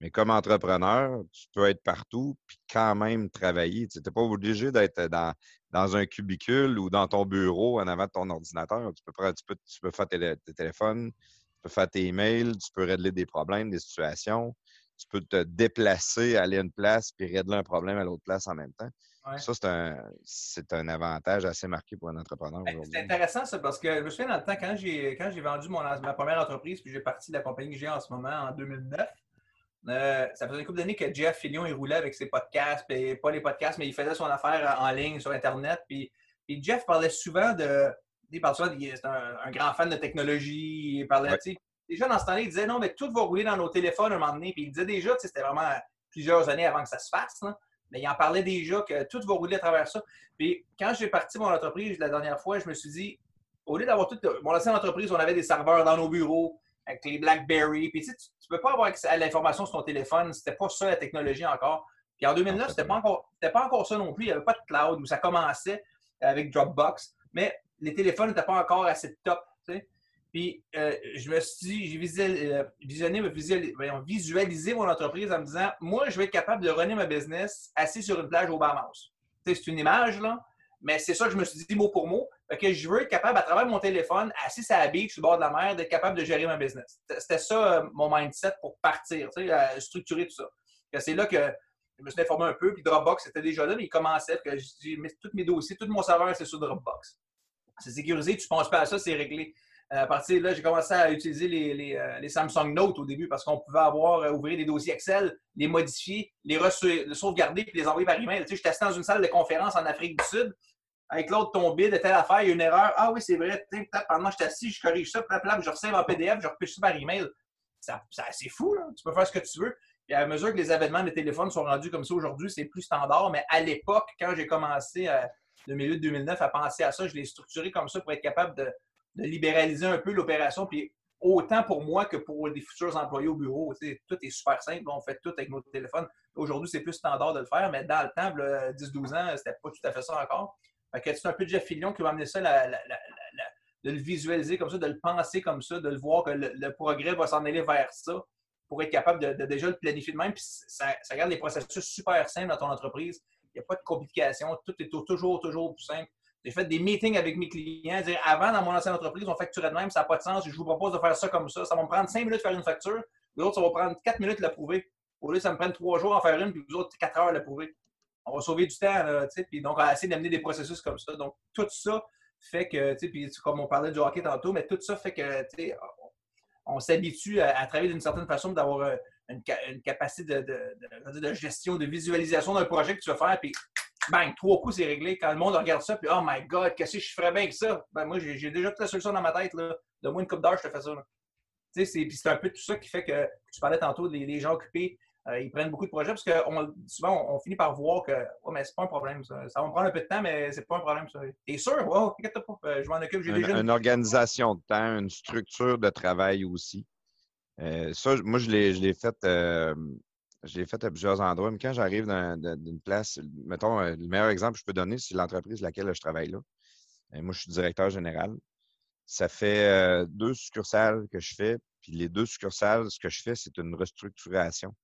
Mais comme entrepreneur, tu peux être partout puis quand même travailler. Tu n'es pas obligé d'être dans un cubicule ou dans ton bureau en avant de ton ordinateur. Tu peux faire tes téléphones, tu peux faire tes emails, tu peux régler des problèmes, des situations. Tu peux te déplacer, aller à une place puis régler un problème à l'autre place en même temps. Ouais. Ça, c'est un avantage assez marqué pour un entrepreneur aujourd'hui. C'est intéressant ça parce que je me souviens dans le temps, quand j'ai vendu ma première entreprise puis j'ai parti de la compagnie que j'ai en ce moment en 2009, ça faisait une couple d'années que Jeff Fillion il roulait avec ses podcasts, puis pas les podcasts, mais il faisait son affaire en ligne sur Internet. Puis Jeff parlait souvent c'est un grand fan de technologie. Il parlait, ouais. Déjà dans ce temps-là, il disait non, mais tout va rouler dans nos téléphones un moment donné. Puis il disait déjà, c'était vraiment plusieurs années avant que ça se fasse, là, mais il en parlait déjà que tout va rouler à travers ça. Puis quand j'ai parti mon entreprise la dernière fois, je me suis dit, au lieu d'avoir toute mon ancienne entreprise, on avait des serveurs dans nos bureaux. Avec les BlackBerry, puis tu peux pas avoir accès à l'information sur ton téléphone, c'était pas ça la technologie encore. Puis en 2009, c'était pas encore ça non plus, il n'y avait pas de cloud, où ça commençait avec Dropbox, mais les téléphones n'étaient pas encore assez top, tu sais. Puis je me suis dit, j'ai visualisé mon entreprise en me disant, moi, je vais être capable de runner ma business assis sur une plage au Bahamas. Tu sais, c'est une image, là, mais c'est ça que je me suis dit mot pour mot. Que je veux être capable, à travers mon téléphone, assis à la beach, sur le bord de la mer, d'être capable de gérer ma business. C'était ça mon mindset pour partir, structurer tout ça. Que c'est là que je me suis informé un peu, puis Dropbox était déjà là, mais il commençait, que je dis, tous mes dossiers, tout mon serveur, c'est sur Dropbox. C'est sécurisé, tu ne penses pas à ça, c'est réglé. À partir de là, j'ai commencé à utiliser les Samsung Note au début parce qu'on pouvait ouvrir des dossiers Excel, les modifier, les sauvegarder puis les envoyer par email. Tu sais, j'étais assis dans une salle de conférence en Afrique du Sud. Avec l'autre tombé de telle affaire, il y a une erreur. Ah oui, c'est vrai. Pendant que je suis assis, je corrige ça. Je resave en PDF, je repêche ça par email. C'est fou, là. Tu peux faire ce que tu veux. Puis à mesure que les avènements des téléphones sont rendus comme ça aujourd'hui, c'est plus standard. Mais à l'époque, quand j'ai commencé en 2008-2009 à penser à ça, je l'ai structuré comme ça pour être capable de libéraliser un peu l'opération. Puis autant pour moi que pour les futurs employés au bureau. Tout est super simple. On fait tout avec nos téléphones. Aujourd'hui, c'est plus standard de le faire. Mais dans le temps, 10-12 ans, c'était pas tout à fait ça encore. C'est un peu Jeff Fillion qui m'a amené ça, de le visualiser comme ça, de le penser comme ça, de le voir que le progrès va s'en aller vers ça pour être capable de déjà le planifier de même. Puis ça garde les processus super simples dans ton entreprise. Il n'y a pas de complications. Tout est toujours plus simple. J'ai fait des meetings avec mes clients. Dire avant, dans mon ancienne entreprise, on facturait de même. Ça n'a pas de sens. Je vous propose de faire ça comme ça. Ça va me prendre 5 minutes de faire une facture. L'autre, ça va prendre 4 minutes de l'approuver. Au lieu, ça me prend 3 jours en faire une, puis vous autres, 4 heures à l'approuver. On va sauver du temps, là, tu sais, puis donc on va essayer d'amener des processus comme ça. Donc, tout ça fait que, tu sais, puis comme on parlait du hockey tantôt, mais tout ça fait que, tu sais, on s'habitue à travailler d'une certaine façon d'avoir une capacité de gestion, de visualisation d'un projet que tu vas faire, puis bang, trois coups, c'est réglé. Quand le monde regarde ça, puis oh my God, qu'est-ce que je ferais bien que ça? Ben moi, j'ai déjà toute la solution dans ma tête, là. Donne-moi une coupe d'heure, je te fais ça. Tu sais, puis c'est un peu tout ça qui fait que, tu parlais tantôt, les gens occupés, ils prennent beaucoup de projets parce que souvent, on finit par voir que, oh, mais c'est pas un problème, ça. Ça va me prendre un peu de temps, mais c'est pas un problème, ça. T'es sûr? Oh, t'inquiète pas, je m'en occupe, j'ai déjà... Une organisation de temps, une structure de travail aussi. Ça, moi, je l'ai fait... Je l'ai fait à plusieurs endroits, mais quand j'arrive d'une place, mettons, le meilleur exemple que je peux donner, c'est l'entreprise à laquelle je travaille là. Moi, je suis directeur général. Ça fait 2 succursales que je fais, puis les 2 succursales, ce que je fais, c'est une restructuration.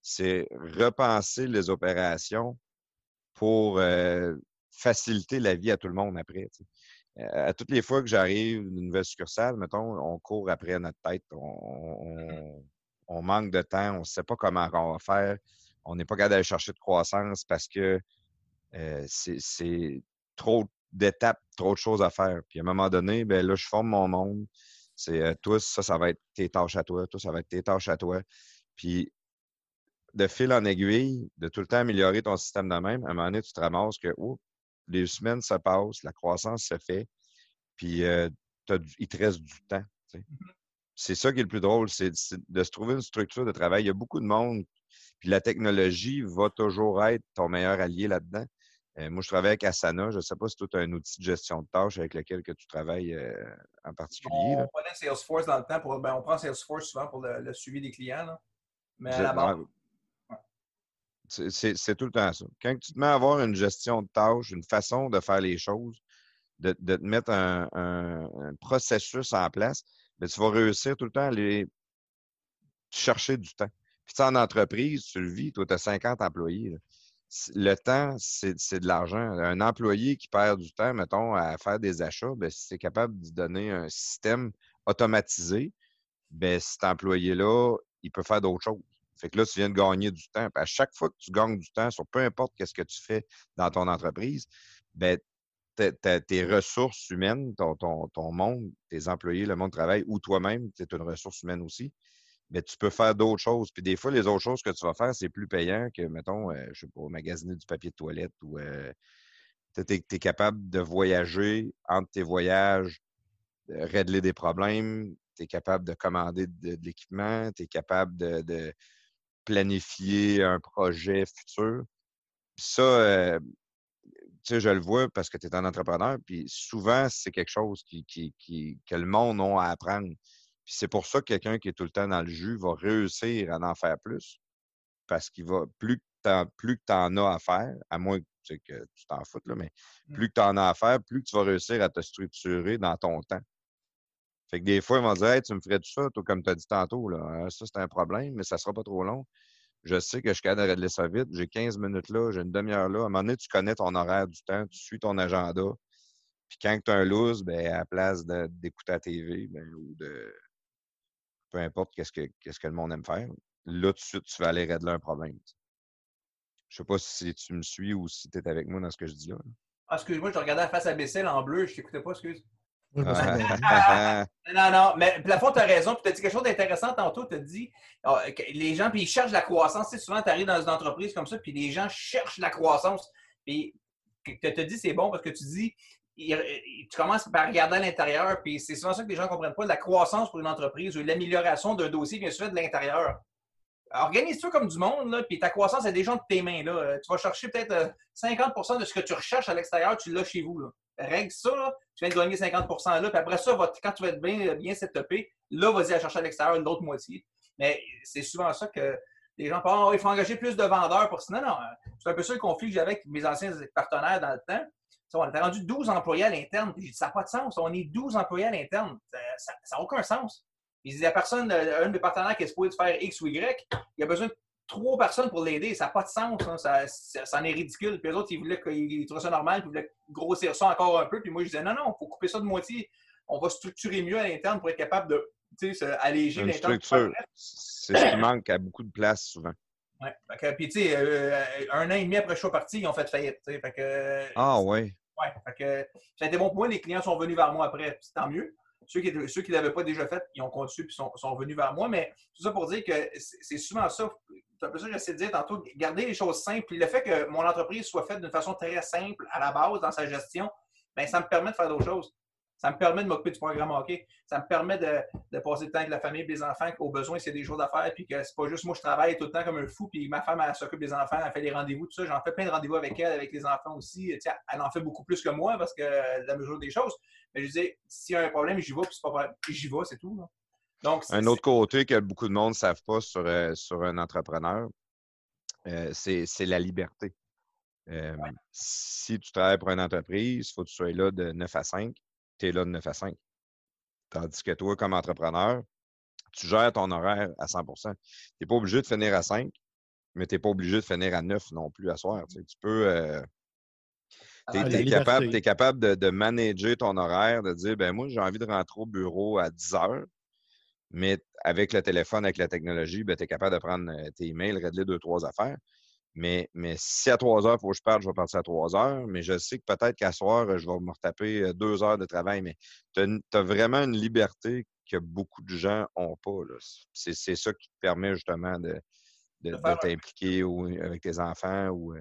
C'est repenser les opérations pour faciliter la vie à tout le monde après. Tu sais. À toutes les fois que j'arrive d'une nouvelle succursale, mettons, on court après notre tête, on manque de temps, on ne sait pas comment on va faire, on n'est pas capable d'aller chercher de croissance parce que c'est trop d'étapes, trop de choses à faire. Puis à un moment donné, bien là, je forme mon monde. C'est toi, ça va être tes tâches à toi, ça va être tes tâches à toi. Puis de fil en aiguille, de tout le temps améliorer ton système de même, à un moment donné, tu te ramasses que les semaines se passent, la croissance se fait, puis il te reste du temps. Tu sais. C'est ça qui est le plus drôle, c'est de se trouver une structure de travail. Il y a beaucoup de monde, puis la technologie va toujours être ton meilleur allié là-dedans. Moi, je travaille avec Asana. Je ne sais pas si toi, tu as un outil de gestion de tâches avec lequel que tu travailles en particulier. On prenait Salesforce dans le temps. On prend Salesforce souvent pour le suivi des clients. Là. Mais à la base... C'est tout le temps ça. Quand tu te mets à avoir une gestion de tâches, une façon de faire les choses, de te mettre un processus en place... Mais tu vas réussir tout le temps à aller chercher du temps. Puis tu es en entreprise, tu le vis, toi, tu as 50 employés. Là. Le temps, c'est de l'argent. Un employé qui perd du temps, mettons, à faire des achats, bien, si tu es capable de donner un système automatisé, bien, cet employé-là, il peut faire d'autres choses. Fait que là, tu viens de gagner du temps. Puis à chaque fois que tu gagnes du temps, sur peu importe ce que tu fais dans ton entreprise, bien, tes ressources humaines, ton monde, tes employés, le monde de travail ou toi-même, tu es une ressource humaine aussi, mais tu peux faire d'autres choses. Puis des fois, les autres choses que tu vas faire, c'est plus payant que, mettons, je sais pas, magasiner du papier de toilette ou tu es capable de voyager entre tes voyages, régler des problèmes, tu es capable de commander de l'équipement, tu es capable de planifier un projet futur. Puis ça... Tu sais, je le vois parce que tu es un entrepreneur, puis souvent, c'est quelque chose que le monde a à apprendre. Puis c'est pour ça que quelqu'un qui est tout le temps dans le jus va réussir à en faire plus, parce qu'il va, plus que tu en as à faire, à moins que tu t'en foutes, là, mais plus que tu en as à faire, plus que tu vas réussir à te structurer dans ton temps. Fait que des fois, ils vont dire « Hey, tu me ferais tout ça, toi, comme tu as dit tantôt, là, ça, c'est un problème, mais ça sera pas trop long. » Je sais que je suis capable de régler ça vite. J'ai 15 minutes là, j'ai une demi-heure là. À un moment donné, tu connais ton horaire du temps, tu suis ton agenda. Puis quand tu as un loose, bien, à la place d'écouter la TV bien, ou de peu importe qu'est-ce que le monde aime faire, là, tout de suite, tu vas aller régler un problème. Je sais pas si tu me suis ou si tu es avec moi dans ce que je dis là. Ah, excuse-moi, je te regardais la face à Bessel en bleu. Je t'écoutais pas, excuse. Non, mais Plafond, tu as raison. Tu as dit quelque chose d'intéressant tantôt. Tu as dit les gens, puis ils cherchent la croissance. Tu sais, souvent, tu arrives dans une entreprise comme ça, puis les gens cherchent la croissance. Puis tu te dis, c'est bon parce que tu dis, tu commences par regarder à l'intérieur, puis c'est souvent ça que les gens ne comprennent pas. La croissance pour une entreprise ou l'amélioration d'un dossier vient souvent de l'intérieur. Organise-toi comme du monde, là, puis ta croissance est déjà entre tes mains. Là. Tu vas chercher peut-être 50 % de ce que tu recherches à l'extérieur, tu l'as chez vous. Là. Règle ça, là, tu viens de gagner 50 % là, puis après ça, quand tu vas être bien setupé, là, vas-y à chercher à l'extérieur l'autre moitié. Mais c'est souvent ça que les gens pensent, il faut engager plus de vendeurs pour ça. Non, c'est un peu ça le conflit que j'avais avec mes anciens partenaires dans le temps. On était rendu 12 employés à l'interne, puis j'ai dit, ça n'a pas de sens, on est 12 employés à l'interne, ça n'a aucun sens. Il dit, la personne, un de mes partenaires qui est supposé faire X ou Y, il a besoin de 3 personnes pour l'aider. Ça n'a pas de sens. Hein. Ça en est ridicule. Puis eux autres, ils trouvaient ça normal. Puis ils voulaient grossir ça encore un peu. Puis moi, je disais, non, il faut couper ça de moitié. On va structurer mieux à l'interne pour être capable de alléger l'interne. C'est ce qui manque à beaucoup de places souvent. Ouais. Puis tu sais, 1 an et demi après que je suis parti, ils ont fait faillite. Fait que, oui. Ouais. Fait que, ça a été bon pour moi. Les clients sont venus vers moi après. C'est tant mieux. Ceux qui ne l'avaient pas déjà fait, ils ont continué et sont revenus vers moi. Mais tout ça pour dire que c'est souvent ça. C'est un peu ça que j'essaie de dire tantôt, garder les choses simples. Et le fait que mon entreprise soit faite d'une façon très simple à la base dans sa gestion, bien, ça me permet de faire d'autres choses. Ça me permet de m'occuper du programme hockey. Ça me permet de passer le temps avec la famille et les enfants qui, au besoin, c'est des jours d'affaires. Puis que c'est pas juste moi, je travaille tout le temps comme un fou. Puis ma femme, elle s'occupe des enfants, elle fait les rendez-vous, tout ça. J'en fais plein de rendez-vous avec elle, avec les enfants aussi. T'sais, elle en fait beaucoup plus que moi parce que la mesure des choses. Mais je disais, s'il y a un problème, j'y vais. Puis c'est pas problème. J'y vais, c'est tout. Là. Donc, c'est, un autre côté que beaucoup de monde ne savent pas sur un entrepreneur, c'est la liberté. Ouais. Si tu travailles pour une entreprise, il faut que tu sois là de 9 à 5. Tu es là de 9 à 5. Tandis que toi, comme entrepreneur, tu gères ton horaire à 100 %. Tu n'es pas obligé de finir à 5, mais tu n'es pas obligé de finir à 9 non plus à soir. Tu sais, tu peux... t'es capable de manager ton horaire, de dire, ben moi, j'ai envie de rentrer au bureau à 10 heures, mais avec le téléphone, avec la technologie, ben, tu es capable de prendre tes emails, régler 2-3 affaires. Mais si à 3 heures, il faut que je parte, je vais partir à 3 heures. Mais je sais que peut-être qu'à soir, je vais me retaper 2 heures de travail. Mais tu as vraiment une liberté que beaucoup de gens n'ont pas. Là. C'est ça qui te permet justement de t'impliquer avec tes enfants. Ou...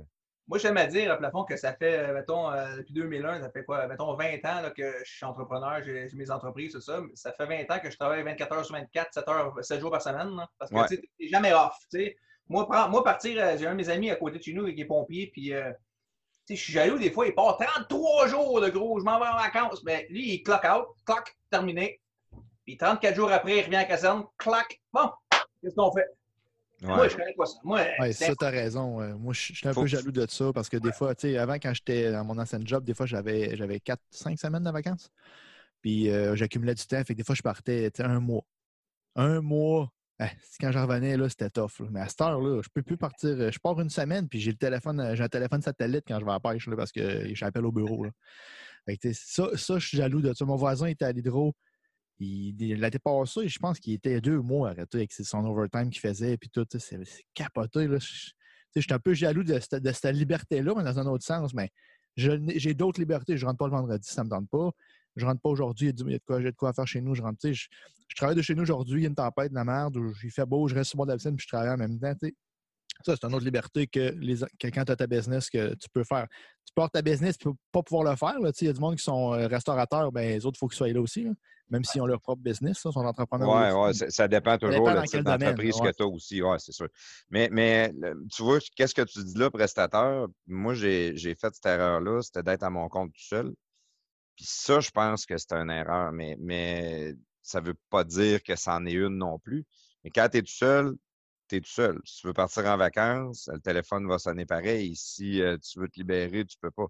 Moi, j'aime à dire, à plafond, que ça fait, mettons, depuis 2001, ça fait quoi? Mettons, 20 ans là, que je suis entrepreneur, j'ai mes entreprises, tout ça. Ça fait 20 ans que je travaille 24 heures sur 24, 7 jours par semaine. Là, parce que ouais. Tu n'es jamais off, tu sais. Moi, partir, j'ai un de mes amis à côté de chez nous qui est pompier, puis je suis jaloux des fois, il part 33 jours de gros, je m'en vais en vacances, mais lui, il clock out, clock, terminé, puis 34 jours après, il revient à la caserne, clock, bon, qu'est-ce qu'on fait? Ouais. Moi, je connais pas ça. Moi, ouais, ça, t'as raison. Moi, je suis un peu jaloux de ça, parce que des fois, tu sais, avant, quand j'étais dans mon ancien job, des fois, j'avais 4-5 semaines de vacances, puis j'accumulais du temps, fait que des fois, je partais un mois. Quand j'en revenais, là, c'était tough. Là. Mais à cette heure-là, je peux plus partir. Je pars une semaine, puis j'ai un téléphone satellite quand je vais à la pêche là, parce que j'appelle au bureau. Là. Fait que, ça, je suis jaloux de ça. Mon voisin était à l'hydro. Il était passé, je pense qu'il était 2 mois arrêté avec son overtime qu'il faisait, puis tout, c'est capoté. Là. Je suis un peu jaloux de cette liberté-là, mais dans un autre sens. Mais j'ai d'autres libertés. Je rentre pas le vendredi, ça me tente pas. Je rentre pas aujourd'hui, il y a de quoi faire chez nous. Je rentre, je travaille de chez nous aujourd'hui, il y a une tempête, de la merde, il fait beau, je reste sur le bord de la piscine puis je travaille en même temps. T'sais. Ça, c'est une autre liberté que quand tu as ta business que tu peux faire. Tu portes ta business, tu ne peux pas pouvoir le faire. Il y a du monde qui sont restaurateurs, ben, les autres, il faut qu'ils soient là aussi. Là. Même s'ils ont leur propre business, ils sont entrepreneurs. Oui, ouais, ça dépend toujours de l'entreprise que tu as aussi. Oui, c'est sûr. Mais tu vois, qu'est-ce que tu dis là, prestataire? Moi, j'ai fait cette erreur-là, c'était d'être à mon compte tout seul. Puis ça, je pense que c'est une erreur, mais ça ne veut pas dire que c'en est une non plus. Mais quand tu es tout seul, tu es tout seul. Si tu veux partir en vacances, le téléphone va sonner pareil. Si tu veux te libérer, tu ne peux pas.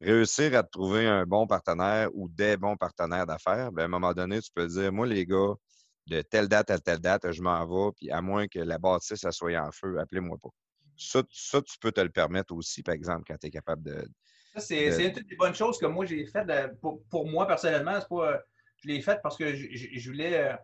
Réussir à te trouver un bon partenaire ou des bons partenaires d'affaires, bien, à un moment donné, tu peux dire, moi, les gars, de telle date à telle date, je m'en vais, puis à moins que la bâtisse soit en feu, appelez-moi pas. Ça, tu peux te le permettre aussi, par exemple, quand tu es capable de... Ça, c'est une des bonnes choses que moi, j'ai faites pour moi, personnellement. C'est pas, je l'ai faite parce que je voulais...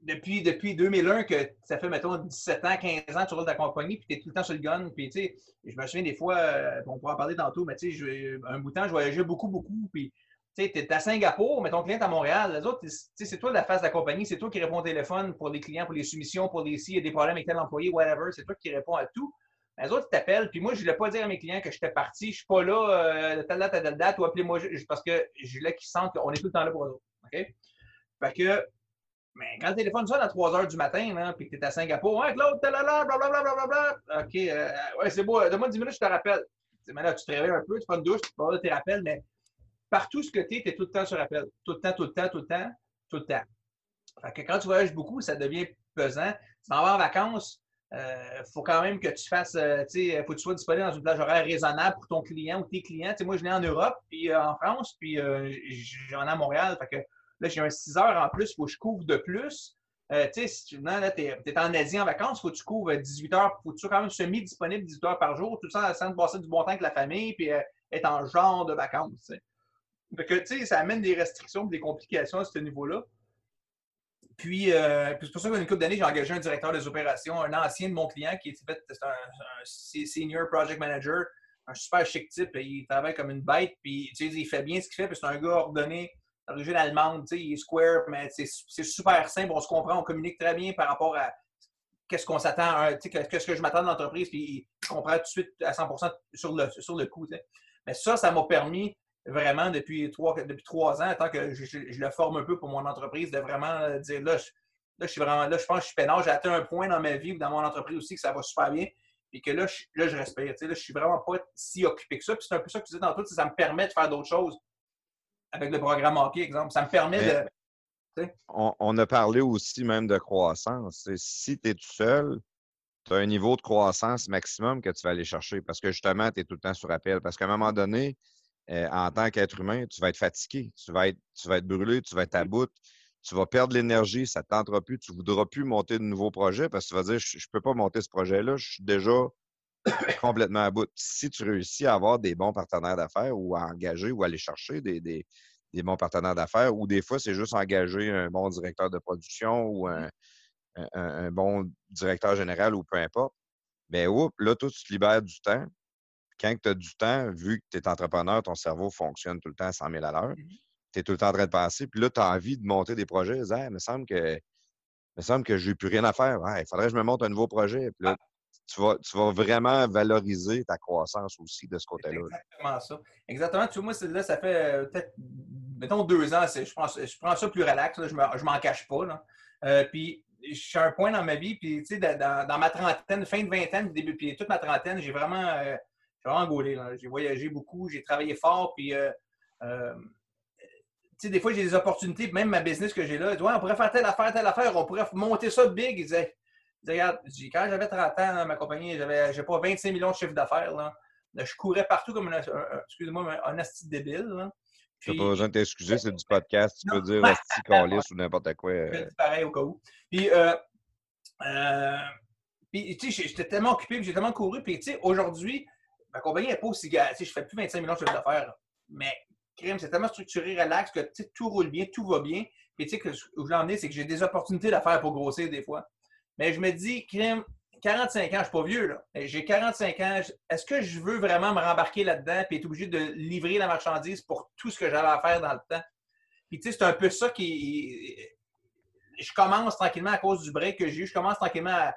Depuis 2001, que ça fait, mettons, 17 ans, 15 ans, tu roules ta compagnie, puis tu es tout le temps sur le gun. Puis, tu sais, je me souviens des fois, on pourra en parler tantôt, mais tu sais, un bout de temps, je voyageais beaucoup. Puis, tu sais, tu es à Singapour, mais ton client est à Montréal. Les autres, tu sais, c'est toi la face de la compagnie, c'est toi qui réponds au téléphone pour les clients, pour les soumissions, pour les s'il y a des problèmes avec tel employé, whatever, c'est toi qui réponds à tout. Les autres, ils t'appellent. Puis moi, je ne voulais pas dire à mes clients que j'étais parti, je ne suis pas là de telle date à telle date, ou appelez-moi parce que je voulais qu'ils sentent qu'on est tout le temps là pour eux autres. OK? Fait que, mais quand le téléphone sonne à 3 h du matin, hein, puis que tu es à Singapour, hein, Claude, talala, blablabla, blablabla. OK, ouais, c'est beau, donne-moi 10 minutes, je te rappelle. Mais là, tu te réveilles un peu, tu prends une douche, tu parles de tes rappels, mais partout ce que tu es tout le temps sur rappel. Tout le temps. Fait que quand tu voyages beaucoup, ça devient pesant. Tu t'en vas en vacances. Faut quand même que tu fasses, faut que tu sois disponible dans une plage horaire raisonnable pour ton client ou tes clients. T'sais, moi, je l'ai en Europe, puis en France, puis j'en ai à Montréal. Fait que là, j'ai un 6 heures en plus, il faut que je couvre de plus. Si tu es en Asie en vacances, il faut que tu couvres 18 heures, faut que tu sois quand même semi-disponible 18 heures par jour, tout ça sans te passer du bon temps avec la famille, puis être en genre de vacances. T'sais. Fait que, ça amène des restrictions et des complications à ce niveau-là. Puis c'est pour ça qu'une couple d'années, j'ai engagé un directeur des opérations, un ancien de mon client qui était un senior project manager, un super chic type. Il travaille comme une bête, puis il fait bien ce qu'il fait, puis c'est un gars ordonné, d'origine allemande, il est square, mais c'est super simple, on se comprend, on communique très bien par rapport à qu'est-ce qu'on s'attend, hein, qu'est-ce que je m'attends de l'entreprise, puis je comprends tout de suite à 100% sur le coût. T'sais. Mais ça m'a permis vraiment depuis trois ans, tant que je le forme un peu pour mon entreprise, de vraiment dire je pense que je suis peinard, j'ai atteint un point dans ma vie ou dans mon entreprise aussi que ça va super bien, puis que là je respire. Là, je suis vraiment pas si occupé que ça. Puis c'est un peu ça que tu disais tantôt, ça me permet de faire d'autres choses. Avec le programme hockey, exemple, ça me permet de... On a parlé aussi même de croissance. Et si tu es tout seul, tu as un niveau de croissance maximum que tu vas aller chercher parce que justement, tu es tout le temps sur appel. Parce qu'à un moment donné, en tant qu'être humain, tu vas être fatigué, tu vas être brûlé, tu vas être à bout, tu vas perdre l'énergie, ça ne te tentera plus, tu ne voudras plus monter de nouveaux projets parce que tu vas dire « je ne peux pas monter ce projet-là, je suis déjà complètement à bout ». Si tu réussis à avoir des bons partenaires d'affaires ou à engager ou à aller chercher des bons partenaires d'affaires, ou des fois, c'est juste engager un bon directeur de production ou un bon directeur général ou peu importe. Bien, là, toi, tu te libères du temps. Quand tu as du temps, vu que tu es entrepreneur, ton cerveau fonctionne tout le temps à 100 000 à l'heure. Tu es tout le temps en train de penser. Puis là, tu as envie de monter des projets. Hey, il me semble que je n'ai plus rien à faire. Il faudrait que je me monte un nouveau projet. Puis là, tu vas vraiment valoriser ta croissance aussi de ce côté-là. C'est exactement ça. Exactement. Tu vois, moi, là, ça fait peut-être, mettons, 2 ans. Je prends ça plus relax. Là, je m'en cache pas. Là. Puis, je suis à un point dans ma vie. Puis, tu sais, dans ma trentaine, fin de vingtaine, début, puis toute ma trentaine, j'ai vraiment gaulé. Là. J'ai voyagé beaucoup. J'ai travaillé fort. Puis, tu sais, des fois, j'ai des opportunités. Même ma business que j'ai là, tu vois, on pourrait faire telle affaire. On pourrait monter ça big. Ils disaient, regarde, quand j'avais 30 ans, là, ma compagnie, j'ai pas 25 millions de chiffres d'affaires. Là, je courais partout comme un asti débile. Là. Puis, t'as pas besoin de t'excuser, c'est du podcast. Tu peux dire asti, calice ou n'importe quoi. Je dis pareil au cas où. Puis, tu sais, j'étais tellement occupé, j'ai tellement couru. Puis, tu sais, aujourd'hui, ma compagnie n'est pas aussi gale. Tu sais, je fais plus 25 millions de chiffres d'affaires. Là. Mais, crime, c'est tellement structuré, relax, que tu sais, tout roule bien, tout va bien. Puis, tu sais, que, où je l'en ai, c'est que j'ai des opportunités d'affaires pour grossir des fois. Mais je me dis, crime, 45 ans, je ne suis pas vieux, là. J'ai 45 ans. Est-ce que je veux vraiment me rembarquer là-dedans et être obligé de livrer la marchandise pour tout ce que j'avais à faire dans le temps? Puis, tu sais, c'est un peu ça qui. Je commence tranquillement à cause du break que j'ai eu. Je commence tranquillement à.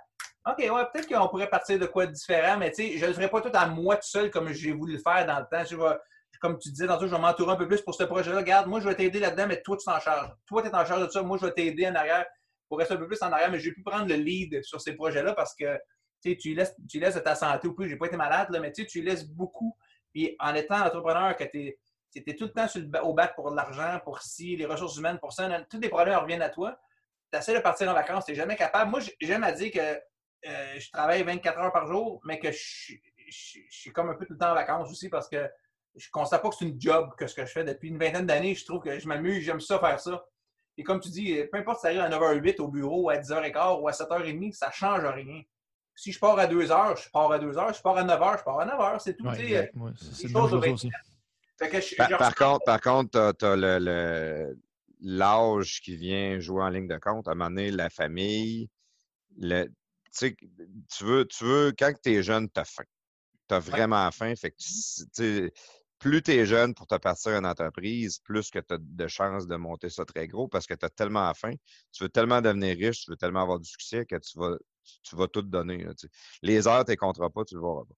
OK, ouais, peut-être qu'on pourrait partir de quoi de différent, mais tu sais, je ne le ferai pas tout à moi tout seul comme j'ai voulu le faire dans le temps. Comme tu disais tantôt, je vais m'entourer un peu plus pour ce projet-là. Regarde, moi, je vais t'aider là-dedans, mais toi, tu t'en charges. Toi, tu es en charge de ça. Moi, je vais t'aider en arrière. Pour rester un peu plus en arrière, mais j'ai pu prendre le lead sur ces projets-là parce que tu laisses de ta santé ou plus. J'ai pas été malade, là, mais tu laisses beaucoup. Puis en étant entrepreneur, que tu es tout le temps au bac pour l'argent, pour si, les ressources humaines, pour ça, tous les problèmes reviennent à toi. Tu essaies de partir en vacances, tu n'es jamais capable. Moi, j'aime à dire que je travaille 24 heures par jour, mais que je suis comme un peu tout le temps en vacances aussi parce que je ne constate pas que c'est une job que ce que je fais depuis une vingtaine d'années. Je trouve que je m'amuse, j'aime ça faire ça. Et comme tu dis, peu importe si ça arrive à 9h08 au bureau, à 10h15 ou à 7h30, ça ne change rien. Si je pars à 2h, je pars à 2h, je pars à 9h, je pars à 9h. C'est tout. Ouais, c'est une chose aussi. Fait que par contre, tu as l'âge qui vient jouer en ligne de compte. À un moment donné, la famille, tu veux, quand tu es jeune, tu as faim. Tu as vraiment faim. Fait que plus tu es jeune pour te partir en entreprise, plus que tu as de chances de monter ça très gros parce que tu as tellement faim, tu veux tellement devenir riche, tu veux tellement avoir du succès que tu vas tout donner. Là, les heures, tu ne les compteras pas, tu ne le verras pas.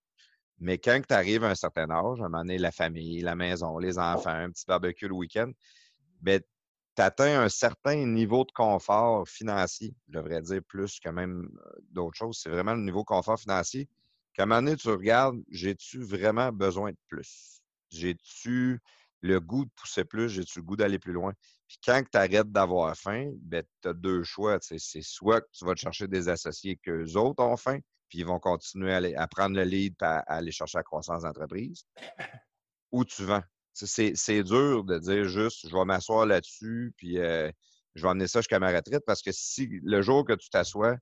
Mais quand tu arrives à un certain âge, à un moment donné, la famille, la maison, les enfants, un petit barbecue le week-end, ben, tu atteins un certain niveau de confort financier, je devrais dire plus que même d'autres choses. C'est vraiment le niveau confort financier qu'à un moment donné, tu regardes, j'ai-tu vraiment besoin de plus? J'ai-tu le goût de pousser plus? J'ai-tu le goût d'aller plus loin? Puis quand tu arrêtes d'avoir faim, ben tu as 2 choix. T'sais. C'est soit que tu vas te chercher des associés qu'eux autres ont faim, puis ils vont continuer à prendre le lead et à aller chercher la croissance d'entreprise, ou tu vends. C'est dur de dire juste « je vais m'asseoir là-dessus puis je vais emmener ça jusqu'à ma retraite » parce que si le jour que tu t'assois,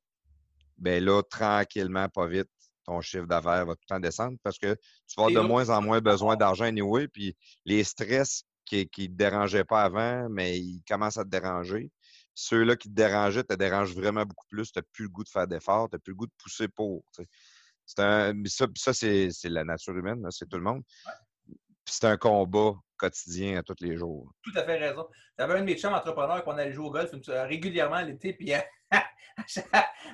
ben là, tranquillement, pas vite, ton chiffre d'affaires va tout le temps descendre parce que tu vas avoir de moins en moins besoin d'argent anyway, puis les stress qui ne te dérangeaient pas avant, mais ils commencent à te déranger. Ceux-là qui te dérangent vraiment beaucoup plus. Tu n'as plus le goût de faire d'efforts, tu n'as plus le goût de pousser pour. C'est la nature humaine, là, c'est tout le monde. Ouais. C'est un combat quotidien à tous les jours. Tout à fait raison. J'avais un de mes chums entrepreneurs qu'on allait jouer au golf régulièrement l'été, puis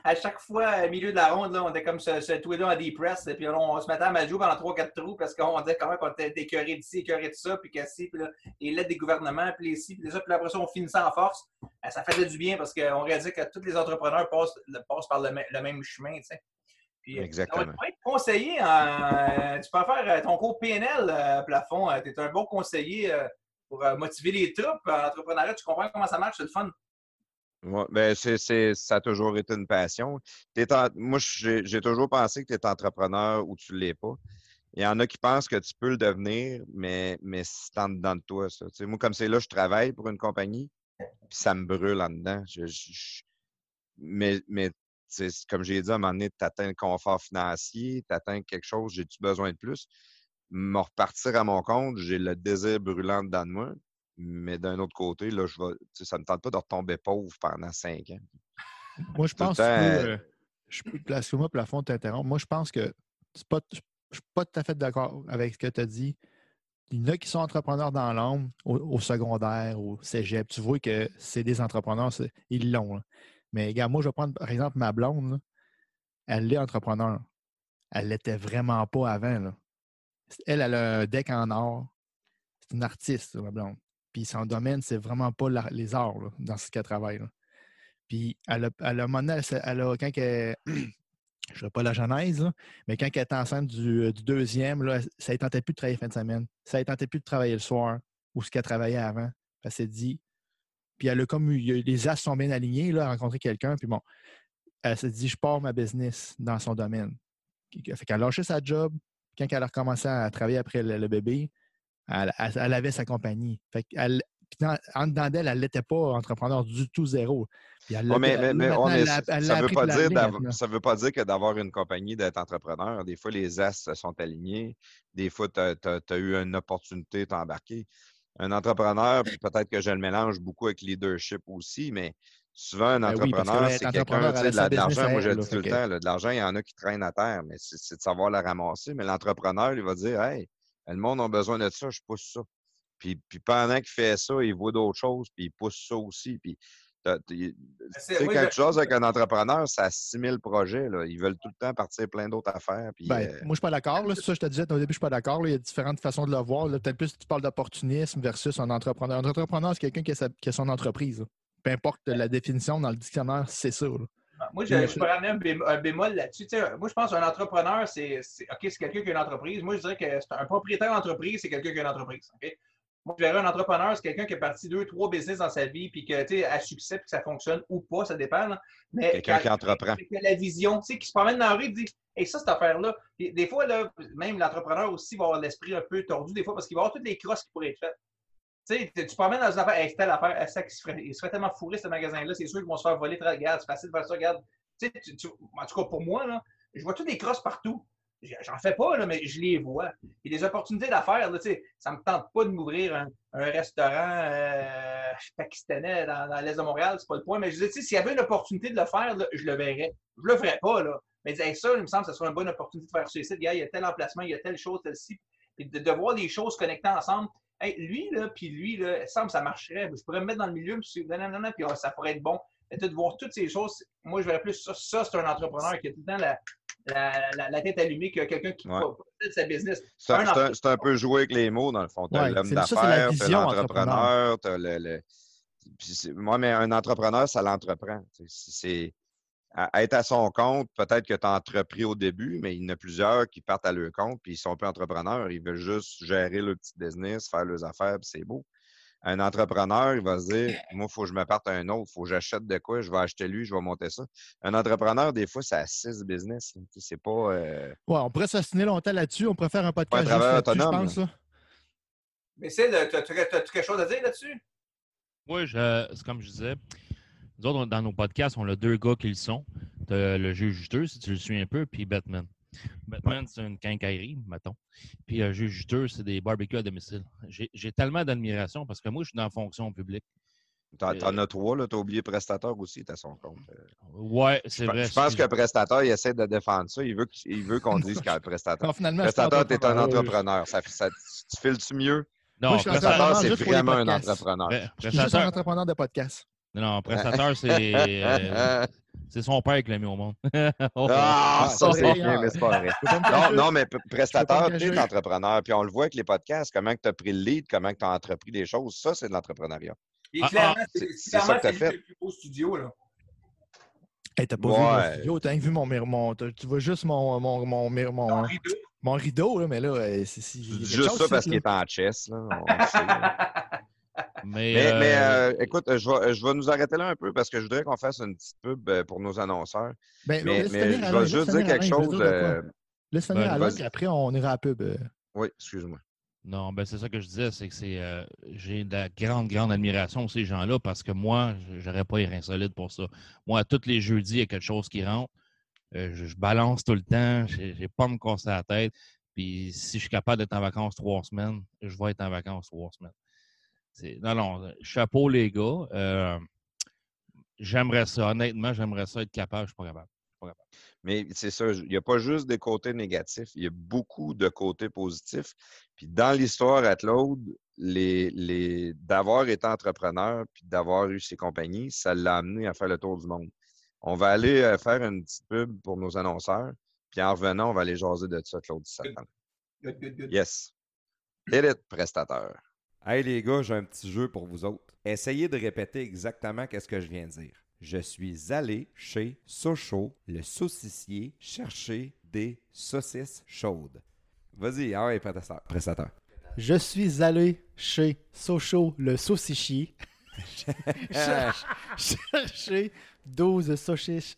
à chaque fois, au milieu de la ronde, là, on était comme ce tweet-là en depress, et puis on se mettait à mal jouer pendant 3-4 trous parce qu'on disait quand même qu'on était écœuré d'ici, écœuré de ça, puis cassé, puis là, les lettres des gouvernements, puis ici, puis ça, puis après ça, on finissait en force. Ça faisait du bien parce qu'on réalisait que tous les entrepreneurs passent par le même chemin, tu sais. Puis, exactement. On va être conseiller, tu peux faire ton cours PNL, Plafond. Tu es un bon conseiller pour motiver les troupes en entrepreneuriat. Tu comprends comment ça marche, c'est le fun. Ouais, ben ça a toujours été une passion. Moi, j'ai toujours pensé que tu es entrepreneur ou tu ne l'es pas. Il y en a qui pensent que tu peux le devenir, mais c'est en dedans de toi, ça. T'sais, moi, comme c'est là, je travaille pour une compagnie, puis ça me brûle en dedans. Mais comme j'ai dit, à un moment donné, tu atteins le confort financier, tu atteins quelque chose, j'ai-tu besoin de plus? Me repartir à mon compte, j'ai le désir brûlant dedans de moi, mais d'un autre côté, là, ça ne me tente pas de retomber pauvre pendant 5 ans. Moi, je pense que Plafond t'interrompt. Moi, je pense que je ne suis pas tout à fait d'accord avec ce que tu as dit. Il y en a qui sont entrepreneurs dans l'âme, au secondaire, au cégep. Tu vois que c'est des entrepreneurs, ils l'ont. Hein. Mais regarde, moi, je vais prendre, par exemple, ma blonde, là, elle est entrepreneur. Elle ne l'était vraiment pas avant. Là. Elle a un deck en or. C'est une artiste, ma blonde. Puis son domaine, c'est vraiment pas les arts là, dans ce qu'elle travaille. Là. Puis je ne ferai pas la genèse, là, mais quand elle était enceinte du deuxième, là, ça ne tentait plus de travailler la fin de semaine. Ça ne tentait plus de travailler le soir ou ce qu'elle travaillait avant. Elle s'est dit... Puis elle a comme eu, les astres sont bien alignés, là, elle a rencontré quelqu'un, puis bon, elle s'est dit, je pars ma business dans son domaine. Fait qu'elle a lâché sa job. Quand elle a recommencé à travailler après le bébé, elle avait sa compagnie. Fait qu'elle, en dedans d'elle, elle n'était pas entrepreneur du tout zéro. Ça ne veut pas dire que d'avoir une compagnie, d'être entrepreneur. Des fois, les astres sont alignés. Des fois, tu as eu une opportunité, tu as embarqué. Un entrepreneur, puis peut-être que je le mélange beaucoup avec leadership aussi, mais souvent, un entrepreneur, oui, c'est quelqu'un, tu sais, de l'argent, moi je le dis tout le temps, là, de l'argent, il y en a qui traînent à terre, mais c'est de savoir le ramasser. Mais l'entrepreneur, il va dire, hey, le monde a besoin de ça, je pousse ça. Puis pendant qu'il fait ça, il voit d'autres choses, puis il pousse ça aussi. Puis, tu sais, quand tu jases avec un entrepreneur, ça a 6000 projets. Là. Ils veulent tout le temps partir plein d'autres affaires. Puis, moi, je ne suis pas d'accord. C'est ça que je te disais au début, je ne suis pas d'accord. Il y a différentes façons de le voir. Peut-être plus tu parles d'opportunisme versus un entrepreneur. Un entrepreneur, c'est quelqu'un qui a son entreprise. Là. Peu importe la définition dans le dictionnaire, c'est ça. Là. Moi, je peux ramener un bémol là-dessus. Tu sais, moi, je pense qu'un entrepreneur, c'est quelqu'un qui a une entreprise. Moi, je dirais que c'est un propriétaire d'entreprise, c'est quelqu'un qui a une entreprise. Okay? Moi, je verrais un entrepreneur, c'est quelqu'un qui a parti 2-3 business dans sa vie, puis que, tu sais, à succès, puis que ça fonctionne ou pas, ça dépend. Là. Mais quelqu'un qui entreprend. Qui a la vision, tu sais, qui se promène dans la rue et dit, hey, ça, cette affaire-là. Des fois, là, même l'entrepreneur aussi va avoir l'esprit un peu tordu, des fois, parce qu'il va avoir toutes les crosses qui pourraient être faites. Tu sais, tu te promènes dans une affaire, hey, telle affaire, ça, il serait tellement fourré, ce magasin-là, c'est sûr qu'ils vont se faire voler, regarde, c'est facile de faire ça, regarde. Tu sais, en tout cas, pour moi, là, je vois toutes les crosses partout. J'en fais pas, là, mais je les vois. Et les opportunités d'affaires, là, ça me tente pas de m'ouvrir un restaurant pakistanais dans l'est de Montréal, c'est pas le point. Mais je disais, s'il y avait une opportunité de le faire, là, je le verrais. Je le ferais pas, là. Mais je disais, hey, ça, il me semble que ce serait une bonne opportunité de faire ce site. Gars, il y a tel emplacement, il y a telle chose, telle-ci. Et de voir les choses connectées ensemble. Hey, lui, là, puis lui, là, il semble que ça marcherait. Je pourrais me mettre dans le milieu, puis oh, ça pourrait être bon. Et de voir toutes ces choses, moi, je verrais plus ça, c'est un entrepreneur qui a tout le temps la tête allumée qu'il y a quelqu'un qui fait de sa business. C'est un peu jouer avec les mots, dans le fond. Tu as l'homme d'affaires, tu as l'entrepreneur. Moi, mais un entrepreneur, ça l'entreprend. C'est être à son compte, peut-être que tu as entrepris au début, mais il y en a plusieurs qui partent à leur compte puis ils sont pas entrepreneurs. Ils veulent juste gérer leur petit business, faire leurs affaires, puis c'est beau. Un entrepreneur, il va se dire, moi, il faut que je me parte à un autre, il faut que j'achète de quoi, je vais acheter lui, je vais monter ça. Un entrepreneur, des fois, ça a 6 business. C'est pas. Ouais, on pourrait s'assiner longtemps là-dessus, on pourrait faire un podcast juste là-dessus, je pense. Là. Mais c'est, t'as-tu quelque chose à dire là-dessus? Oui, c'est comme je disais. Nous autres, dans nos podcasts, on a 2 gars qui le sont. T'as le Juge juteux, si tu le suis un peu, puis Batman. Batman, c'est une quincaillerie, mettons. Puis un Juge juteux, c'est des barbecues à domicile. J'ai tellement d'admiration parce que moi, je suis dans la fonction publique. T'en as 3, là. T'as oublié prestataire aussi, t'as son compte. Ouais, c'est vrai. Je pense que prestataire, il essaie de défendre ça. Il veut qu'on dise qu'un prestataire. Prestataire, t'es un entrepreneur. Tu files-tu mieux? Non, moi, prestataire, c'est vraiment un entrepreneur. Je suis juste un entrepreneur de podcast. Non, prestataire, c'est... C'est son père qui l'a mis au monde. Ah, ça, c'est bien, mais c'est pas vrai. Non, mais prestataire, tu es entrepreneur. Puis on le voit avec les podcasts, comment tu as pris le lead, comment tu as entrepris les choses. Ça, c'est de l'entrepreneuriat. Et clairement, c'est ça que tu as fait. C'est le plus beau studio, là. Hey, t'as pas vu mon studio, t'as vu mon tu vois juste mon rideau. Mon rideau, là, mais là, c'est juste ça parce qu'il est en chess, là. On sait, là. Mais écoute, je vais nous arrêter là un peu parce que je voudrais qu'on fasse une petite pub pour nos annonceurs. Mais je vais juste dire quelque chose. Laisse finir à l'autre, après on ira à la pub. Oui, excuse-moi. Non, ben c'est ça que je disais, c'est que j'ai de la grande admiration pour ces gens-là parce que moi, j'aurais pas les reins solides pour ça. Moi, tous les jeudis, il y a quelque chose qui rentre. Je balance tout le temps. J'ai pas à me casser la tête. Puis si je suis capable d'être en vacances 3 semaines, je vais être en vacances 3 semaines. Non, chapeau les gars. J'aimerais ça. Honnêtement, j'aimerais ça être capable. Je suis pas capable. Mais c'est ça, il n'y a pas juste des côtés négatifs, il y a beaucoup de côtés positifs. Puis dans l'histoire à Claude, d'avoir été entrepreneur puis d'avoir eu ses compagnies, ça l'a amené à faire le tour du monde. On va aller faire une petite pub pour nos annonceurs, puis en revenant, on va aller jaser de ça, Claude. Good. Yes. Hit it, prestataire. Hey les gars, j'ai un petit jeu pour vous autres. Essayez de répéter exactement qu'est-ce que je viens de dire. Je suis allé chez Socho le saucissier chercher des saucisses chaudes. Vas-y, allez, prestataire. Je suis allé chez Socho le saucissier chercher 12 saucisses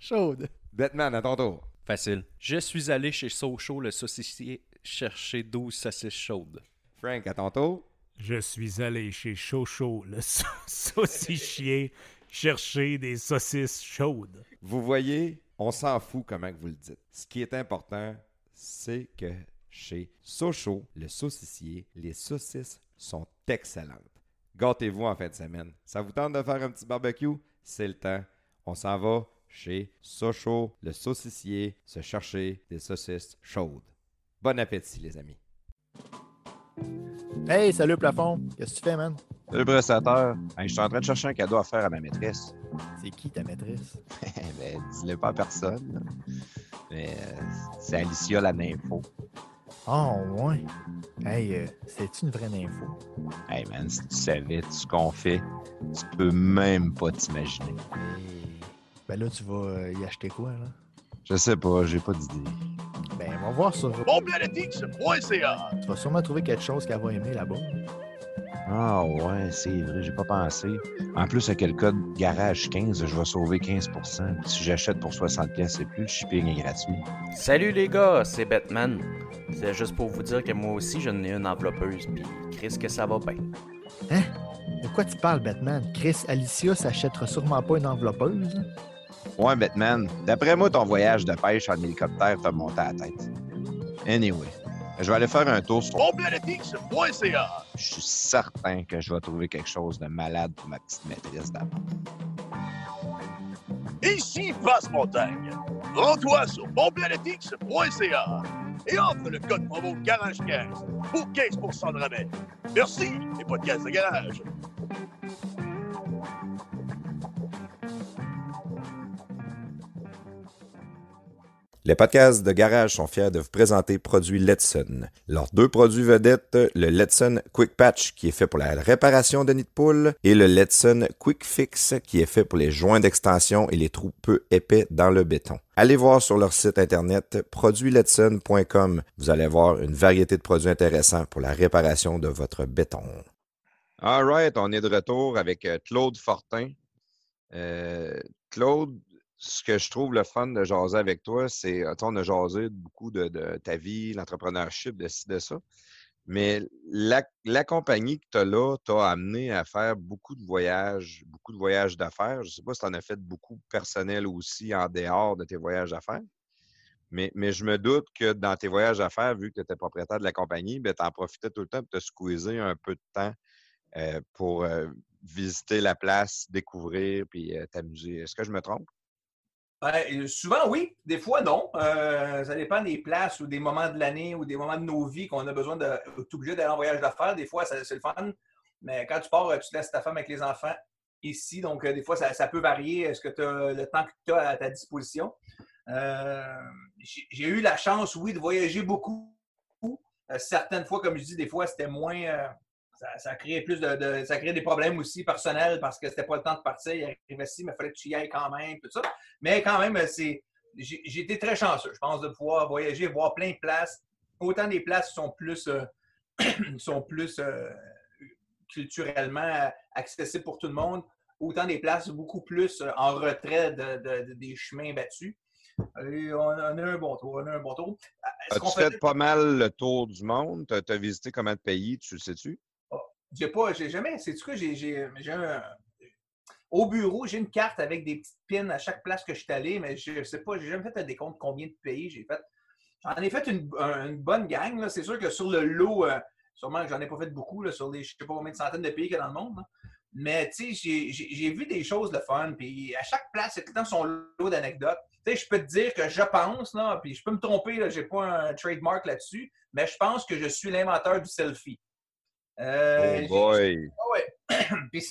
chaudes. Batman, à ton tour. Facile. Je suis allé chez Socho le saucissier chercher 12 saucisses chaudes. Frank, à ton tour. Je suis allé chez Socho le saucissier chercher des saucisses chaudes. Vous voyez, on s'en fout comment que vous le dites. Ce qui est important, c'est que chez Socho, le saucissier, les saucisses sont excellentes. Gâtez-vous en fin de semaine. Ça vous tente de faire un petit barbecue? C'est le temps. On s'en va chez Socho, le saucissier, se chercher des saucisses chaudes. Bon appétit, les amis. Hey, salut Plafond. Qu'est-ce que tu fais, man? Salut, prestataire. Je suis en train de chercher un cadeau à faire à ma maîtresse. C'est qui ta maîtresse? Ben, dis-le pas à personne. Là. Mais c'est Alicia la nympho. Oh, ouais. Hey, c'est une vraie nympho? Hey, man, si tu savais tout ce qu'on fait, tu peux même pas t'imaginer. Et... ben là, tu vas y acheter quoi, là? Je sais pas, j'ai pas d'idée. Ben, on va voir sur Planetix.ca. Tu vas sûrement trouver quelque chose qu'elle va aimer là-bas. Ah ouais, c'est vrai, j'ai pas pensé. En plus, avec le code Garage 15, je vais sauver 15%. Si j'achète pour 60$ et plus, le shipping est gratuit. Salut les gars, c'est Batman. C'est juste pour vous dire que moi aussi, j'en ai une enveloppeuse, pis Chris, que ça va bien. Hein? De quoi tu parles, Batman? Chris, Alicia s'achètera sûrement pas une enveloppeuse? Ouais, Batman. D'après moi, ton voyage de pêche en hélicoptère t'a monté à la tête. Anyway. Je vais aller faire un tour sur Planetix.ca. Je suis certain que je vais trouver quelque chose de malade pour ma petite maîtresse d'abord. Ici Basse Montagne. Rends-toi sur Planetix.ca et offre le code promo Garage 15 pour 15% de rabais. Merci, les podcasts de garage. Les podcasts de Garage sont fiers de vous présenter Produits Letson. Leurs 2 produits vedettes, le Letson Quick Patch qui est fait pour la réparation de nids de poule et le Letson Quick Fix qui est fait pour les joints d'extension et les trous peu épais dans le béton. Allez voir sur leur site internet produitsletson.com. Vous allez voir une variété de produits intéressants pour la réparation de votre béton. All right, on est de retour avec Claude Fortin. Claude, ce que je trouve le fun de jaser avec toi, c'est on a jasé beaucoup de ta vie, l'entrepreneurship, de ci, de ça. Mais la compagnie que tu as là t'a amené à faire beaucoup de voyages d'affaires. Je ne sais pas si tu en as fait beaucoup personnel aussi en dehors de tes voyages d'affaires. Mais je me doute que dans tes voyages d'affaires, vu que tu étais propriétaire de la compagnie, tu en profitais tout le temps pour te squeezer un peu de temps pour visiter la place, découvrir puis t'amuser. Est-ce que je me trompe? Ben, souvent, oui. Des fois, non. Ça dépend des places ou des moments de l'année ou des moments de nos vies qu'on a besoin de... T'es obligé d'aller en voyage d'affaires. Des fois, c'est le fun. Mais quand tu pars, tu laisses ta femme avec les enfants. ici. Donc, des fois, ça peut varier. Est-ce que tu as le temps que tu as à ta disposition? J'ai eu la chance, oui, de voyager beaucoup. Certaines fois, comme je dis, des fois, c'était moins... ça crée des problèmes aussi personnels parce que c'était pas le temps de partir. Il arrivait ici, mais il fallait que tu y ailles quand même, tout ça. Mais quand même, j'ai été très chanceux, je pense, de pouvoir voyager, voir plein de places. Autant des places sont plus culturellement accessibles pour tout le monde, autant des places beaucoup plus en retrait des chemins battus. Et on a un bon tour. As-tu fait pas mal le tour du monde? Tu as visité combien de pays, tu le sais-tu? Oh, j'ai jamais. Sais-tu quoi? Au bureau, j'ai une carte avec des petites pins à chaque place que je suis allé, mais je sais pas, j'ai jamais fait un décompte de combien de pays j'ai fait. J'en ai fait une bonne gang, là. C'est sûr que sur le lot, sûrement que j'en ai pas fait beaucoup, là, sur les je sais pas combien de centaines de pays qu'il y a dans le monde. Là. Mais tu sais, j'ai vu des choses de fun, puis à chaque place, c'est tout le temps son lot d'anecdotes. Tu sais, je peux te dire que je pense, là, puis je peux me tromper, je n'ai pas un trademark là-dessus, mais je pense que je suis l'inventeur du selfie. Oh boy! Oh ouais. Puis,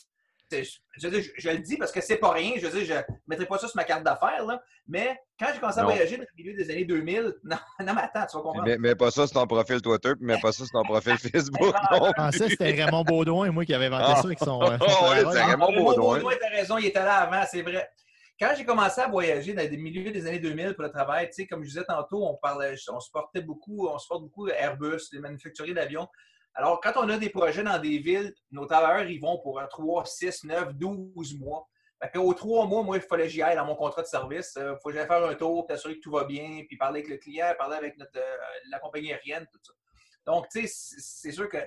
je le dis parce que c'est pas rien. Je veux dire, je ne mettrai pas ça sur ma carte d'affaires, là, mais quand j'ai commencé à voyager dans le milieu des années 2000, mais attends, tu vas comprendre. Mais pas ça sur ton profil Twitter, puis mais pas ça sur ton profil Facebook. Non, ça, c'était Raymond Beaudoin, moi, qui avait inventé ça avec son... c'est Raymond Beaudoin. Beaudoin, t'as raison, il était là avant, c'est vrai. Quand j'ai commencé à voyager dans les milieux des années 2000 pour le travail, tu sais, comme je disais tantôt, on supporte beaucoup Airbus, les manufacturiers d'avions. Alors, quand on a des projets dans des villes, nos travailleurs, ils vont pour 3, 6, 9, 12 mois. Fait qu'au 3 mois, moi, il fallait que j'y aille dans mon contrat de service. Il faut que j'aille faire un tour, puis assurer que tout va bien, puis parler avec le client, parler avec la compagnie aérienne, tout ça. Donc, tu sais, c'est sûr que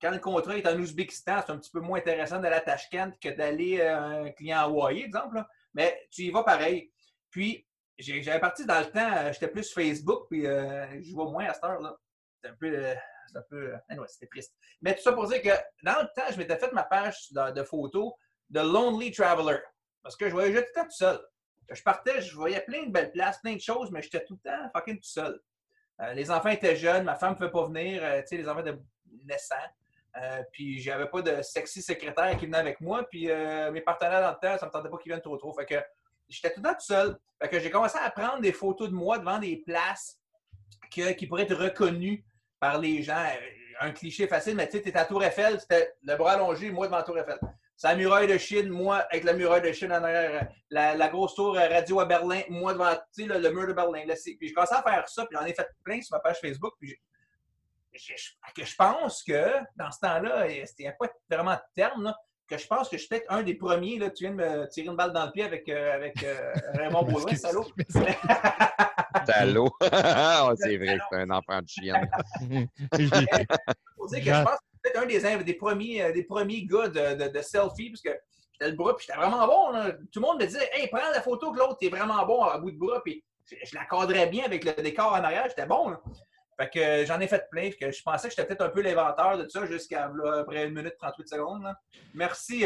quand le contrat est en Ouzbékistan, c'est un petit peu moins intéressant d'aller à Tachkent que d'aller à un client à Hawaii, par exemple, là. Mais tu y vas pareil. Puis, j'avais parti dans le temps, j'étais plus Facebook, puis je vois moins à cette heure-là. C'est un peu... c'était triste. Mais tout ça pour dire que, dans le temps, je m'étais fait ma page de photos de Lonely Traveler. Parce que je voyageais tout le temps tout seul. Je partais, je voyais plein de belles places, plein de choses, mais j'étais tout le temps fucking tout seul. Les enfants étaient jeunes, ma femme ne pouvait pas venir, tu sais, les enfants étaient naissants. Puis j'avais pas de sexy secrétaire qui venait avec moi, puis mes partenaires dans le temps, ça me tentait pas qu'ils viennent trop. Fait que j'étais tout le temps tout seul. Fait que j'ai commencé à prendre des photos de moi devant des places qui pourraient être reconnues par les gens. Un cliché facile, mais tu sais, t'es à Tour Eiffel, c'était le bras allongé, moi devant Tour Eiffel. C'est la muraille de Chine, moi avec la muraille de Chine en arrière. La grosse tour radio à Berlin, moi devant, tu sais, le mur de Berlin. Là, puis j'ai commencé à faire ça, puis j'en ai fait plein sur ma page Facebook, puis je pense que, dans ce temps-là, il n'y a pas vraiment de terme, là, que je pense que je suis peut-être un des premiers, là, tu viens de me tirer une balle dans le pied avec Raymond Beaudoin, salaud. Salaud! C'est vrai, c'est un enfant de chienne. Faut dire que je pense que je suis peut-être un des premiers gars de selfie, parce que j'étais le bras, puis j'étais vraiment bon. Là. Tout le monde me disait « Hey, prends la photo que l'autre, t'es vraiment bon à bout de bras. » Puis je la cadrais bien avec le décor en arrière, j'étais bon, là. Fait que j'en ai fait plein, que je pensais que j'étais peut-être un peu l'inventeur de tout ça jusqu'à là, après 1 minute 38 secondes. Là. Merci,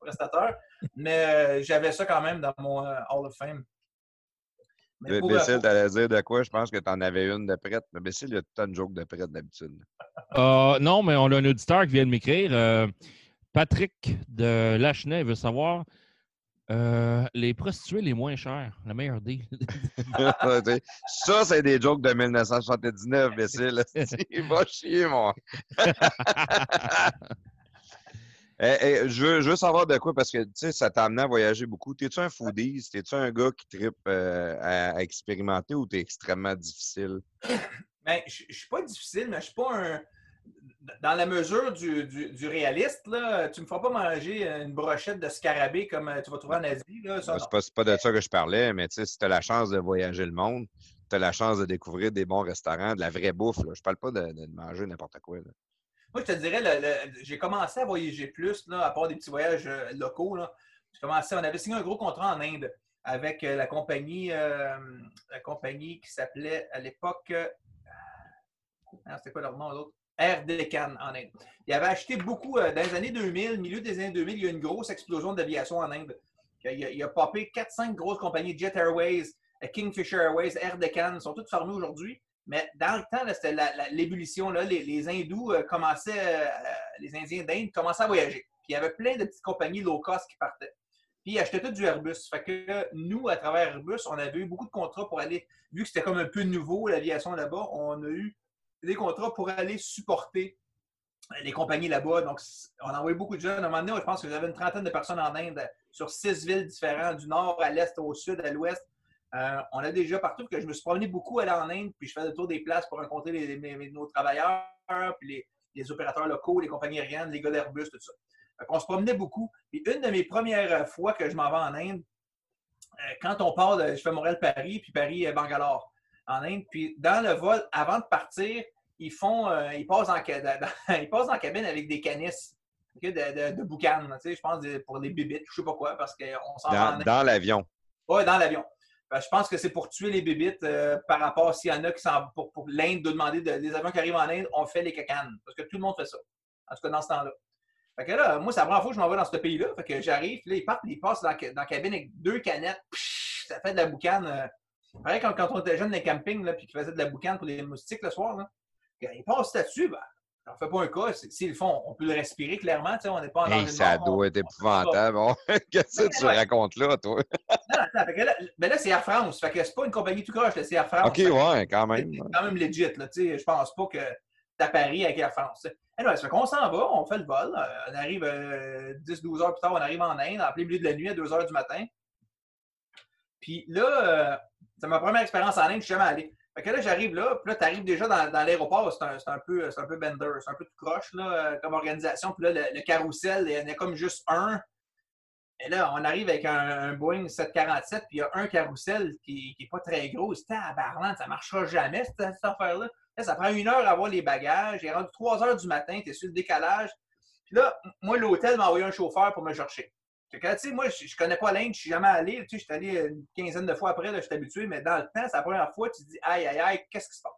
prestataire. Mais j'avais ça quand même dans mon Hall of Fame. Mais Bécile, t'allais dire de quoi? Je pense que t'en avais une de prête. Mais Bécile, il y a tout un joke de prête d'habitude. Non, mais on a un auditeur qui vient de m'écrire. Patrick de Lachenay veut savoir... les prostituées les moins chères, la meilleure deal. Ça, c'est des jokes de 1979, imbécile. Va chier, moi. Je veux savoir de quoi, parce que tu sais, ça t'a amené à voyager beaucoup. T'es-tu un foodie? T'es-tu un gars qui trippe à expérimenter ou t'es extrêmement difficile? Ben, je suis pas difficile, mais je suis pas un... Dans la mesure du réaliste, là, tu ne me feras pas manger une brochette de scarabée comme tu vas trouver en Asie. Là, ça, c'est pas de ça que je parlais, mais si tu as la chance de voyager le monde, tu as la chance de découvrir des bons restaurants, de la vraie bouffe. Là. Je parle pas de manger n'importe quoi. Là. Moi, je te dirais, j'ai commencé à voyager plus, là, à part des petits voyages locaux. Là. On avait signé un gros contrat en Inde avec la compagnie qui s'appelait à l'époque... c'était quoi leur nom, l'autre? Air Deccan en Inde. Il avait acheté beaucoup dans les années 2000, milieu des années 2000, il y a eu une grosse explosion d'aviation en Inde. Il a popé 4-5 grosses compagnies, Jet Airways, Kingfisher Airways, Air Deccan, ils sont toutes fermées aujourd'hui. Mais dans le temps, là, c'était l'ébullition. Là, les Indiens d'Inde commençaient à voyager. Puis il y avait plein de petites compagnies low cost qui partaient. Puis ils achetaient tout du Airbus. Fait que nous, à travers Airbus, on avait eu beaucoup de contrats pour aller, vu que c'était comme un peu nouveau, l'aviation là-bas, on a eu des contrats pour aller supporter les compagnies là-bas. Donc, on a envoyé beaucoup de jeunes. À un moment donné, je pense que vous avez une trentaine de personnes en Inde sur 6 villes différentes, du nord à l'est, au sud, à l'ouest. On a des gens partout, parce que je me suis promené beaucoup aller en Inde, puis je faisais le tour des places pour rencontrer nos travailleurs, puis les opérateurs locaux, les compagnies aériennes, les gars d'Airbus, tout ça. On se promenait beaucoup. Puis une de mes premières fois que je m'en vais en Inde, quand on part, je fais Montréal-Paris, puis Paris-Bangalore en Inde. Puis dans le vol, avant de partir, ils passent en cabine avec des canisses, okay, de boucan, tu sais, je pense pour les bébites, je ne sais pas quoi, parce qu'on s'en va en Inde. Dans l'avion. Oui, dans l'avion. Ben, je pense que c'est pour tuer les bébites par rapport s'il y en a qui s'en... Pour l'Inde, de demander des avions qui arrivent en Inde, on fait les cacanes, parce que tout le monde fait ça, en tout cas dans ce temps-là. Fait que là, moi, c'est la première fois que je m'en vais dans ce pays-là. Fait que j'arrive, puis là, ils partent, ils passent dans la cabine avec 2 canettes. Psh, ça fait de la boucane. Pareil quand on était jeune dans les campings, là, puis qu'ils faisaient de la boucane pour les moustiques le soir. Là. Ils passent là-dessus, ben, on fait pas un cas. S'ils le font, on peut le respirer clairement. On n'est pas en danger. Ça doit être épouvantable. Qu'est-ce que tu racontes là, toi? Non, fait que là, ben là, c'est Air France. Fait que c'est pas une compagnie tout croche, c'est Air France. OK, ouais, quand même. C'est quand même legit. Je pense pas que t'es à Paris avec Air France. Alors, ça fait qu'on s'en va, on fait le vol. On arrive 10-12 heures plus tard, on arrive en Inde, en plein milieu de la nuit, à 2 heures du matin. Puis là, c'est ma première expérience en Inde, je suis jamais allé. Fait que là, j'arrive là, puis là, t'arrives déjà dans l'aéroport, c'est un peu bender, c'est un peu tout croche, là, comme organisation. Puis là, le carrousel, il y en a comme juste un. Et là, on arrive avec un Boeing 747, puis il y a un carrousel qui n'est pas très gros. C'était aberrant, ça ne marchera jamais, cette affaire-là. Là, ça prend 1 heure à avoir les bagages. Il est rendu 3 heures du matin, tu es sur le décalage. Puis là, moi, l'hôtel m'a envoyé un chauffeur pour me chercher. Fait que, tu sais, moi, je ne connais pas l'Inde, je ne suis jamais allé. Tu sais, je suis allé une quinzaine de fois après, je suis habitué, mais dans le temps, c'est la première fois, tu te dis, aïe, aïe, aïe, qu'est-ce qui se passe?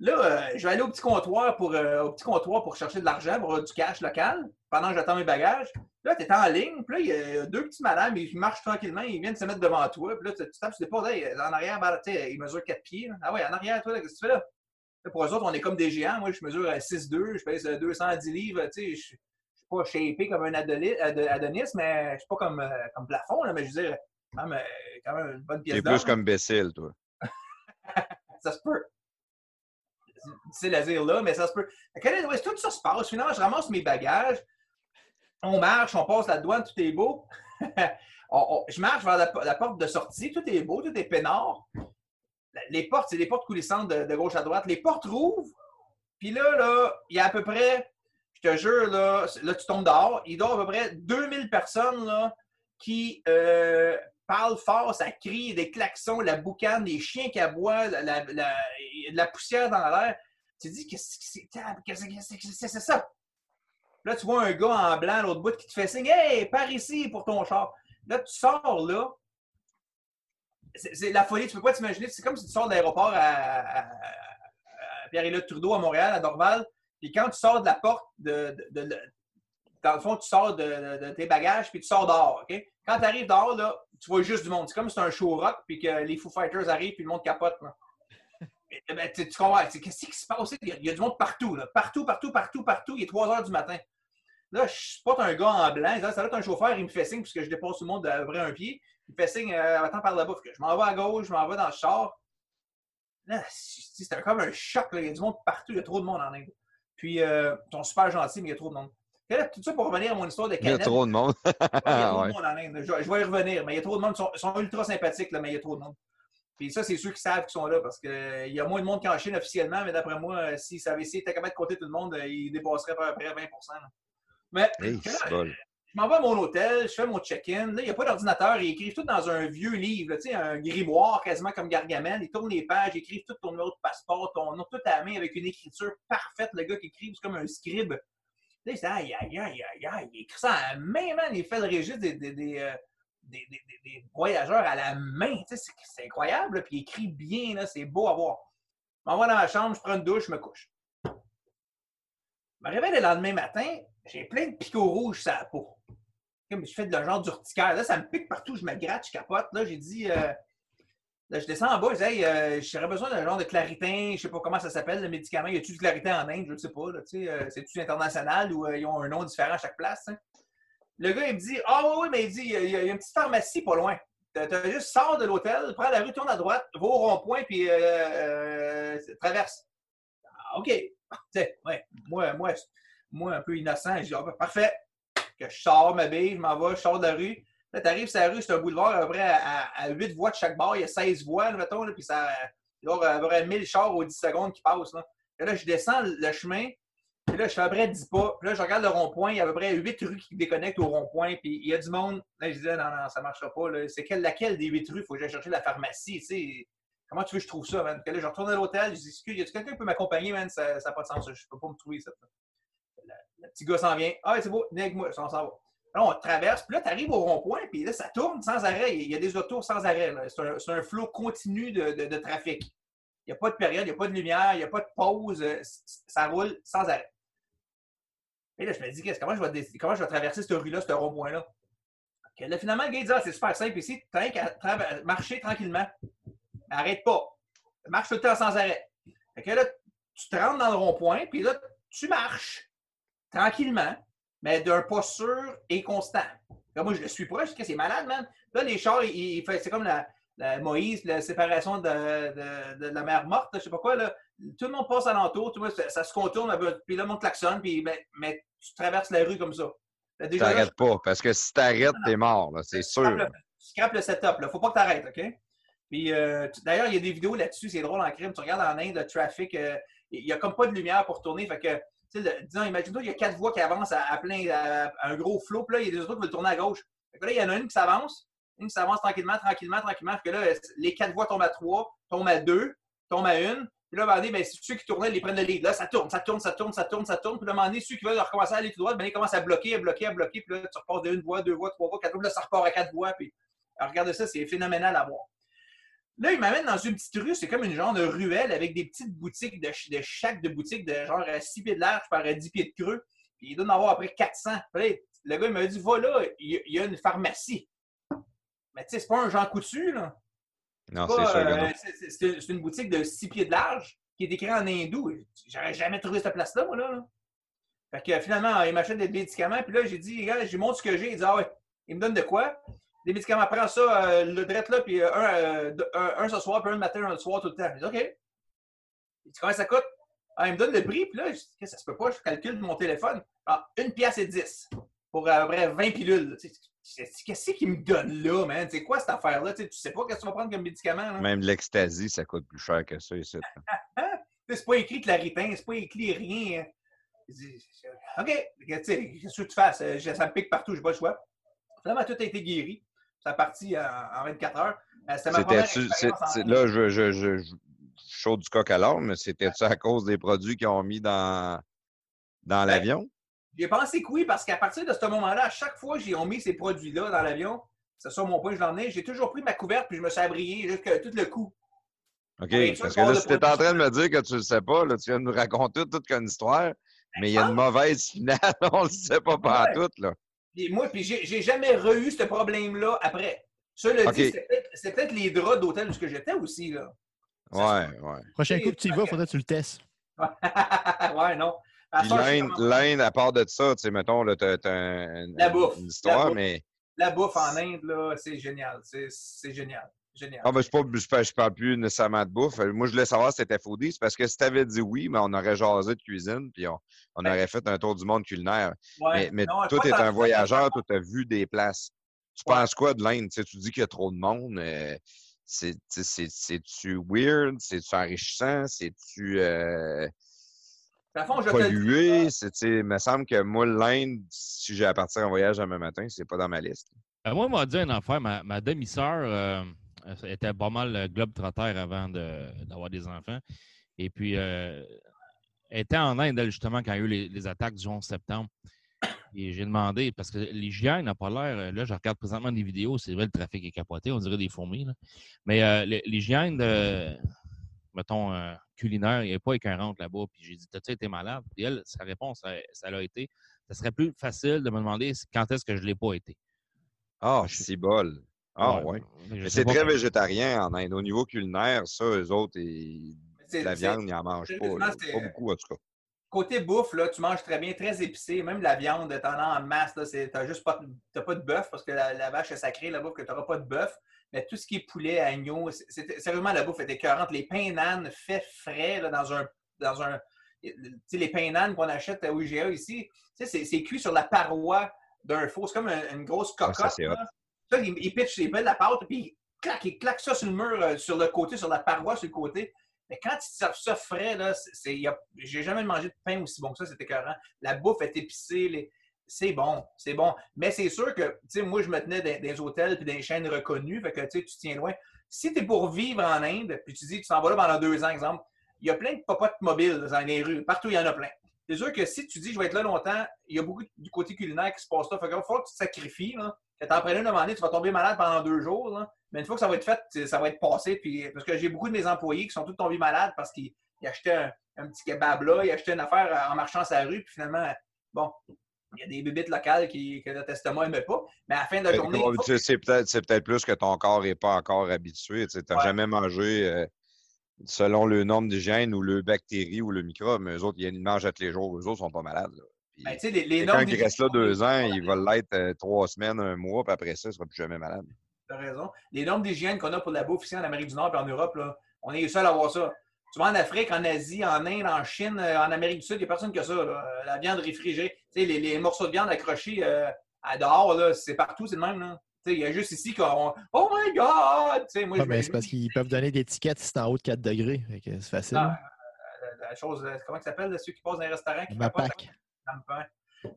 Là, je vais aller au petit comptoir pour chercher de l'argent, pour du cash local, pendant que j'attends mes bagages. Là, tu es en ligne, puis là, il y a 2 petits madames, ils marchent tranquillement, ils viennent se mettre devant toi, puis là, tu tapes sur l'épaule, hey, en arrière, tu sais, ils mesurent 4 pieds. Là. Ah ouais, en arrière, toi, qu'est-ce que tu fais là? Là, pour eux autres, on est comme des géants. Moi, je mesure 6'2", je pèse 210 livres, tu sais, je suis pas shapé comme un Adonis, mais je suis pas comme Plafond, là, mais je veux dire, quand même une bonne pièce d'or. T'es plus comme Bécile, toi. Ça se peut. Difficile à dire là, mais ça se peut. Anyway, tout ça se passe. Finalement, je ramasse mes bagages. On marche, on passe la douane, tout est beau. Je marche vers la porte de sortie, tout est beau, tout est peinard. Les portes, c'est des portes coulissantes de gauche à droite. Les portes rouvrent. Puis là, il y a à peu près, je te jure, là tu tombes dehors, il doit à peu près 2000 personnes là, qui... parle fort, ça crie, des klaxons, la boucane, des chiens qui aboient, la poussière dans l'air. Tu te dis, qu'est-ce que c'est ça? Là, tu vois un gars en blanc à l'autre bout qui te fait signe, « Hey, pars ici pour ton char! » Là, tu sors là, c'est la folie, tu peux pas t'imaginer, c'est comme si tu sors de l'aéroport à Pierre-Éliott Trudeau à Montréal, à Dorval, puis quand tu sors de la porte dans le fond, tu sors de tes bagages puis tu sors dehors, OK? Quand tu arrives dehors, là, tu vois juste du monde. C'est comme si c'est un show rock puis que les Foo Fighters arrivent puis le monde capote. Ben, tu comprends? Qu'est-ce qui se passe? Il y a du monde partout, là. Partout. Il est 3 heures du matin. Là, je spot un gars en blanc. Ça doit être un chauffeur. Il me fait signe puisque je dépasse tout le monde d'ouvrir un pied. Il me fait signe, attends par là-bas. Je m'en vais à gauche, je m'en vais dans le char. Là, c'était comme un choc. Là. Il y a du monde partout. Il y a trop de monde en Inde. Puis, ils sont super gentils, mais il y a trop de monde. Là, tout ça pour revenir à mon histoire de canettes. Il y a trop de monde. il y a trop de monde en Inde. Je vais y revenir, mais il y a trop de monde. Ils sont ultra sympathiques, là, mais il y a trop de monde. Puis ça, c'est ceux qui savent qu'ils sont là, parce qu'il y a moins de monde qu'en Chine officiellement, mais d'après moi, s'ils savaient essayer, ils étaient capables de compter tout le monde, ils dépasseraient à peu près 20 %. Mais hey, là, je m'en vais à mon hôtel, je fais mon check-in. Là, il n'y a pas d'ordinateur. Ils écrivent tout dans un vieux livre, tu sais, un grimoire quasiment comme Gargamel. Ils tournent les pages, ils écrivent tout ton numéro de passeport, ton nom, tout à la main avec une écriture parfaite. Le gars qui écrit, c'est comme un scribe. Là, il dit, aïe, il écrit ça à la main, man. Il fait le registre des voyageurs à la main. Tu sais, c'est incroyable. Là. Puis il écrit bien, là, c'est beau à voir. Je m'en vais dans ma chambre, je prends une douche, je me couche. Je me réveille le lendemain matin, j'ai plein de picots rouges sur la peau. Je fais de la genre d'urticaire. Là, ça me pique partout, je me gratte, je capote. Là, j'ai dit, Là, je descends en bas, je dis, hey, j'aurais besoin d'un genre de Claritin, je ne sais pas comment ça s'appelle, le médicament. Y a-tu du Claritin en Inde? Je ne sais pas. C'est-tu international ou ils ont un nom différent à chaque place? Hein? Le gars, il me dit, ah oui, mais il dit, il y a une petite pharmacie pas loin. Tu juste sors de l'hôtel, prends la rue, tourne à droite, va au rond-point, puis traverse. Ah, OK. Ouais, moi, un peu innocent, je dis, ah, parfait. Que je sors ma bille, je m'en vais, je sors de la rue. Là, tu arrives sur la rue, c'est un boulevard à peu près à 8 voies de chaque bord. Il y a 16 voies, là, mettons, là, puis ça doit à peu près 1000 chars aux 10 secondes qui passent. Là. Et là, je descends le chemin, puis là, je fais à peu près 10 pas. Puis là, je regarde le rond-point, il y a à peu près 8 rues qui déconnectent au rond-point, puis il y a du monde. Là, je disais, non, ça ne marchera pas. Là. C'est laquelle des 8 rues? Il faut que j'aille chercher la pharmacie, tu sais. Comment tu veux que je trouve ça, man? Puis là, je retourne à l'hôtel, je dis, excuse, y a-t-il quelqu'un qui peut m'accompagner, man? Ça n'a pas de sens, je peux pas me trouver, ça. Le petit gars s'en vient. Ah, c'est beau, venez avec moi, on s'en va. Là, on traverse, puis là, tu arrives au rond-point, puis là, ça tourne sans arrêt. Il y a des autos sans arrêt. Là. C'est un flot continu de trafic. Il n'y a pas de période, il n'y a pas de lumière, il n'y a pas de pause. Ça roule sans arrêt. Et là, je me dis, comment je vais traverser cette rue-là, ce rond-point-là? Okay. Là, finalement, le gars dit, ah, c'est super simple ici, tu as qu'à marcher tranquillement. Arrête pas. Marche tout le temps sans arrêt. Fait que là, tu te rentres dans le rond-point, puis là, tu marches tranquillement, mais d'un pas sûr et constant. Là, moi, je le suis proche, parce que c'est malade, man. Là, les chars, c'est comme la Moïse, la séparation de la mer morte, je sais pas quoi, là. Tout le monde passe alentour, tout le monde, ça se contourne, puis là, le monde klaxonne, puis mais tu traverses la rue comme ça. Là, déjà, t'arrêtes pas, parce que si t'arrêtes, t'es mort, là, c'est sûr. Tu scrapes le setup, là. Faut pas que t'arrêtes, OK? Puis, d'ailleurs, il y a des vidéos là-dessus, c'est drôle en crime. Tu regardes en Inde, le trafic, il y a comme pas de lumière pour tourner, fait que disons, imagine-toi, il y a 4 voies qui avancent à un gros flot, puis là, il y a des autres qui veulent tourner à gauche. Fait que là, il y en a une qui s'avance tranquillement. Fait que là, les 4 voies tombent à 3, tombent à 2, tombent à 1. Puis là, à un moment donné, bien, ceux qui tournaient, ils les prennent le lead. Là, ça tourne. Puis là, à un moment donné, ceux qui veulent recommencer à aller tout droit, bien, ils commencent à bloquer. Puis là, tu repasses de 1 voie, 2 voies, 3 voies, 4 voies. Puis là, ça repart à 4 voies. Puis alors, regardez ça, c'est phénoménal à voir. Là, il m'amène dans une petite rue, c'est comme une genre de ruelle avec des petites boutiques de chaque de boutique de genre 6 pieds de large par 10 pieds de creux. Puis il doit en avoir après 400. Puis le gars, il m'a dit, va là, il y a une pharmacie. Mais tu sais, c'est pas un Jean Coutu, là. Non, c'est sûr que non. C'est une boutique de 6 pieds de large qui est décrite en hindou. J'aurais jamais trouvé cette place-là, moi, là. Fait que finalement, il m'achète des médicaments. Puis là, j'ai dit, regarde, je lui montre ce que j'ai. Il dit, ah ouais, il me donne de quoi? Des médicaments, prends ça, le drette là, puis un ce soir, puis un le matin, un le soir, tout le temps. Je dis, OK. Il dit, combien ça coûte? Ah, il me donne le prix, puis là, je dis, ça se peut pas, je calcule mon téléphone. Ah, 1,10 $ pour à peu près 20 pilules. Tu sais, qu'est-ce qu'il me donne là, man? C'est quoi cette affaire-là? Tu sais, tu sais pas qu'est-ce que tu vas prendre comme médicament, là? Même l'ecstasy, ça coûte plus cher que ça, ici. C'est pas écrit Claritin, c'est pas écrit rien. Je dis, OK, tu sais, qu'est-ce que tu fasses? Ça me pique partout, j'ai pas le choix. Finalement, tout a été guéri. Ça a parti en 24 heures. Là, je chaud du coq à l'âne, mais c'était-tu à cause des produits qu'ils ont mis dans l'avion? J'ai pensé que oui, parce qu'à partir de ce moment-là, à chaque fois qu'ils ont mis ces produits-là dans l'avion, c'est ça mon point que je l'en ai, j'ai toujours pris ma couverte puis je me suis abrié jusqu'à tout le coup. OK, parce que là, si tu es en train de me dire que tu ne le sais pas, là, tu viens de nous raconter toute une histoire, mais il y a une mauvaise finale, on ne le sait pas pantoute, là. Puis moi, j'ai jamais re-eu ce problème-là après. Cela dit, c'est peut-être les draps d'hôtel où j'étais aussi, là. Ouais. Prochain coup que tu y vas, il faudrait que tu le testes. Ouais, non. L'Inde, à part de ça, tu sais, mettons, là, t'as une histoire, mais... La bouffe en Inde, là, c'est génial. C'est génial. Génial. Ah, ben, je parle plus nécessairement de bouffe. Moi, je voulais savoir si c'était foodie. C'est parce que si tu avais dit oui, mais on aurait jasé de cuisine, puis on aurait fait un tour du monde culinaire. Ouais. Mais non, toi, tu es un voyageur, toi, tu as vu des places. Tu penses quoi de l'Inde? Tu sais, tu dis qu'il y a trop de monde. C'est-tu weird? C'est-tu enrichissant? C'est-tu pollué? Il me semble que moi, l'Inde, si j'ai à partir en voyage demain matin, c'est pas dans ma liste. Moi, on m'a dit une affaire. Ma demi-sœur... Elle était pas mal globe-trotteur avant d'avoir des enfants. Et puis, elle était en Inde, justement, quand il y a eu les attaques du 11 septembre. Et j'ai demandé, parce que l'hygiène n'a pas l'air... Là, je regarde présentement des vidéos, c'est vrai, le trafic est capoté, on dirait des fourmis, là. Mais l'hygiène, mettons, culinaire, elle n'est pas écœurante là-bas. Puis j'ai dit, t'as-tu été malade? Et elle, sa réponse, ça l'a été. Ça serait plus facile de me demander quand est-ce que je ne l'ai pas été. Ah, je suis bol. Ah oui. Ouais. Mais c'est très végétarien en Inde. Au niveau culinaire, ça, eux autres, la viande, ils n'en mangent pas. Là. Pas beaucoup, en tout cas. Côté bouffe, là, tu manges très bien, très épicé. Même la viande, t'en as en masse. Tu n'as juste pas de bœuf parce que la vache est sacrée, la bouffe, que tu n'auras pas de bœuf. Mais tout ce qui est poulet, agneau, sérieusement, la bouffe est écœurante. Les pains nanes faits frais là, dans un les pains nanes qu'on achète au IGA ici, c'est cuit sur la paroi d'un four. C'est comme une grosse cocotte. Ah, ça, ils pitchent les belles de la pâte, puis ils claquent ça sur le mur, sur le côté, sur la paroi, sur le côté. Mais quand ils servent ça frais, là, j'ai jamais mangé de pain aussi bon que ça, c'est écœurant. La bouffe est épicée, c'est bon. Mais c'est sûr que, tu sais, moi, je me tenais dans des hôtels et des chaînes reconnues, fait que, tu tiens loin. Si tu es pour vivre en Inde, puis tu dis, tu t'en vas là pendant 2 ans, exemple, il y a plein de papotes mobiles dans les rues. Partout, il y en a plein. C'est sûr que si tu dis, je vais être là longtemps, il y a beaucoup du côté culinaire qui se passe là. Fait qu'il va falloir que tu te sacrifies, là. Que t'en prennes une demandée, tu vas tomber malade pendant 2 jours, là. Mais une fois que ça va être fait, ça va être passé. Puis, parce que j'ai beaucoup de mes employés qui sont tous tombés malades parce qu'ils achetaient un petit kebab là, ils achetaient une affaire en marchant sur la rue. Puis finalement, bon, il y a des bébites locales que notre estomac n'aimait pas. Mais à la fin de la journée. C'est peut-être plus que ton corps n'est pas encore habitué. Tu n'as jamais mangé selon le nombre d'hygiène ou le bactéries ou le microbe. Mais eux autres, ils mangent à tous les jours. Eux autres sont pas malades. Ben, quand ils restent là 2 ans, ils vont l'être 3 semaines, 1 mois, puis après ça, ils ne seront plus jamais malades. T'as raison. Les normes d'hygiène qu'on a pour de la bouffe ici en Amérique du Nord et en Europe, là, on est les seuls à avoir ça. Tu vas en Afrique, en Asie, en Inde, en Chine, en Amérique du Sud, il n'y a personne que ça. Là. La viande réfrigérée, les morceaux de viande accrochés à dehors, là, c'est partout, c'est le même. Là. Il y a juste ici qu'on « Oh my God! » C'est parce qu'ils peuvent donner des étiquettes si c'est en haut de 4 degrés. C'est facile. Ah, la chose, comment ça s'appelle, ceux qui passent dans les restaurants? Ma pack.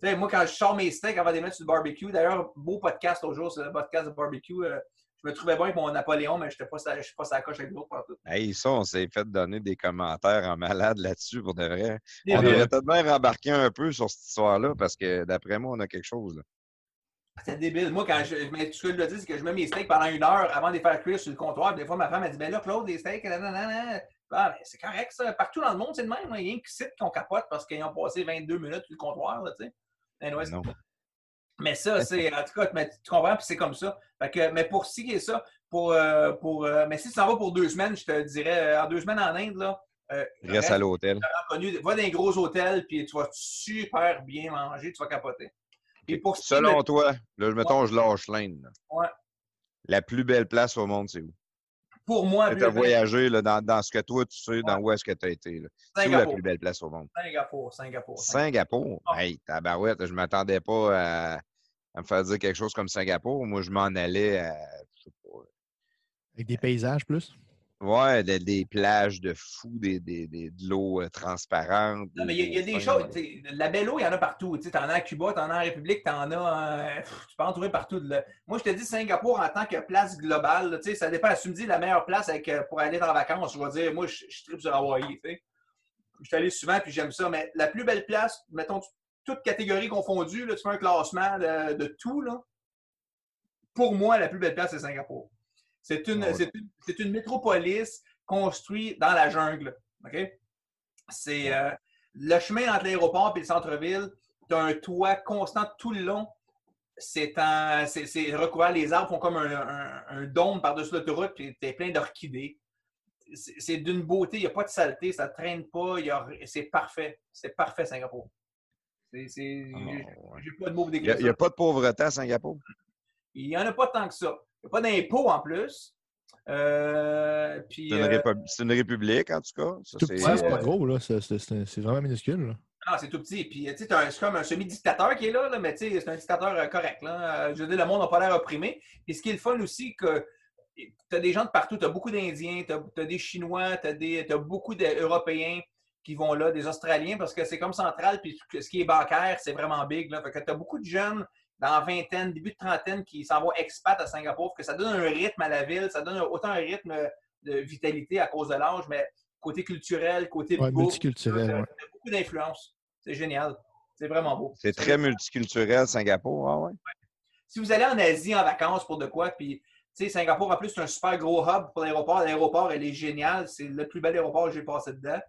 Moi, quand je sors mes steaks avant de les mettre sur le barbecue, d'ailleurs, beau podcast au jour, c'est le podcast de barbecue. Je me trouvais bien avec mon Napoléon, mais je ne suis pas sa coche avec l'autre partout. Hey, ça, on s'est fait donner des commentaires en malade là-dessus pour de vrai. On devrait peut-être embarquer un peu sur cette histoire-là parce que d'après moi, on a quelque chose. Là. C'est débile. Moi, quand ce que je le dis, c'est que je mets mes steaks pendant 1 heure avant de les faire cuire sur le comptoir. Des fois, ma femme elle dit « Ben là, Claude, les steaks, nanana. » Ah, ben, c'est correct, ça. Partout dans le monde, c'est le même. Il y a un qui cite qu'on capote parce qu'ils ont passé 22 minutes sur le comptoir, là, tu sais. Mais ça, c'est... En tout cas, tu comprends, puis c'est comme ça. Fait que, mais pour ce qui est ça, mais si tu t'en vas pour 2 semaines, je te dirais, en 2 semaines en Inde, là... reste à l'hôtel. Va dans un gros hôtel, puis tu vas super bien manger, tu vas capoter. Et pour selon toi, là, je lâche l'Inde. Ouais. La plus belle place au monde, c'est où? Pour moi, tu as voyagé là, dans ce que toi, tu sais, dans où est-ce que tu as été. C'est où la plus belle place au monde? Singapour. Oh. Hey, tabarouette, je ne m'attendais pas à me faire dire quelque chose comme Singapour. Moi, je m'en allais à... Je sais pas, avec des paysages plus? Oui, des plages de fous, de l'eau transparente. Non, mais il y a des choses. La belle eau, il y en a partout. Tu en as à Cuba, tu en as en République, tu en as. Tu peux en trouver partout. Moi, je te dis Singapour en tant que place globale. Tu sais, ça dépend. Si tu me dis la meilleure place pour aller en vacances, je vais dire, moi, je tripe sur Hawaii. Tu sais. Je suis allé souvent puis j'aime ça. Mais la plus belle place, mettons, toutes catégories confondues, là, tu fais un classement de tout. Là. Pour moi, la plus belle place, c'est Singapour. C'est une métropolis construite dans la jungle. Okay? C'est le chemin entre l'aéroport et le centre-ville, tu as un toit constant tout le long. C'est recouvert, les arbres font comme un dôme par-dessus l'autoroute, puis tu es plein d'orchidées. C'est d'une beauté, il n'y a pas de saleté, ça ne traîne pas, c'est parfait. C'est parfait, Singapour. J'ai pas de mots pour décrire ça. Il n'y a pas de pauvreté à Singapour? Il n'y en a pas tant que ça. Il n'y a pas d'impôt en plus. C'est une république, en tout cas. Ça, tout petit, c'est pas gros, là. C'est vraiment minuscule. Là. Non, c'est tout petit. Puis, tu sais, c'est comme un semi-dictateur qui est là mais tu sais, c'est un dictateur correct. Là. Je veux dire, le monde n'a pas l'air opprimé. Puis, ce qui est le fun aussi, que tu as des gens de partout. Tu as beaucoup d'Indiens, tu as des Chinois, tu as beaucoup d'Européens qui vont là, des Australiens, parce que c'est comme central. Puis, ce qui est bancaire, c'est vraiment big. Là. Fait que tu as beaucoup de jeunes dans vingtaine, début de trentaine, qui s'en vont expat à Singapour, que ça donne un rythme à la ville, ça donne autant un rythme de vitalité à cause de l'âge, mais côté culturel, côté multiculturel. Il y a beaucoup d'influence. C'est génial. C'est vraiment beau. C'est très multiculturel, Singapour. Ah ouais. Si vous allez en Asie en vacances, pour de quoi, puis tu sais, Singapour, en plus, c'est un super gros hub pour l'aéroport. L'aéroport, elle est géniale. C'est le plus bel aéroport que j'ai passé dedans.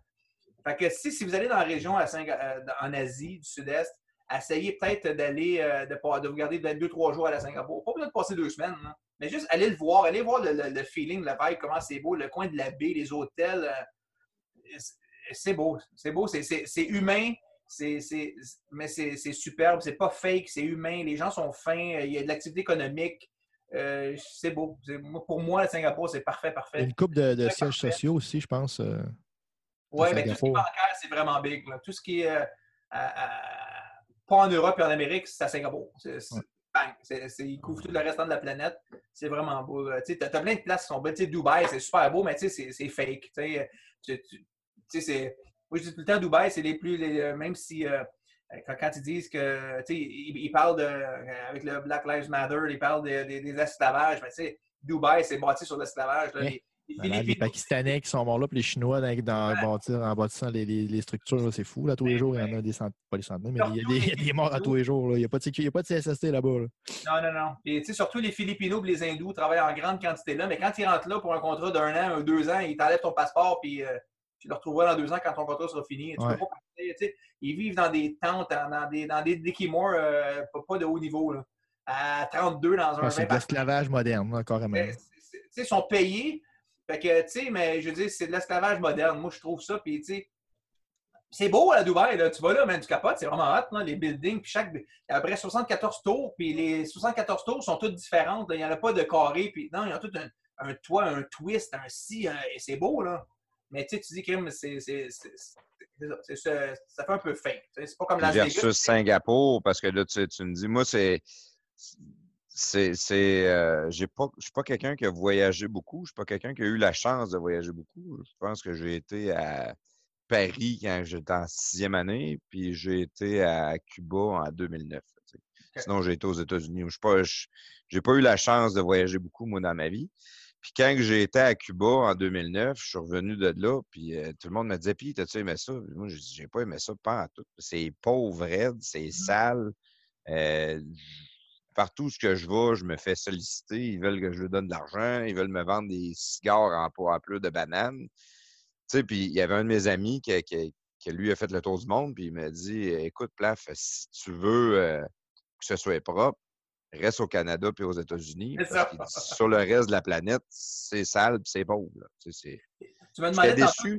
Fait que si vous allez dans la région en Asie du Sud-Est, essayez peut-être de vous garder 2-3 jours à la Singapour. Pas besoin de passer 2 semaines. Hein. Mais juste allez voir le feeling, le vibe, comment c'est beau, le coin de la baie, les hôtels. C'est beau, c'est beau, c'est humain, mais c'est superbe, c'est pas fake, c'est humain, les gens sont fins, il y a de l'activité économique. C'est beau. Pour moi, le Singapour, c'est parfait, parfait. Il y a une couple de sièges sociaux aussi, je pense. Oui, mais tout ce qui est bancaire, c'est vraiment big. Là. Tout ce qui est pas en Europe et en Amérique, c'est à Singapour. Ils couvrent tout le restant de la planète. C'est vraiment beau. Tu as plein de places qui sont belles. Dubaï, c'est super beau, mais c'est fake. Moi, je dis tout le temps, Dubaï, c'est les plus... même si... Quand ils disent que, tu sais, ils parlent avec le Black Lives Matter, ils parlent des esclavages, mais tu sais, Dubaï, c'est bâti sur l'esclavage. Les Pakistanais qui sont morts là, puis les Chinois en bâtissant les structures, là, c'est fou. Là, tous les jours, il y en a des centaines, pas des centaines, mais il y a des morts à tous les jours. Là. Il n'y a pas de sécurité, il n'y a pas de CSST là-bas. Là. Non. Et tu sais, surtout les Filipinos et les Hindous travaillent en grande quantité là, mais quand ils rentrent là pour un contrat d'1 an ou 2 ans, ils t'enlèvent ton passeport, puis... tu le retrouveras dans 2 ans quand ton contrat sera fini. Tu peux pas partir, tu sais. Ils vivent dans des tentes, dans des Dickie-Moore, pas de haut niveau. Là. À 32 dans un... c'est de l'esclavage moderne, là, carrément. Ils sont payés. Fait que, tu sais, mais je veux dire, c'est de l'esclavage moderne. Moi, je trouve ça. Puis, tu sais, c'est beau à Dubaï. Là. Tu vas là, man, tu capotes. C'est vraiment hot, là, les buildings. Puis chaque... Après 74 tours, puis les 74 tours sont toutes différentes. Là. Il n'y en a pas de carré. Puis non, ils ont tout un toit, un twist, un si. Et c'est beau, là. Mais tu sais, tu dis que ça fait un peu fake. C'est pas comme la versus Singapour, parce que là, tu me dis, moi, je suis pas quelqu'un qui a voyagé beaucoup. Je suis pas quelqu'un qui a eu la chance de voyager beaucoup. Je pense que j'ai été à Paris quand j'étais en 6e année, puis j'ai été à Cuba en 2009. Okay. Sinon, j'ai été aux États-Unis. J'ai pas eu la chance de voyager beaucoup, moi, dans ma vie. Puis quand j'ai été à Cuba en 2009, je suis revenu de là, puis tout le monde me disait « Puis, t'as-tu aimé ça? » Moi, je dis « J'ai pas aimé ça, pas en tout. » C'est pauvre, raide, c'est sale. Partout où je vais, je me fais solliciter. Ils veulent que je leur donne de l'argent. Ils veulent me vendre des cigares en pleurs de bananes. Tu sais, puis il y avait un de mes amis qui lui a fait le tour du monde, puis il m'a dit « Écoute, Plaf, si tu veux que ce soit propre, reste au Canada puis aux États-Unis. » Sur le reste de la planète, c'est sale puis c'est pauvre.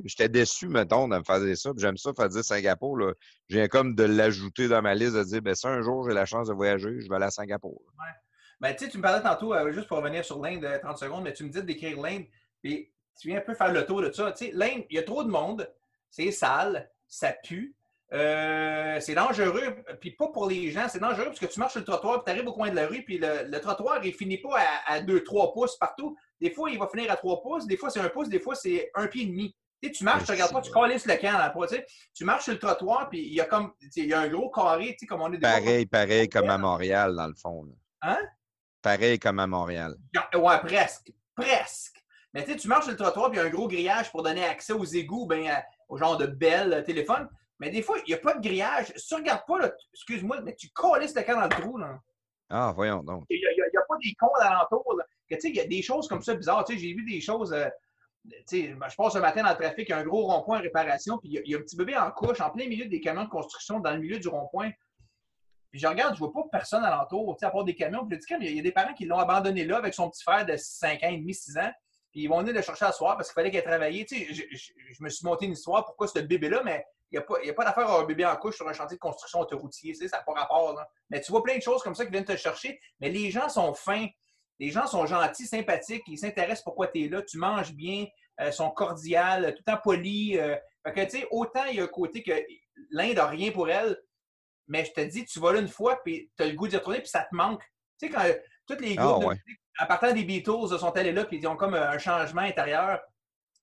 J'étais déçu, mettons, de me faire dire ça. Puis j'aime ça, faire dire Singapour. Là. Je viens comme de l'ajouter dans ma liste, de dire, bien, si un jour j'ai la chance de voyager, je vais aller à Singapour. Ouais. Ben, tu sais, tu me parlais tantôt, juste pour revenir sur l'Inde, 30 secondes, mais tu me dis de décrire l'Inde, puis tu viens un peu faire le tour de ça. Tu sais, l'Inde, il y a trop de monde, c'est sale, ça pue. C'est dangereux, puis pas pour les gens, c'est dangereux parce que tu marches sur le trottoir, puis tu arrives au coin de la rue, puis le trottoir, il finit pas à 2-3 pouces partout. Des fois, il va finir à 3 pouces, des fois, c'est 1 pouce, des fois, c'est 1,5 pied. Tu marches, tu regardes pas, tu colles le camp, là, tu marches sur le trottoir, puis il y a un gros carré, comme on est... Pareil comme à Montréal, dans le fond. Là. Hein? Pareil comme à Montréal. Ouais, presque. Mais tu marches sur le trottoir, puis il y a un gros grillage pour donner accès aux égouts, au genre de belle téléphone. Mais des fois, il n'y a pas de grillage. Si tu ne regardes pas, là, excuse-moi, mais tu colles le camp dans le trou. Là. Ah, voyons donc. Il n'y a pas des cons alentour. Il y a des choses comme ça bizarres. T'sais, j'ai vu des choses... je passe ce matin dans le trafic, il y a un gros rond-point en réparation, puis il y a un petit bébé en couche, en plein milieu des camions de construction, dans le milieu du rond-point. Puis je regarde, je ne vois pas personne alentour, à part des camions. Puis je dis, il y a des parents qui l'ont abandonné là avec son petit frère de 5 ans et demi, 6 ans. Puis ils vont venir le chercher à soir parce qu'il fallait qu'elle travaille. Je me suis monté une histoire, pourquoi ce bébé-là, mais... Il n'y a pas d'affaire à avoir un bébé en couche sur un chantier de construction autoroutier, ça n'a pas rapport. Là. Mais tu vois plein de choses comme ça qui viennent te chercher, mais les gens sont fins, les gens sont gentils, sympathiques, ils s'intéressent pourquoi tu es là, tu manges bien, sont cordiales, tout le temps polis. Fait que, autant il y a un côté que l'Inde n'a rien pour elle, mais je te dis, tu vas là une fois, puis tu as le goût d'y retourner, puis ça te manque. Tu sais, quand tous les groupes de musique, en partant des Beatles, sont allés là, puis ils ont comme un changement intérieur.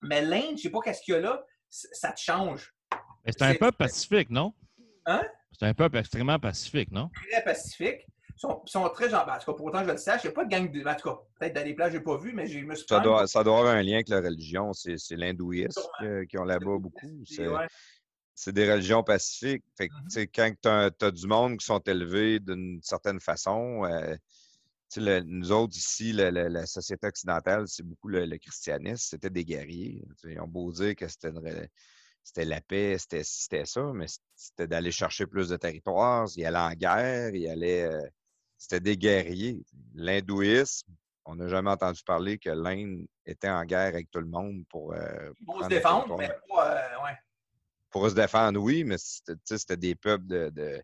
Mais l'Inde, je ne sais pas qu'est-ce qu'il y a là, ça te change. C'est un peuple pacifique, non? Hein? C'est un peuple extrêmement pacifique, non? Très pacifique. Ils sont très genre. En tout cas, pour autant que je le sache, il n'y a pas de gang de... En tout cas, peut-être dans les plages, je n'ai pas vu, mais je me suis... Ça doit avoir un lien avec la religion. C'est l'hindouisme qu'ils ont là-bas beaucoup. C'est des religions pacifiques. Fait que, quand tu as du monde qui sont élevés d'une certaine façon... nous autres, ici, la société occidentale, c'est beaucoup le christianisme. C'était des guerriers. Ils ont beau dire que c'était la paix, c'était ça, mais c'était d'aller chercher plus de territoires. Ils allaient en guerre, c'était des guerriers. L'hindouisme, on n'a jamais entendu parler que l'Inde était en guerre avec tout le monde pour se défendre, mais pas... ouais. Pour se défendre, oui, mais c'était des peuples de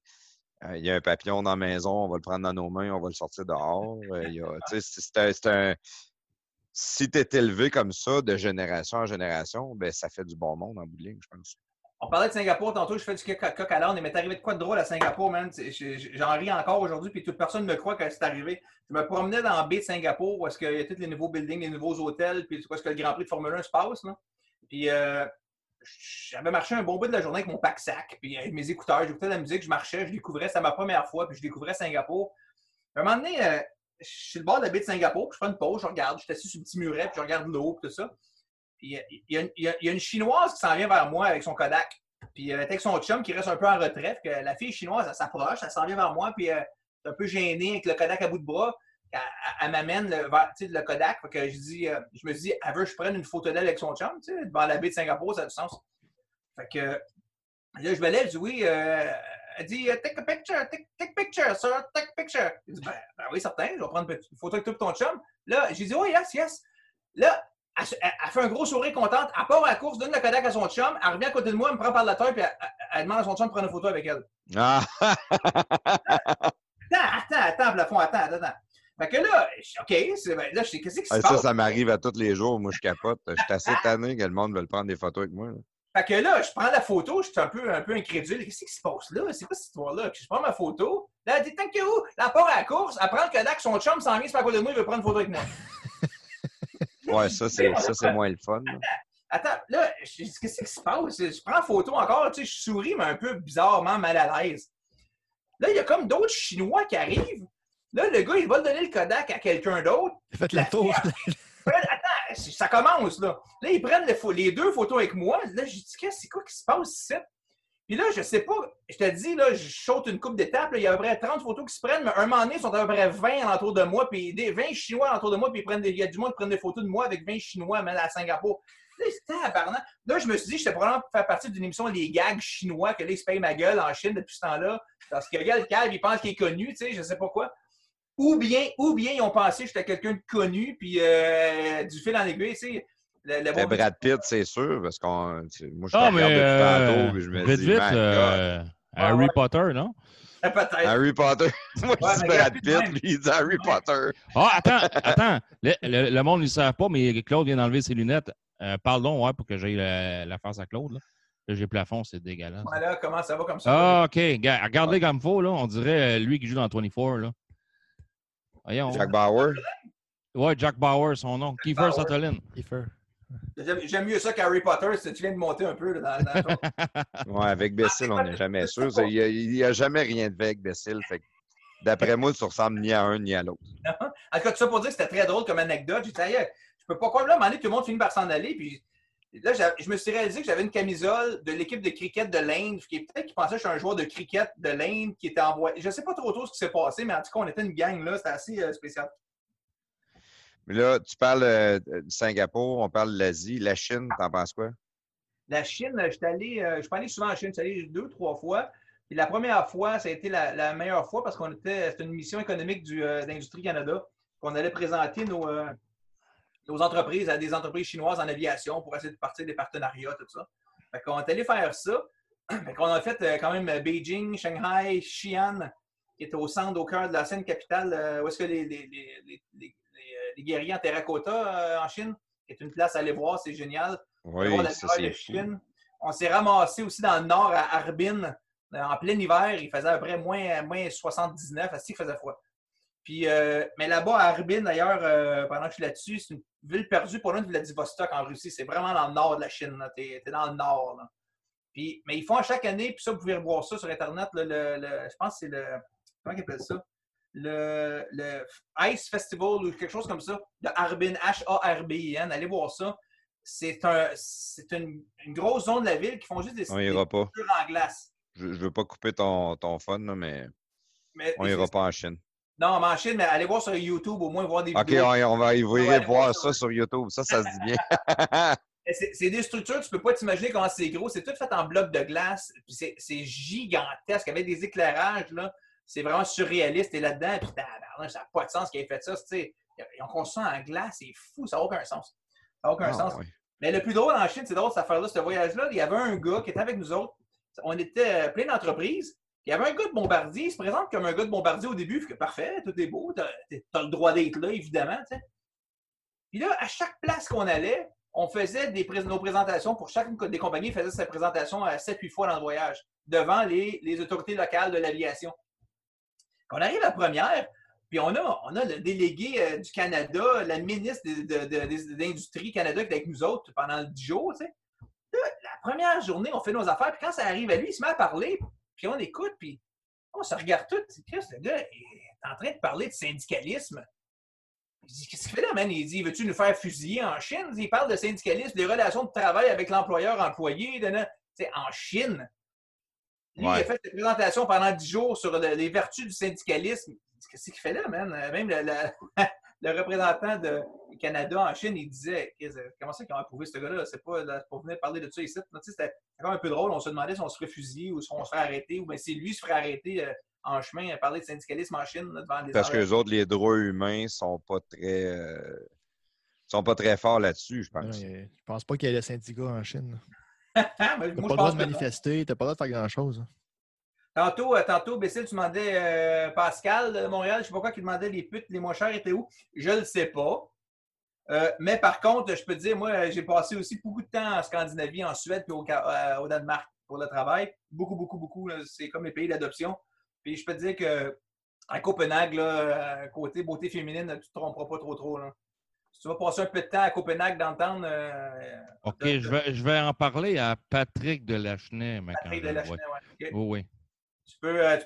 il y a un papillon dans la maison, on va le prendre dans nos mains, on va le sortir dehors. Si tu es élevé comme ça, de génération en génération, ben ça fait du bon monde en bout de ligne, je pense. On parlait de Singapour tantôt, je fais du coq à l'âne, mais t'es arrivé de quoi de drôle à Singapour, man? J'en ris encore aujourd'hui, puis toute personne me croit que c'est arrivé. Je me promenais dans la baie de Singapour, où est-ce qu'il y a tous les nouveaux buildings, les nouveaux hôtels, puis où est-ce que le Grand Prix de Formule 1 se passe, là? Puis j'avais marché un bon bout de la journée avec mon pack-sac, puis avec mes écouteurs, j'écoutais de la musique, je marchais, je découvrais, c'était ma première fois, puis je découvrais Singapour. À un moment donné, je suis sur le bord de la baie de Singapour, puis je fais une pause, je regarde, je suis assis sur un petit muret, puis je regarde l'eau, puis tout ça. Il y a une Chinoise qui s'en vient vers moi avec son Kodak. Puis elle était avec son chum qui reste un peu en retraite. Que la fille chinoise, elle s'approche, elle s'en vient vers moi. Puis elle est un peu gênée avec le Kodak à bout de bras. Elle m'amène le Kodak. Fait que je me suis dit, elle veut que je prenne une photo d'elle avec son chum. Devant la baie de Singapour, ça a du sens. Fait que là, je me lève, je dis oui. Elle dit, take a picture, take picture, sir, take picture. Je dis, ben oui, certain, je vais prendre une photo avec toi et ton chum. Là, j'ai dit, oui, yes, yes. Là, elle fait un gros sourire contente, elle part à la course, donne le Kodak à son chum, elle revient à côté de moi, elle me prend par la tête, puis elle demande à son chum de prendre une photo avec elle. Ah. Attends, Plafond, attends. Fait que là, OK, là, je sais, qu'est-ce qui se passe? Ça m'arrive à tous les jours, moi, je capote. Je suis assez tanné que le monde veut prendre des photos avec moi. Là. Fait que là, je prends la photo, je suis un peu incrédule. Qu'est-ce qui se passe là? C'est quoi cette histoire-là? Je prends ma photo, là, elle dit, thank you, là, elle part à la course, elle prend le Kodak, son chum s'en vient, c'est à côté de moi, il veut prendre une photo avec moi. Ouais, ça, c'est moins le fun. Attends, là, qu'est-ce qui se passe? Je prends photo encore, tu sais, je souris, mais un peu bizarrement mal à l'aise. Là, il y a comme d'autres Chinois qui arrivent. Là, le gars, il va donner le Kodak à quelqu'un d'autre. Faites la tour. Attends, ça commence, là. Là, ils prennent les deux photos avec moi. Là, je dis, qu'est-ce qui se passe ici? Puis là, je sais pas, je te dis, là, je saute une couple d'étapes, là, il y a à peu près 30 photos qui se prennent, mais un moment donné, ils sont à peu près 20 alentour de moi, puis 20 Chinois alentour de moi, puis il y a du monde qui prennent des photos de moi avec 20 Chinois, même à Singapour. Là, c'était aberrant. Là, je me suis dit, j'étais probablement faire partie d'une émission Les Gags Chinois, que là, ils se payent ma gueule en Chine depuis ce temps-là, parce que le gars, le calme, il pense qu'il est connu, tu sais, je sais pas quoi. Ou bien ils ont pensé que j'étais quelqu'un de connu, puis du fil en aiguille, tu sais. Le Brad Pitt, c'est sûr, parce que moi, je suis en train de tantôt, et je me dis... Harry Potter, non? Peut-être. Harry Potter. Moi, je dis Brad Pitt, lui, il dit Harry Potter. Ah, attends. Le monde ne le savait pas, mais Claude vient d'enlever ses lunettes. Parlons, pour que j'aille la face à Claude. Là, j'ai Plafond, c'est dégueulasse. Voilà, comment ça va comme ça? Ah, OK. Regardez comme il faut, là. On dirait lui qui joue dans 24, là. Voyons. Jack Bauer? Oui, Jack Bauer, son nom. Kiefer Sutherland. Kiefer. J'aime mieux ça qu'Harry Potter, tu viens de monter un peu là, dans ouais, avec Bécile, on n'est jamais sûr. Il n'y a jamais rien de vrai avec Bécile. Fait que, d'après moi, tu ne ressembles ni à un ni à l'autre. Non. En tout cas, tout ça pour dire que c'était très drôle comme anecdote. J'ai dit, ailleurs, je peux pas croire. Là, à un moment donné, tout le monde finit par s'en aller. Puis là, je me suis réalisé que j'avais une camisole de l'équipe de cricket de l'Inde. Peut-être qu'ils pensaient que je suis un joueur de cricket de l'Inde qui était envoyé. Je ne sais pas trop tôt ce qui s'est passé, mais en tout cas, on était une gang là. C'était assez spécial. Mais là, tu parles de Singapour, on parle de l'Asie, la Chine, t'en penses quoi? La Chine, je suis allé souvent en Chine, je suis allé 2-3 fois. Puis la première fois, ça a été la meilleure fois parce c'était une mission économique d'Industrie Canada. On allait présenter nos entreprises à des entreprises chinoises en aviation pour essayer de partir des partenariats, tout ça. Fait qu'on est allé faire ça. Fait qu'on a fait quand même Beijing, Shanghai, Xi'an, qui est au cœur de la scène capitale, où est-ce que les guerriers en terracotta en Chine, qui est une place à aller voir, c'est génial. Oui, ça, c'est Chine. On s'est ramassé aussi dans le nord, à Harbin, en plein hiver. Il faisait à peu près moins 79, c'est qu'il faisait froid. Puis, mais là-bas, à Harbin, d'ailleurs, pendant que je suis là-dessus, c'est une ville perdue pour nous de Vladivostok en Russie. C'est vraiment dans le nord de la Chine. T'es dans le nord. Là. Puis, mais ils font à chaque année, puis ça, vous pouvez revoir ça sur Internet, je pense que c'est le... Comment ils appellent ça? Le Ice Festival ou quelque chose comme ça, de Harbin, H-A-R-B-I-N. Allez voir ça. C'est une grosse zone de la ville qui font juste des structures en glace. Je ne veux pas couper ton fun, là, mais on n'ira pas en Chine. Non, mais en Chine, mais allez voir sur YouTube, au moins voir des vidéos. OK, on va y voir ça sur YouTube. Ça se dit bien. C'est des structures, tu ne peux pas t'imaginer comment c'est gros. C'est tout fait en blocs de glace. Puis c'est gigantesque, avec des éclairages, là. C'est vraiment surréaliste. Et là-dedans, puis ça n'a pas de sens qu'il ait fait ça. Ils ont construit ça en glace, c'est fou, ça n'a aucun sens. Ça n'a aucun sens. Oui. Mais le plus drôle en Chine, c'est drôle cette affaire-là, ce voyage-là. Il y avait un gars qui était avec nous autres. On était plein d'entreprises. Il y avait un gars de Bombardier. Il se présente comme un gars de Bombardier au début. Fait que parfait, tout est beau. T'as le droit d'être là, évidemment. T'sais. Puis là, à chaque place qu'on allait, on faisait nos présentations. Pour chacune des compagnies, faisait sa présentation à 7-8 fois dans le voyage, devant les autorités locales de l'aviation. Quand on arrive à la première, puis on a le délégué du Canada, la ministre de l'Industrie Canada qui est avec nous autres pendant 10 jours. Tu sais. Là, la première journée, on fait nos affaires, puis quand ça arrive à lui, il se met à parler, puis on écoute, puis on se regarde tous. Le gars est en train de parler de syndicalisme. Il dit, qu'est-ce qu'il fait là, man? Il dit, veux-tu nous faire fusiller en Chine? Il parle de syndicalisme, des relations de travail avec l'employeur-employé, en Chine. Lui, ouais. Il a fait cette présentation pendant 10 jours sur les vertus du syndicalisme. Qu'est-ce qu'il fait là, man? Même le représentant du Canada en Chine, il disait, comment ça qu'ils ont approuvé ce gars-là? C'est pas pour venir parler de ça ici. Non, c'était quand même un peu drôle. On se demandait si on se ferait fusiller ou si on se ferait arrêter ou bien si lui se ferait arrêter en chemin à parler de syndicalisme en Chine. Là, devant parce que les autres, les droits humains sont pas très forts là-dessus, je pense. Ouais, je pense pas qu'il y ait des syndicats en Chine. T'as pas le droit de manifester, t'as pas le droit de faire grand-chose. Tantôt, Bécile, tu demandais Pascal de Montréal, je sais pas quoi, qui demandait les putes les moins chères étaient où? Je le sais pas. Mais par contre, je peux te dire, moi, j'ai passé aussi beaucoup de temps en Scandinavie, en Suède puis au Danemark pour le travail. Beaucoup, beaucoup, beaucoup. Là, c'est comme les pays d'adoption. Puis je peux te dire que à Copenhague, là, côté beauté féminine, tu te tromperas pas trop. Là. Si tu vas passer un peu de temps à Copenhague dans le temps... OK, je vais en parler à Patrick Delachenay. Patrick Delachenay, oui. Okay. Oh, oui. Tu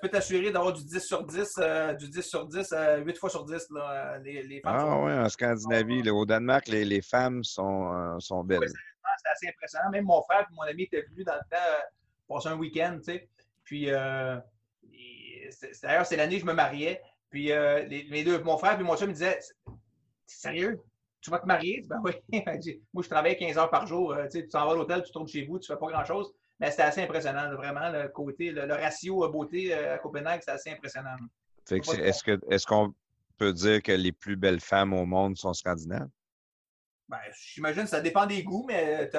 peux t'assurer d'avoir du 10 sur 10, 8 fois sur 10, là, les femmes. Ah oui, en Scandinavie, là, au Danemark, les femmes sont belles. Oui, c'est assez impressionnant. Même mon frère et mon ami étaient venus dans le temps passer un week-end, tu sais. Puis, d'ailleurs, c'est l'année où je me mariais. Puis, mon frère et mon chum me disaient, c'est sérieux? Tu vas te marier? Ben oui. Moi, je travaille 15 heures par jour. Tu t'en vas à l'hôtel, tu tournes chez vous, tu fais pas grand-chose. Mais c'était assez impressionnant, vraiment, le côté, le ratio beauté à Copenhague, c'est assez impressionnant. Fait que est-ce qu'on peut dire que les plus belles femmes au monde sont scandinaves? Ben, j'imagine que ça dépend des goûts, mais tu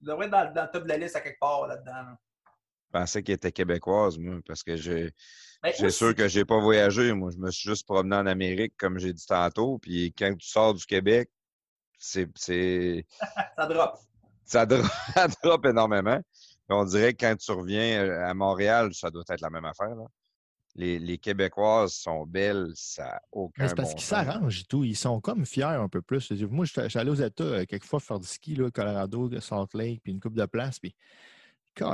devrais être dans le top de la liste à quelque part là-dedans. Je pensais qu'elle était québécoise, moi, parce que c'est sûr que j'ai pas voyagé. Moi, je me suis juste promené en Amérique, comme j'ai dit tantôt, puis quand tu sors du Québec, c'est... ça drop. Ça drop énormément. Et on dirait que quand tu reviens à Montréal, ça doit être la même affaire. Là. Les Québécoises sont belles, ça n'a aucun sens. C'est parce qu'ils s'arrangent et tout. Ils sont comme fiers un peu plus. Moi, je suis allé aux États quelquefois faire du ski, là, Colorado, Salt Lake, puis une couple de places. Puis...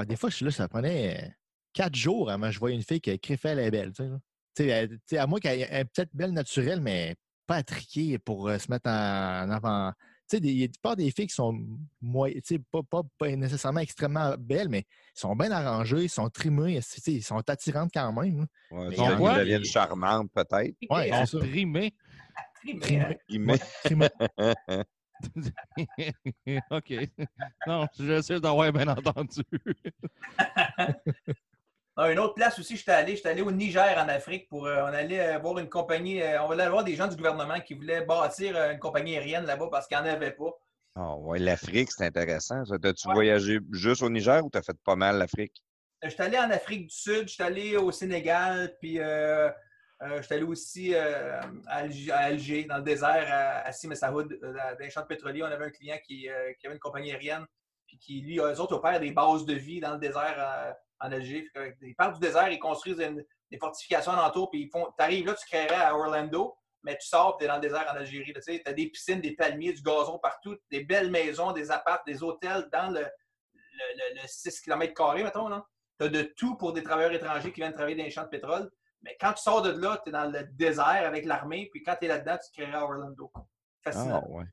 Des fois, je suis là, ça prenait 4 jours avant que je voyais une fille qui criffait, elle est belle. À moi, qu'elle est peut-être belle naturelle, mais pas attriquée pour se mettre en avant. Il y a pas des filles qui sont pas nécessairement extrêmement belles, mais ils sont bien arrangées, ils sont trimées, ils sont attirantes quand même. Ouais, ils deviennent charmantes, peut-être. Oui, ils sont trimées. Trimées. OK. Non, je suis d'avoir bien entendu. Une autre place aussi, j'étais allé au Niger, en Afrique, on allait voir une compagnie, on allait voir des gens du gouvernement qui voulaient bâtir une compagnie aérienne là-bas parce qu'il n'y en avait pas. Ah oh, oui, l'Afrique, c'est intéressant. As-tu voyagé juste au Niger ou t'as fait pas mal l'Afrique? J'étais allé en Afrique du Sud, j'étais allé au Sénégal, puis j'étais allé aussi à Alger, dans le désert, à Simessaoud, dans les champs de pétrolier. On avait un client qui avait une compagnie aérienne, puis qui, lui, eux autres opèrent des bases de vie dans le désert, en Algérie. Ils partent du désert, ils construisent des fortifications alentour, puis t'arrives là, tu créerais à Orlando, mais tu sors, puis t'es dans le désert en Algérie. Tu sais, t'as des piscines, des palmiers, du gazon partout, des belles maisons, des apparts, des hôtels dans le 6 km², mettons, non? T'as de tout pour des travailleurs étrangers qui viennent travailler dans les champs de pétrole, mais quand tu sors de là, t'es dans le désert avec l'armée, puis quand t'es là-dedans, tu te créerais à Orlando. Fascinant. Ah, ouais.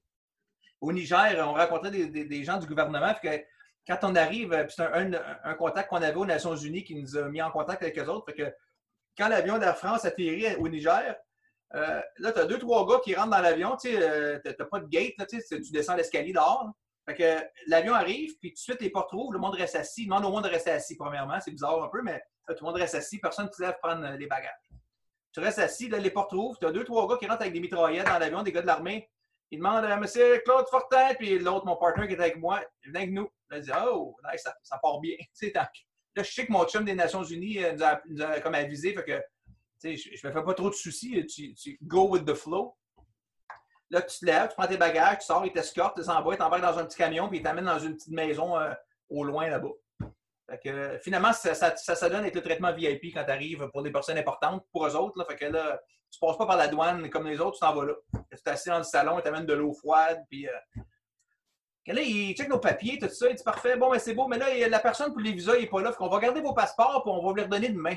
Au Niger, on rencontrait des gens du gouvernement, puis que quand on arrive, c'est un contact qu'on avait aux Nations Unies qui nous a mis en contact avec eux autres. Fait que quand l'avion d'Air France atterrit au Niger, là, tu as 2-3 gars qui rentrent dans l'avion. Tu n'as pas de gate, là, tu descends l'escalier dehors. Fait que l'avion arrive, puis tout de suite, les portes ouvrent, le monde reste assis. Ils demandent au monde de rester assis, premièrement. C'est bizarre un peu, mais là, tout le monde reste assis. Personne ne se lève prendre les bagages. Tu restes assis, là, les portes ouvrent. Tu as 2-3 gars qui rentrent avec des mitraillettes dans l'avion, des gars de l'armée. Ils demandent à monsieur Claude Fortin, puis l'autre, mon partenaire qui est avec moi, il vient avec nous. Là, il dit oh, nice, ça part bien. Là, je sais que mon chum des Nations Unies nous a comme avisé, fait que je me fais pas trop de soucis. Tu go with the flow. Là, tu te lèves, tu prends tes bagages, tu sors, ils t'escortent, ils s'envoient, ils t'embarquent dans un petit camion, puis ils t'amènent dans une petite maison au loin là-bas. Fait que, finalement, ça donne avec le traitement VIP quand tu arrives pour des personnes importantes, pour eux autres. Là, fait que là, tu passes pas par la douane comme les autres, tu t'en vas là. Tu t'assieds dans le salon, ils t'amènent de l'eau froide, puis là, ils checkent nos papiers, tout ça, ils disent parfait, bon, mais c'est beau, mais là, la personne pour les visas, il n'est pas là, fait qu'on va garder vos passeports, puis on va vous les redonner demain.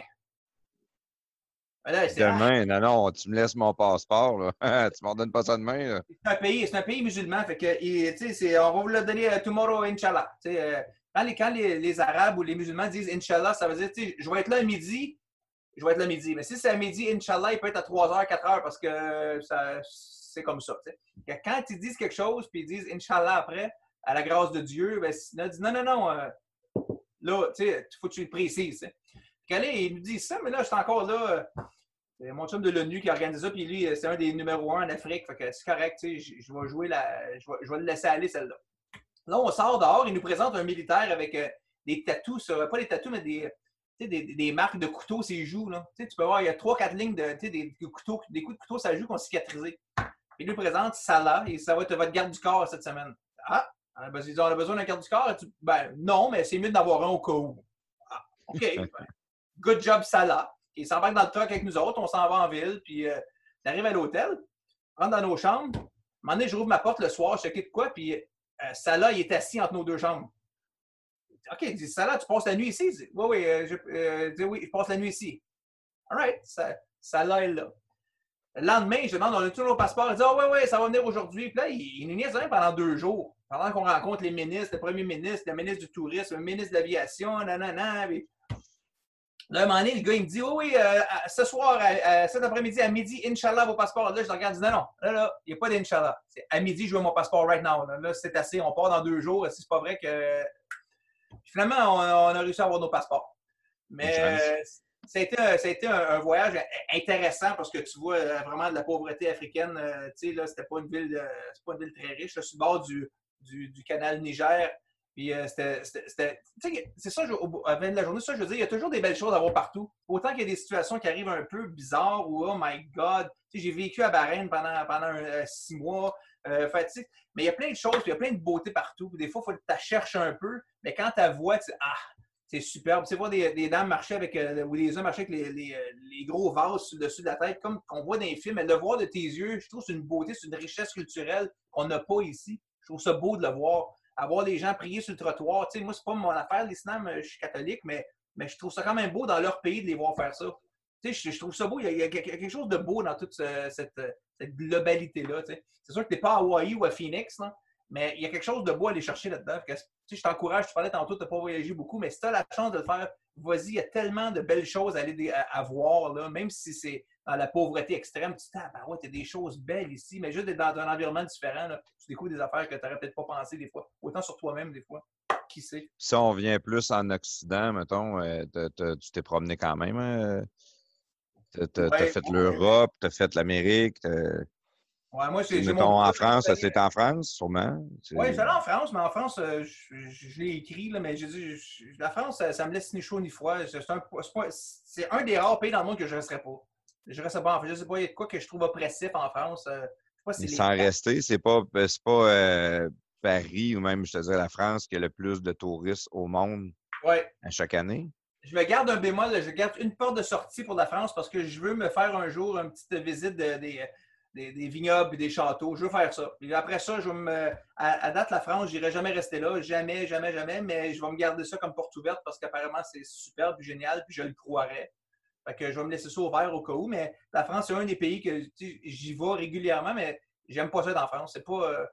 Là, demain, non, tu me laisses mon passeport, là. Tu m'en donnes pas ça demain. Là. C'est un pays musulman, fait que, on va vous le donner tomorrow, Inch'Allah. Quand les Arabes ou les musulmans disent Inch'Allah, ça veut dire, je vais être là à midi, Mais si c'est à midi, Inch'Allah, il peut être à 3h, 4h, parce que c'est comme ça. T'sais. Quand ils disent quelque chose, puis ils disent Inch'Allah après, à la grâce de Dieu, ben, ils disent non, là, il faut que tu le précises. T'sais. Il nous dit ça, mais là, je suis encore là. C'est mon chum de l'ONU qui organise ça, puis lui, c'est un des numéros 1 en Afrique. Fait que c'est correct, je vais jouer je vais le laisser aller, celle-là. Là, on sort dehors, il nous présente un militaire avec des tatous, pas des tatous, mais des marques de couteaux, ses joues. Là. Tu peux voir, il y a 3-4 lignes des coups de couteau, ça joue qu'on cicatrisé. Il nous présente ça là, et ça va être votre garde du corps cette semaine. Ah, on a besoin d'un garde du corps? Ben non, mais c'est mieux d'en avoir un au cas où. Ah, OK. Ben, good job, Salah. Il s'embarque dans le truck avec nous autres. On s'en va en ville. Puis, j'arrive à l'hôtel. On rentre dans nos chambres. À un moment donné, je rouvre ma porte le soir. Je sais de quoi. Puis, Salah, il est assis entre nos deux chambres. OK, il dit, Salah, tu passes la nuit ici? Oui, je passe la nuit ici. All right. Salah est là. Le lendemain, je demande, on a tous nos passeports. Il dit, oui, ça va venir aujourd'hui. Puis là, il nous niaise rien pendant 2 jours. Pendant qu'on rencontre les ministres, le premier ministre, le ministre du tourisme, le ministre de l'aviation, nanana. Puis, là, à un moment donné, le gars, il me dit Oui, ce soir, cet après-midi, à midi, Inch'Allah, vos passeports. Là, je le regarde et dis Non, là, il n'y a pas d'Inch'Allah. C'est à midi, je veux mon passeport right now. Là, c'est assez, on part dans 2 jours. Si c'est pas vrai que. Puis, finalement, on a réussi à avoir nos passeports. Mais ça a été un voyage intéressant parce que tu vois vraiment de la pauvreté africaine. Tu sais, là, c'est pas une ville très riche. Là, sur le bord du canal Niger. Puis c'est ça, à la fin de la journée, ça, je veux dire, il y a toujours des belles choses à voir partout. Autant qu'il y a des situations qui arrivent un peu bizarres ou « oh my God », tu sais, j'ai vécu à Bahreïn pendant 6 mois, fatigué. Mais il y a plein de choses, puis il y a plein de beauté partout. Puis des fois, il faut que tu la cherches un peu, mais quand tu la vois, tu dis « ah, c'est superbe ». Tu sais, voir des dames marcher ou des hommes marcher avec les gros vases sur le dessus de la tête, comme qu'on voit dans les films, mais le voir de tes yeux, je trouve que c'est une beauté, c'est une richesse culturelle qu'on n'a pas ici. Je trouve ça beau de le voir. Avoir les gens prier sur le trottoir. Tu sais, moi, c'est pas mon affaire, l'islam, je suis catholique, mais je trouve ça quand même beau dans leur pays de les voir faire ça. Tu sais, je trouve ça beau. Il y a quelque chose de beau dans toute cette globalité-là. Tu sais. C'est sûr que tu n'es pas à Hawaii ou à Phoenix, non? Mais il y a quelque chose de beau à aller chercher là-dedans. Que, tu sais, je t'encourage, tu parlais tantôt, tu n'as pas voyagé beaucoup, mais si tu as la chance de le faire, vas-y, il y a tellement de belles choses à aller à voir, là, même si c'est dans la pauvreté extrême. Tu te dis, ben ouais, t'as des choses belles ici, mais juste d'être dans un environnement différent, là, tu découvres des affaires que tu n'aurais peut-être pas pensé des fois, autant sur toi-même des fois. Qui sait? Si on vient plus en Occident, mettons, tu t'es promené quand même. T'as fait l'Europe, t'as fait l'Amérique. Ouais, moi, mettons, en France, c'était en France, sûrement. Oui, je suis allé en France, mais en France, je l'ai écrit, là, mais j'ai dit, la France, ça me laisse ni chaud ni froid. C'est un des rares pays dans le monde que je ne resterais pas. Je ne resterais pas en France. Je ne sais pas, il y a de quoi que je trouve oppressif en France. Rester, c'est pas Paris ou même, je te dirais, la France qui a le plus de touristes au monde à chaque année. Je me garde un bémol, je garde une porte de sortie pour la France parce que je veux me faire un jour une petite visite des vignobles et des châteaux. Je veux faire ça. Et après ça, je vais à date, la France, je n'irai jamais rester là. Jamais. Mais je vais me garder ça comme porte ouverte parce qu'apparemment, c'est superbe, génial, puis je le croirais. Fait que je vais me laisser ça ouvert au cas où. Mais la France, c'est un des pays que j'y vais régulièrement, mais j'aime pas ça en France. C'est pas...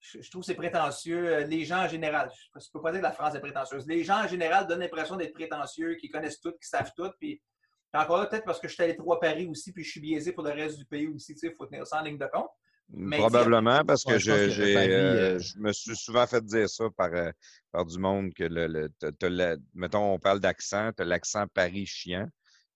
je trouve que c'est prétentieux. Les gens en général, je peux pas dire que la France est prétentieuse. Les gens en général donnent l'impression d'être prétentieux, qu'ils connaissent tout, qu'ils savent tout, puis... Encore là, peut-être parce que je suis allé trop à Paris aussi, puis je suis biaisé pour le reste du pays aussi. Il faut tenir ça en ligne de compte. Mais probablement, parce que je me suis souvent fait dire ça par du monde. Mettons, on parle d'accent, tu as l'accent parisien,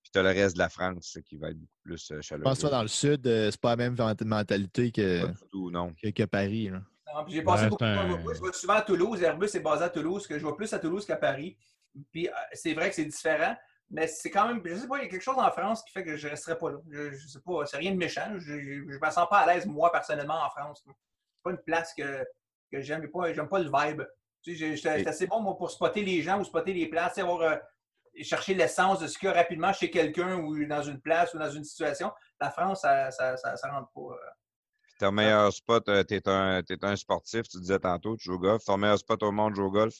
puis Puis tu as le reste de la France qui va être beaucoup plus chaleureux. Je pense que dans le sud, c'est pas la même mentalité que, pas du tout, non. que Paris. Là. Non, puis j'ai passé beaucoup de temps. Je vais souvent à Toulouse. Airbus est basé à Toulouse. Que je vois plus à Toulouse qu'à Paris. Puis c'est vrai que c'est différent. Mais c'est quand même, je sais pas, il y a quelque chose en France qui fait que je ne resterai pas là. Je sais pas, c'est rien de méchant. Je ne me sens pas à l'aise, moi, personnellement, en France. C'est pas une place que j'aime. J'aime pas le vibe. Tu sais, c'est assez bon, moi, pour spotter les gens ou spotter les places, avoir chercher l'essence de ce qu'il y a rapidement chez quelqu'un ou dans une place ou dans une situation. La France, ça rentre pas. Ton meilleur spot, t'es un sportif, tu disais tantôt, tu joues au golf. Ton meilleur spot au monde, joue au golf?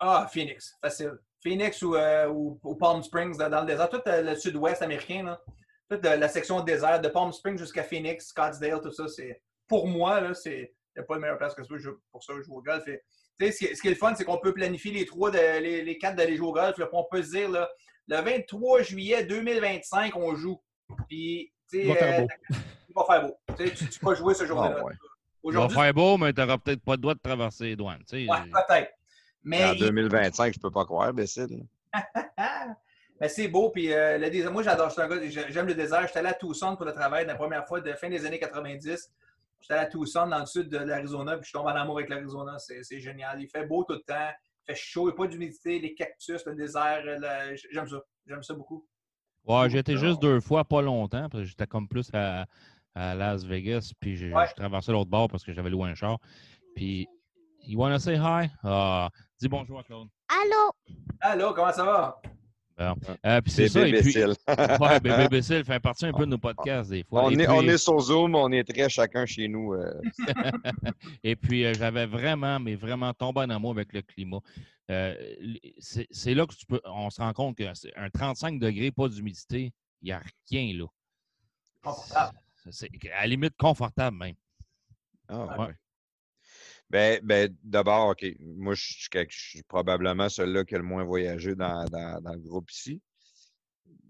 Ah, Phoenix, facile. Phoenix ou Palm Springs, dans le désert. Tout le sud-ouest américain, là. Toute la section désert, de Palm Springs jusqu'à Phoenix, Scottsdale, tout ça, c'est... Pour moi, là, c'est... Il n'y a pas de meilleure place que ça. Pour ça, je joue au golf. Et, ce qui est le fun, c'est qu'on peut planifier les quatre d'aller jouer au golf. Là, on peut se dire, là, le 23 juillet 2025, on joue. Puis, tu sais... Il va faire beau. Tu peux jouer ce jour-là. Oh, ouais. Aujourd'hui, il va faire beau, mais tu n'auras peut-être pas le droit de traverser les douanes. Oui, peut-être. Mais en 2025, je ne peux pas croire, imbécile. Mais c'est beau. Puis, le désert, moi, j'adore. Je suis un gars, j'aime le désert. J'étais allé à Tucson pour le travail la première fois de fin des années 90. J'étais allé à Tucson, dans le sud de l'Arizona, puis je tombe en amour avec l'Arizona. C'est génial. Il fait beau tout le temps. Il fait chaud. Il n'y a pas d'humidité. Les cactus, le désert. J'aime ça. J'aime ça beaucoup. Ouais, j'étais juste deux fois, pas longtemps, parce que j'étais comme plus à Las Vegas, puis je traversais l'autre bord parce que j'avais loué un char. Puis, you wanna say hi? Dis bonjour à Claude. Allô? Allô, comment ça va? Bon. Puis c'est ça, imbécile. Et puis, ouais, bébé imbécile fait partie un peu de nos podcasts des fois. On est sur Zoom, on est très chacun chez nous. Et puis, j'avais vraiment, mais vraiment tombé en amour avec le climat. C'est là que on se rend compte qu'un 35 degrés, pas d'humidité, il n'y a rien là. Confortable. C'est à la limite confortable même. Ah ouais. Ben, d'abord, OK, moi, je suis probablement celui-là qui a le moins voyagé dans le groupe ici.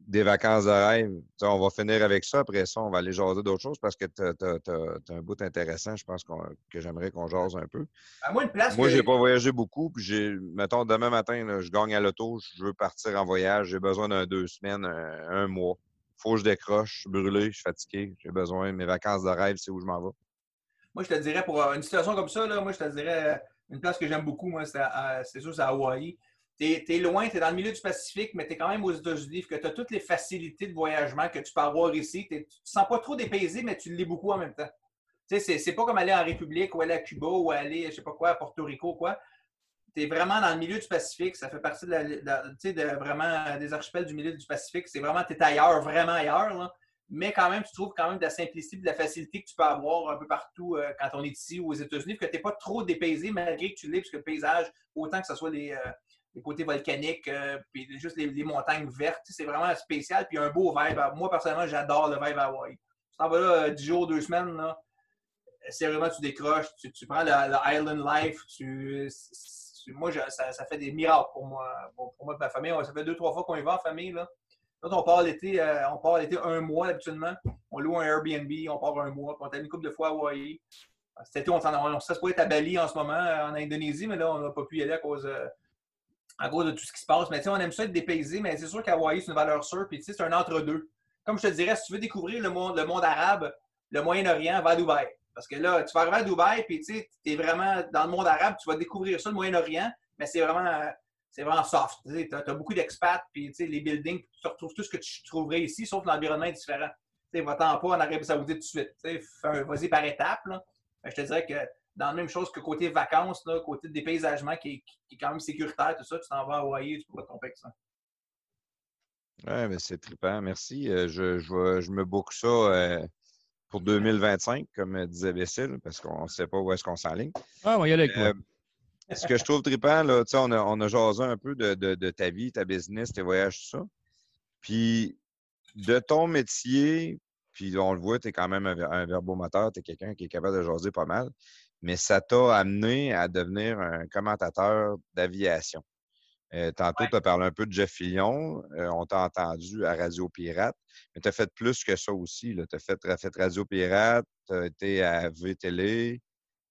Des vacances de rêve, on va finir avec ça. Après ça, on va aller jaser d'autres choses parce que t'as un bout intéressant, je pense, que j'aimerais qu'on jase un peu. À moi, une place moi j'ai pas voyagé beaucoup. Puis mettons, demain matin, là, je gagne à l'auto, je veux partir en voyage. J'ai besoin d'un 2 semaines, un mois. Faut que je décroche, je suis brûlé, je suis fatigué. J'ai besoin. Mes vacances de rêve, c'est où je m'en vais. Moi, je te dirais, pour une situation comme ça, là, moi, je te dirais, une place que j'aime beaucoup, moi, c'est sûr, c'est à Hawaii. T'es loin, t'es dans le milieu du Pacifique, mais t'es quand même aux États-Unis, que t'as toutes les facilités de voyagement que tu peux avoir ici. Tu te sens pas trop dépaysé, mais tu l'es beaucoup en même temps. Tu sais, c'est pas comme aller en République ou aller à Cuba ou aller, je sais pas quoi, à Porto Rico, quoi. T'es vraiment dans le milieu du Pacifique. Ça fait partie vraiment des archipels du milieu du Pacifique. C'est vraiment, t'es ailleurs, vraiment ailleurs, là. Mais quand même, tu trouves quand même de la simplicité, de la facilité que tu peux avoir un peu partout quand on est ici ou aux États-Unis, que t'es pas trop dépaysé malgré que tu l'es, parce que le paysage, autant que ce soit les côtés volcaniques, puis juste les montagnes vertes, c'est vraiment spécial, puis un beau vibe. Moi, personnellement, j'adore le vibe à Hawaii. Tu t'en vas là 10 jours, 2 semaines, là, sérieusement, tu décroches, tu prends le island life, moi, ça fait des miracles pour moi, et ma famille. Ça fait 2-3 fois qu'on y va en famille, là. Quand on part l'été un mois, habituellement. On loue un Airbnb, on part un mois, puis on t'a mis une couple de fois à Hawaii. Cet été, on serait supposé être à Bali en ce moment, en Indonésie, mais là, on n'a pas pu y aller à cause de tout ce qui se passe. Mais tu sais, on aime ça être dépaysé, mais c'est sûr qu'Hawaï, c'est une valeur sûre, puis tu sais, c'est un entre-deux. Comme je te dirais, si tu veux découvrir le monde arabe, le Moyen-Orient, va à Dubaï. Parce que là, tu vas arriver à Dubaï, puis tu sais, t'es vraiment dans le monde arabe, tu vas découvrir ça, le Moyen-Orient, mais c'est vraiment soft. Tu as beaucoup d'expats, puis tu sais, les buildings, tu retrouves tout ce que tu trouverais ici, sauf que l'environnement est différent. Tu sais, va-t'en pas en Arabie Saoudite tout de suite. Tu sais, vas-y par étapes, là. Ben, je te dirais que dans la même chose que côté vacances, là, côté dépaysagement qui est quand même sécuritaire, tout ça, tu t'en vas à Hawaii, tu peux pas te tromper avec ça. Oui, mais c'est trippant. Merci. Je me book ça pour 2025, comme disait Bécile, parce qu'on ne sait pas où est-ce qu'on s'enligne. Ah, on va y aller avec moi. Ce que je trouve trippant, là, on a jasé un peu de ta vie, ta business, tes voyages, tout ça. Puis, de ton métier... Puis on le voit, tu es quand même un verbomoteur, tu es quelqu'un qui est capable de jaser pas mal, mais ça t'a amené à devenir un commentateur d'aviation. Tantôt, tu as parlé un peu de Jeff Fillion, on t'a entendu à Radio Pirate, mais tu as fait plus que ça aussi. Tu as fait Radio Pirate, tu as été à V-Télé,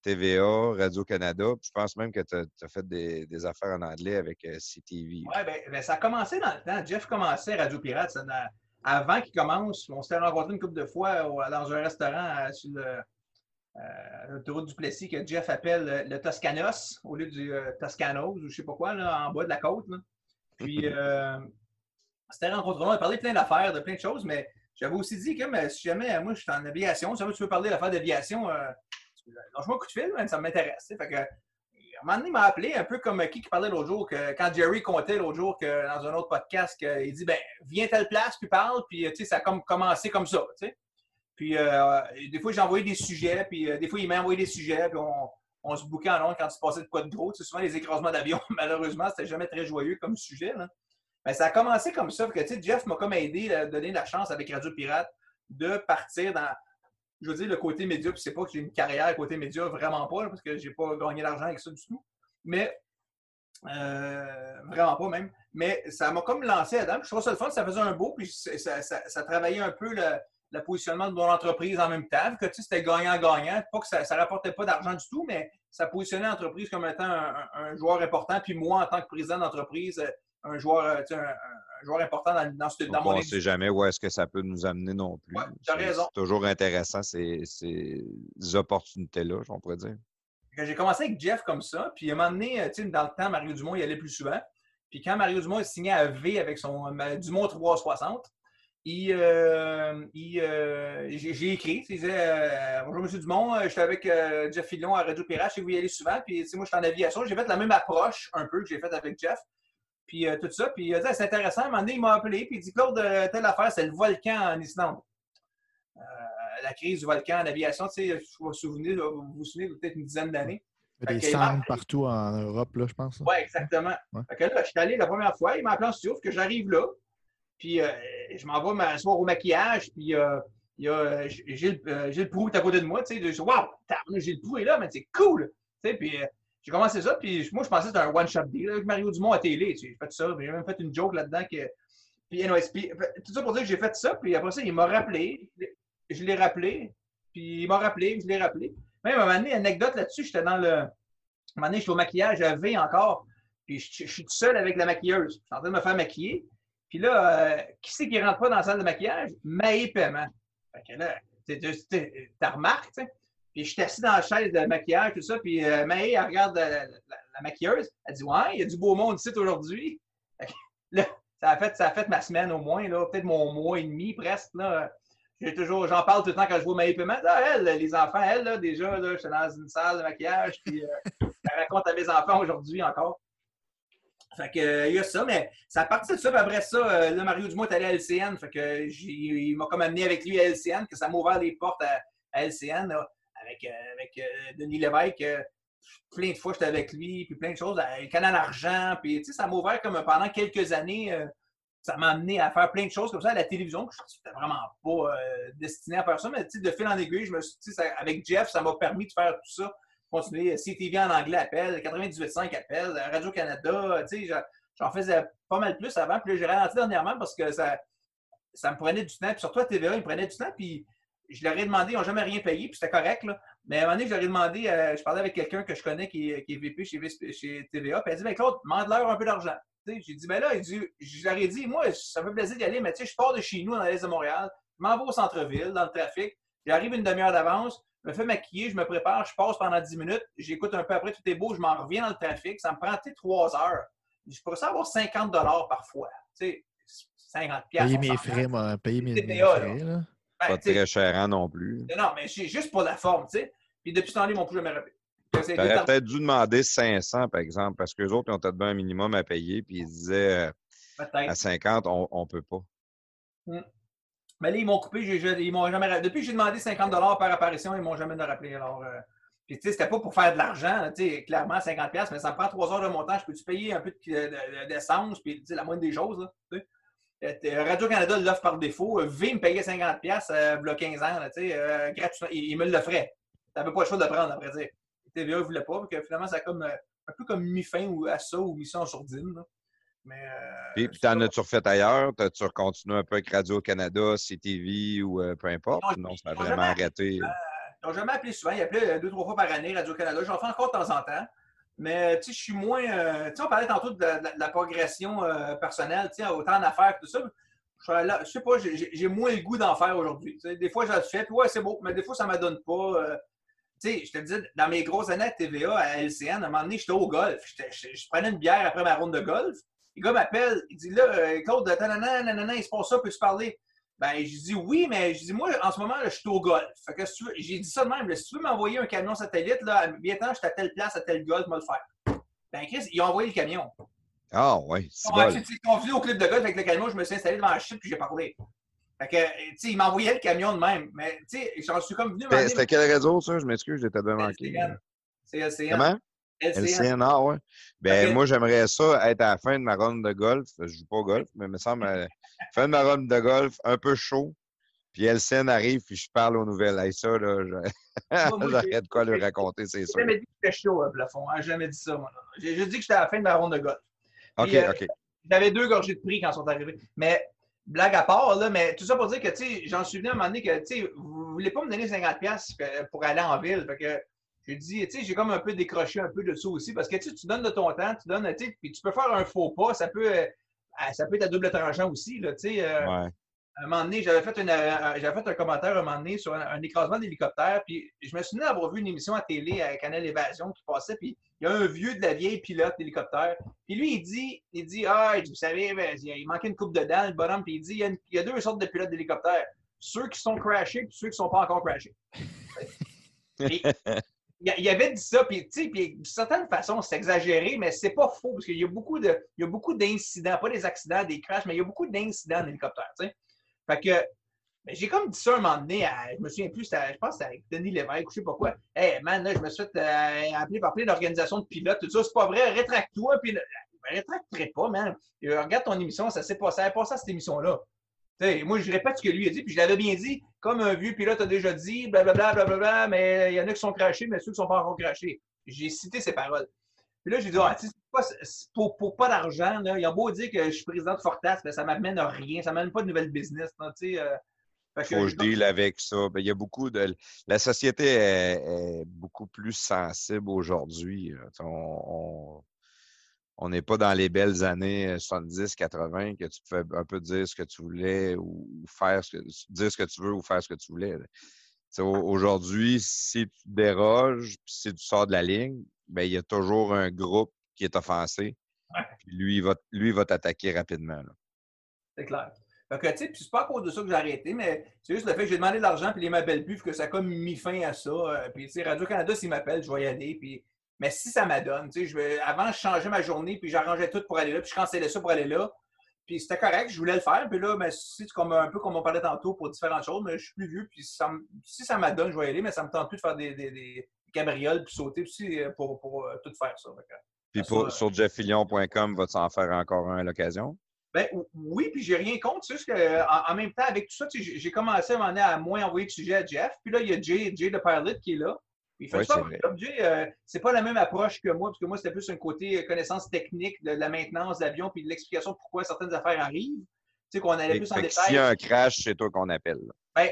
TVA, Radio-Canada. Je pense même que tu as fait des affaires en anglais avec CTV. Oui, bien, ça a commencé dans le temps. Jeff commençait Radio Pirate. Ça, avant qu'il commence, on s'était rencontrés une couple de fois dans un restaurant sur l'autoroute du Plessis que Jeff appelle le Toscanos, au lieu du Toscanos, ou je ne sais pas quoi, là, en bas de la côte. Là. Puis, on s'était rencontrés, on a parlé de plein d'affaires, de plein de choses, mais j'avais aussi dit que si jamais, moi, je suis en aviation, si jamais tu veux parler de l'affaire d'aviation, lâche-moi un coup de fil, man, ça m'intéresse. Fait que, à un moment donné, il m'a appelé, un peu comme qui parlait l'autre jour, quand Jerry comptait l'autre jour que, dans un autre podcast, il dit, ben viens telle place, puis parle, puis tu sais, ça a comme commencé comme ça. Tu sais. Puis des fois, j'ai envoyé des sujets, puis des fois, il m'a envoyé des sujets, puis on se bouquait en long quand il se passait de quoi de gros. Tu sais, souvent, les écrasements d'avion, malheureusement, c'était jamais très joyeux comme sujet. Là. Mais ça a commencé comme ça, parce que tu sais, Jeff m'a comme aidé, donné la chance avec Radio Pirate de partir dans... Je veux dire, le côté média, puis c'est pas que j'ai une carrière côté média, vraiment pas, là, parce que j'ai pas gagné d'argent avec ça du tout. Mais, vraiment pas même. Mais ça m'a comme lancé là-dedans. Je trouve ça le fun, ça faisait un beau, puis ça travaillait un peu le positionnement de mon entreprise en même temps. Que tu sais, c'était gagnant-gagnant. Pas que ça rapportait pas d'argent du tout, mais ça positionnait l'entreprise comme étant un joueur important. Puis moi, en tant que président d'entreprise, un joueur, tu sais, un joueur important dans mon équipe. On ne sait jamais où est-ce que ça peut nous amener non plus. Ouais, tu as raison. C'est toujours intéressant, ces opportunités-là, on pourrait dire. Quand j'ai commencé avec Jeff comme ça, puis à un moment donné, tu sais, dans le temps, Mario Dumont y allait plus souvent. Puis quand Mario Dumont est signé à V avec son Dumont 360, j'ai écrit. Il disait bonjour, M. Dumont, je suis avec Jeff Fillion à Radio Pirate, et vous y allez souvent. Puis tu sais, moi, je suis en aviation. J'ai fait la même approche un peu que j'ai faite avec Jeff. Puis tout ça. Puis il a dit, c'est intéressant. À un moment donné, il m'a appelé. Puis il dit, Claude, telle affaire, c'est le volcan en Islande. La crise du volcan en aviation, tu sais, vous vous souvenez peut-être une dizaine d'années. Des cendres partout en Europe, là, je pense. Oui, exactement. Ouais. Fait que là, je suis allé la première fois. Il m'a appelé en studio, que j'arrive là. Puis je m'en vais m'asseoir au maquillage. Puis il y a Gilles Proulx qui est à côté de moi. Tu sais, je dis, waouh, Gilles Proulx est là, mais c'est cool. Tu sais, puis. J'ai commencé ça, puis moi, je pensais que c'était un one-shot deal avec Mario Dumont à télé. J'ai fait ça, j'ai même fait une joke là-dedans. Puis, anyways, tout ça pour dire que j'ai fait ça, puis après ça, il m'a rappelé. Je l'ai rappelé, puis il m'a rappelé, je l'ai rappelé. Même à un moment donné, anecdote là-dessus, j'étais dans le... À un moment donné, j'étais au maquillage à V encore, puis je suis tout seul avec la maquilleuse. Je suis en train de me faire maquiller. Puis là, qui c'est qui rentre pas dans la salle de maquillage? Maé Paiement. Fait que là, t'as remarqué, tu sais. Puis je suis assis dans la chaise de maquillage, tout ça. Puis Maë, elle regarde la maquilleuse. Elle dit, ouais, il y a du beau monde ici aujourd'hui. Là, ça a fait ma semaine au moins, là, peut-être mon mois et demi presque. Là. J'en parle tout le temps quand je vois Maë Paiement. Ah, elle, les enfants, elle, là, déjà, là, j'étais dans une salle de maquillage. Puis elle raconte à mes enfants aujourd'hui encore. Fait que, il y a ça, mais ça a parti de ça. Puis après ça, là, Mario Dumont est allé à LCN. Fait que, il m'a comme amené avec lui à LCN, que ça m'a ouvert les portes à LCN. Là. Avec Denis Lévesque, plein de fois j'étais avec lui, puis plein de choses, le Canal Argent, puis tu sais, ça m'a ouvert comme pendant quelques années, ça m'a amené à faire plein de choses comme ça à la télévision, que je n'étais vraiment pas destiné à faire ça, mais tu sais, de fil en aiguille, avec Jeff, ça m'a permis de faire tout ça, continuer, CTV en anglais appel, 98.5 appel, Radio-Canada, tu sais, j'en faisais pas mal plus avant, puis là, j'ai ralenti dernièrement parce que ça me prenait du temps, puis surtout à TVA, il me prenait du temps, puis je leur ai demandé, ils n'ont jamais rien payé, puis c'était correct, là. Mais à un moment donné, je leur ai demandé, je parlais avec quelqu'un que je connais qui est VP chez TVA, puis elle dit, ben Claude, demande-leur un peu d'argent. T'sais, j'ai dit, ben là, je leur ai dit, moi, ça me fait plaisir d'y aller, mais tu sais, je pars de chez nous, dans l'Est de Montréal, je m'en vais au centre-ville, dans le trafic, j'arrive une demi-heure d'avance, je me fais maquiller, je me prépare, je passe pendant 10 minutes, j'écoute un peu après, tout est beau, je m'en reviens dans le trafic, ça me prend, 3 heures. Je pourrais ça avoir $50 parfois, tu sais, $50. Payer mes frais, moi, payer mes frais, là. Pas très cher non plus. Non, mais c'est juste pour la forme, tu sais. Puis depuis ce temps-là, ils m'ont plus jamais rappelé. Tu aurais peut-être dû demander $500, par exemple, parce qu'eux autres, ils ont peut-être bien un minimum à payer, puis ils disaient à $50, on ne peut pas. Mais là, ils m'ont coupé, ils m'ont jamais rappelé. Depuis que j'ai demandé $50 par apparition, ils ne m'ont jamais rappelé. Alors, puis tu sais, c'était pas pour faire de l'argent, tu sais, clairement, $50, mais ça me prend 3 heures de montage. Peux-tu payer un peu d'essence, puis tu sais, la moindre des choses, là, tu sais. Radio-Canada l'offre par défaut. V me payait $50 il y a 15 ans, gratuitement. Il me l'offrait. Tu n'avais pas le choix de le prendre, après dire. TVA ne voulait pas, parce que finalement, ça a comme un peu comme mi-fin ou à ça ou mi-fin en sourdine. Là. Mais, puis t'en as-tu refait ailleurs? T'as-tu continué un peu avec Radio-Canada, CTV ou peu importe? Non, ça a vraiment arrêté. Donc, je vais m'appeler souvent. Il appelait 2-3 fois par année Radio Canada. J'en fais encore de temps en temps. Mais, tu sais, je suis moins... tu sais, on parlait tantôt de la progression personnelle, tu sais, autant en affaires que tout ça. Je sais pas, j'ai moins le goût d'en faire aujourd'hui. Tu sais, des fois, je le fais, puis ouais, c'est beau, mais des fois, ça ne me donne pas... tu sais, je te disais, dans mes grosses années de TVA à LCN, à un moment donné, j'étais au golf. Je prenais une bière après ma ronde de golf. Le gars m'appelle, il dit, là, Claude, il se passe ça, peux-tu parler? Ben, j'ai dit oui, mais j'ai dit, moi, en ce moment, là, je suis au golf. Fait que si tu veux, j'ai dit ça de même, là, si tu veux m'envoyer un camion satellite, là, bientôt, je suis à telle place, à tel golf, moi le faire. Ben, Chris, ils ont envoyé le camion. Ah, oui. Ils sont venus au club de golf avec le camion, je me suis installé devant la chute, puis j'ai parlé. Fait que, tu sais, ils m'envoyaient le camion de même. Mais, tu sais, j'en suis comme venu. C'était quel réseau, ça? Je m'excuse, je t'ai bien manqué. C'est LCN. Comment? LCN, ah, ouais. Ben, okay. Moi, j'aimerais ça être à la fin de ma ronde de golf. Je joue pas au golf, mais il me semble, à la fin de ma ronde de golf, un peu chaud. Puis LCN arrive, puis je parle aux nouvelles. Hey, ça, là, j'aurais de quoi lui raconter, c'est sûr. J'ai jamais dit que j'étais chaud, Plafond. J'ai jamais dit ça, moi. J'ai juste dit que j'étais à la fin de ma ronde de golf. Puis, OK. J'avais 2 gorgées de prix quand ils sont arrivés. Mais, blague à part, là, mais tout ça pour dire que, tu sais, j'en suis venu à un moment donné que, tu sais, vous voulez pas me donner 50$ pour aller en ville. Fait que, j'ai dit, tu sais, j'ai comme un peu décroché un peu de ça aussi, parce que tu donnes de ton temps, tu donnes, tu sais, puis tu peux faire un faux pas, ça peut être à double tranchant aussi, là, tu sais. Ouais. À un moment donné, j'avais fait un commentaire à un moment donné sur un écrasement d'hélicoptère, puis je me souviens d'avoir vu une émission à télé à Canal Évasion qui passait, puis il y a un vieux de la vieille pilote d'hélicoptère, puis lui, il dit, vous savez, ben, il manquait une coupe dedans, le bonhomme, puis il dit, il y a 2 sortes de pilotes d'hélicoptère, ceux qui sont crashés et ceux qui sont pas encore crashés. Et, il avait dit ça, puis tu sais, d'une certaine façon, c'est exagéré, mais c'est pas faux, parce qu'il y a beaucoup d'incidents, pas des accidents, des crashs, mais il y a beaucoup d'incidents en hélicoptère, tu sais. Fait que, ben, j'ai comme dit ça un moment donné, je me souviens plus, je pense que c'était avec Denis Lévesque, je sais pas quoi. « Hey, man, là, je me suis fait appeler par plein d'organisations de pilotes, tout ça, c'est pas vrai, rétracte-toi, puis rétracterai pas, man. Regarde ton émission, ça s'est passé à cette émission-là. » T'sais, moi, je répète ce que lui a dit, puis je l'avais bien dit, comme un vieux pilote a déjà dit, blablabla, blablabla, mais il y en a qui sont crashés, mais ceux qui sont pas encore crashés. J'ai cité ces paroles. Puis là, j'ai dit, pour pas d'argent, là, ils ont beau dire que je suis président de Fortas, mais ça m'amène à rien, ça m'amène pas de nouvelle business. Faut que je deal avec ça. Bien, il y a beaucoup de... La société est beaucoup plus sensible aujourd'hui. On n'est pas dans les belles années 70-80 que tu pouvais un peu dire ce que tu voulais ou dire ce que tu veux ou faire ce que tu voulais. Aujourd'hui, si tu déroges, si tu sors de la ligne, ben il y a toujours un groupe qui est offensé. Puis lui, il va t'attaquer rapidement. Là. C'est clair. Fait que, tu sais, c'est pas à cause de ça que j'ai arrêté, mais c'est juste le fait que j'ai demandé de l'argent puis ils m'appellent plus, puis que ça a comme mis fin à ça. Puis, tu sais, Radio-Canada, s'ils m'appellent, je vais y aller, puis... Mais si ça m'adonne, tu sais, avant, je changeais ma journée, puis j'arrangeais tout pour aller là, puis je cancellais ça pour aller là. Puis c'était correct, je voulais le faire. Puis là, mais c'est comme, un peu comme on parlait tantôt pour différentes choses, mais je suis plus vieux, puis si ça m'adonne, je vais y aller, mais ça me tente plus de faire des cabrioles, puis sauter, puis pour tout faire ça. Donc, puis sur jefffillion.com, va-tu en faire encore un à l'occasion? Ben oui, puis j'ai rien contre. C'est juste qu'en même temps, avec tout ça, j'ai commencé à m'en aller à moins envoyer de sujet à Jeff. Puis là, il y a Jay de Pilot qui est là. Oui, ça, c'est pas la même approche que moi, parce que moi, c'était plus un côté connaissance technique de la maintenance d'avion puis de l'explication pourquoi certaines affaires arrivent. Tu sais, qu'on allait plus en détail. S'il y a un crash, c'est toi qu'on appelle. Bien,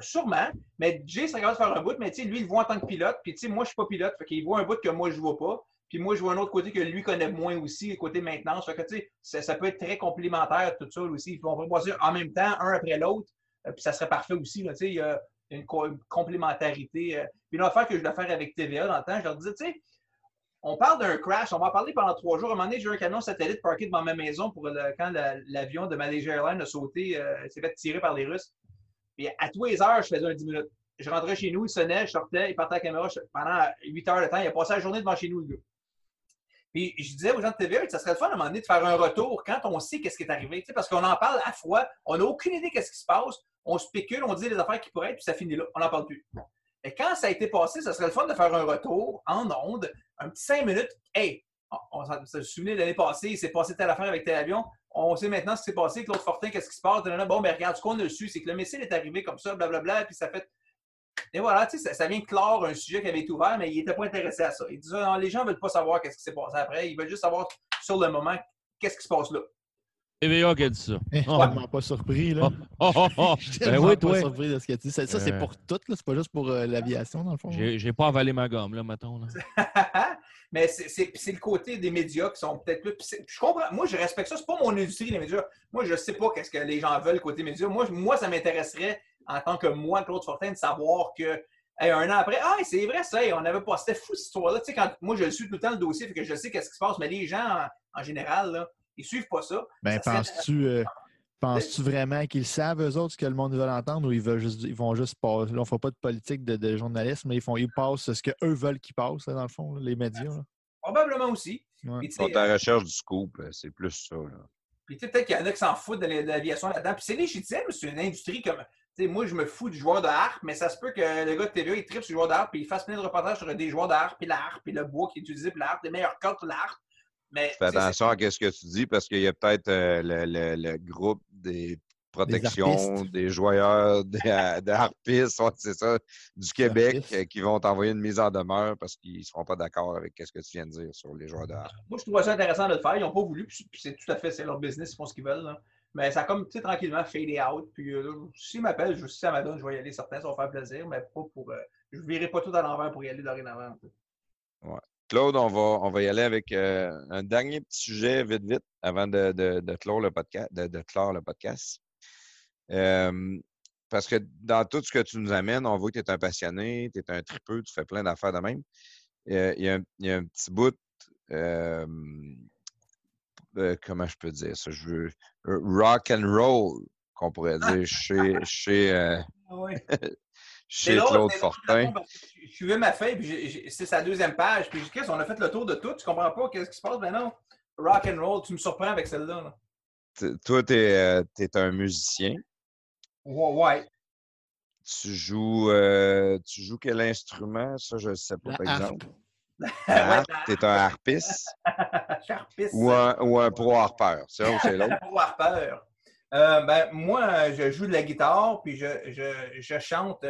sûrement. Mais Jay serait capable de faire un bout, mais tu sais, lui, il voit en tant que pilote. Puis, tu sais, moi, je suis pas pilote. Fait qu'il voit un bout que moi, je vois pas. Puis, moi, je vois un autre côté que lui connaît moins aussi, le côté maintenance. Fait que, tu sais, ça peut être très complémentaire, tout ça aussi. On va passer en même temps, un après l'autre. Puis, ça serait parfait aussi, là, tu sais. Une complémentarité. Puis une affaire que je dois faire avec TVA dans le temps, je leur disais, tu sais, on parle d'un crash, on va en parler pendant 3 jours. À un moment donné, j'ai eu un camion satellite parké devant ma maison pour quand l'avion de Malaysia Airlines a sauté, s'est fait tirer par les Russes. Puis à tous les heures, je faisais un 10 minutes. Je rentrais chez nous, il sonnait, je sortais, il partait à la caméra pendant 8 heures de temps. Il a passé la journée devant chez nous, le gars. Puis je disais aux gens de TVA, ça serait le fun à un moment donné de faire un retour quand on sait qu'est-ce qui est arrivé. Tu sais, parce qu'on en parle à froid, on n'a aucune idée qu'est-ce qui se passe. On spécule, on dit les affaires qui pourraient être, puis ça finit là. On n'en parle plus. Et quand ça a été passé, ça serait le fun de faire un retour en onde, un petit 5 minutes. Hey, on se souvient de l'année passée, il s'est passé telle affaire avec tel avion. On sait maintenant ce qui s'est passé, Claude Fortin, qu'est-ce qui se passe. Bon, mais regarde, ce qu'on a su, c'est que le missile est arrivé comme ça, blablabla, puis ça fait... Et voilà, tu sais, ça vient de clore un sujet qui avait été ouvert, mais il n'était pas intéressé à ça. Il disait, non, les gens ne veulent pas savoir qu'est-ce qui s'est passé après. Ils veulent juste savoir sur le moment qu'est-ce qui se passe là. TVA qui a dit ça. Je suis tellement pas surpris, là. Je suis tellement pas surpris de ce qu'elle dit. Ça, c'est pour tout, là. C'est pas juste pour l'aviation, dans le fond. J'ai pas avalé ma gomme, là, mettons. Là. Mais c'est le côté des médias qui sont peut-être plus... Je comprends. Moi, je respecte ça. C'est pas mon industrie, les médias. Moi, je sais pas qu'est-ce que les gens veulent côté médias. Moi, ça m'intéresserait, en tant que moi, Claude Fortin, de savoir que... Hey, un an après, ah, c'est vrai, ça, on n'avait pas. C'était fou, cette histoire-là. Tu sais, quand moi, je le suis tout le temps, le dossier, fait que je sais qu'est-ce qui se passe, mais les gens, en général, là, ils suivent pas ça. Ben, ça penses-tu vraiment qu'ils savent, eux autres, ce que le monde veut entendre ou ils vont juste passer? Là, on ne fait pas de politique de journalisme, mais ils passent ce qu'eux veulent qu'ils passent, là, dans le fond, là, les médias. Là. Probablement aussi. Ouais. Puis, ils sont à la recherche du scoop, c'est plus ça. Là. Puis, peut-être qu'il y en a qui s'en foutent de l'aviation là-dedans. Puis, c'est légitime, c'est une industrie comme. T'sais, moi, je me fous du joueur de harpe, mais ça se peut que le gars de TVA, il tripe sur le joueur de harpe, puis il fasse plein de reportages sur des joueurs de harpe, puis la harpe, puis le bois qui est utilisé pour la harpe, les meilleurs cordes pour la harpe. Mais, fais attention à ce que tu dis, parce qu'il y a peut-être le groupe des protections, des joueurs, des harpistes, ouais, c'est ça, du Québec, qui vont t'envoyer une mise en demeure parce qu'ils ne seront pas d'accord avec ce que tu viens de dire sur les joueurs de harpe. Moi, je trouve ça intéressant de le faire. Ils n'ont pas voulu, puis c'est tout à fait leur business, ils font ce qu'ils veulent, là. Mais ça a comme, tu sais, tranquillement fadé out. Puis s'ils m'appellent, si ça m'adonne, je vais y aller. Certains, ça va faire plaisir, mais pas pour... je ne verrai pas tout à l'envers pour y aller dorénavant. En fait. Ouais. Claude, on va y aller avec un dernier petit sujet, vite, avant de clore le podcast. Parce que dans tout ce que tu nous amènes, on voit que tu es un passionné, tu es un tripeux, tu fais plein d'affaires de même. Il y a un petit bout... comment je peux dire ça? Je veux rock and roll, qu'on pourrait dire, chez Claude Fortin. Je suivais ma feuille, puis c'est sa deuxième page, puis je dis, qu'est-ce qu'on a fait le tour de tout, tu comprends pas qu'est-ce qui se passe? Ben non, rock and roll, tu me surprends avec celle-là. Là. Toi, t'es un musicien. Ouais. Tu joues quel instrument? Ça, je ne sais pas, par exemple. T'es un harpiste. ou un pro-harpeur. C'est un ou c'est l'autre? Pro-harpeur. Moi, je joue de la guitare, puis je chante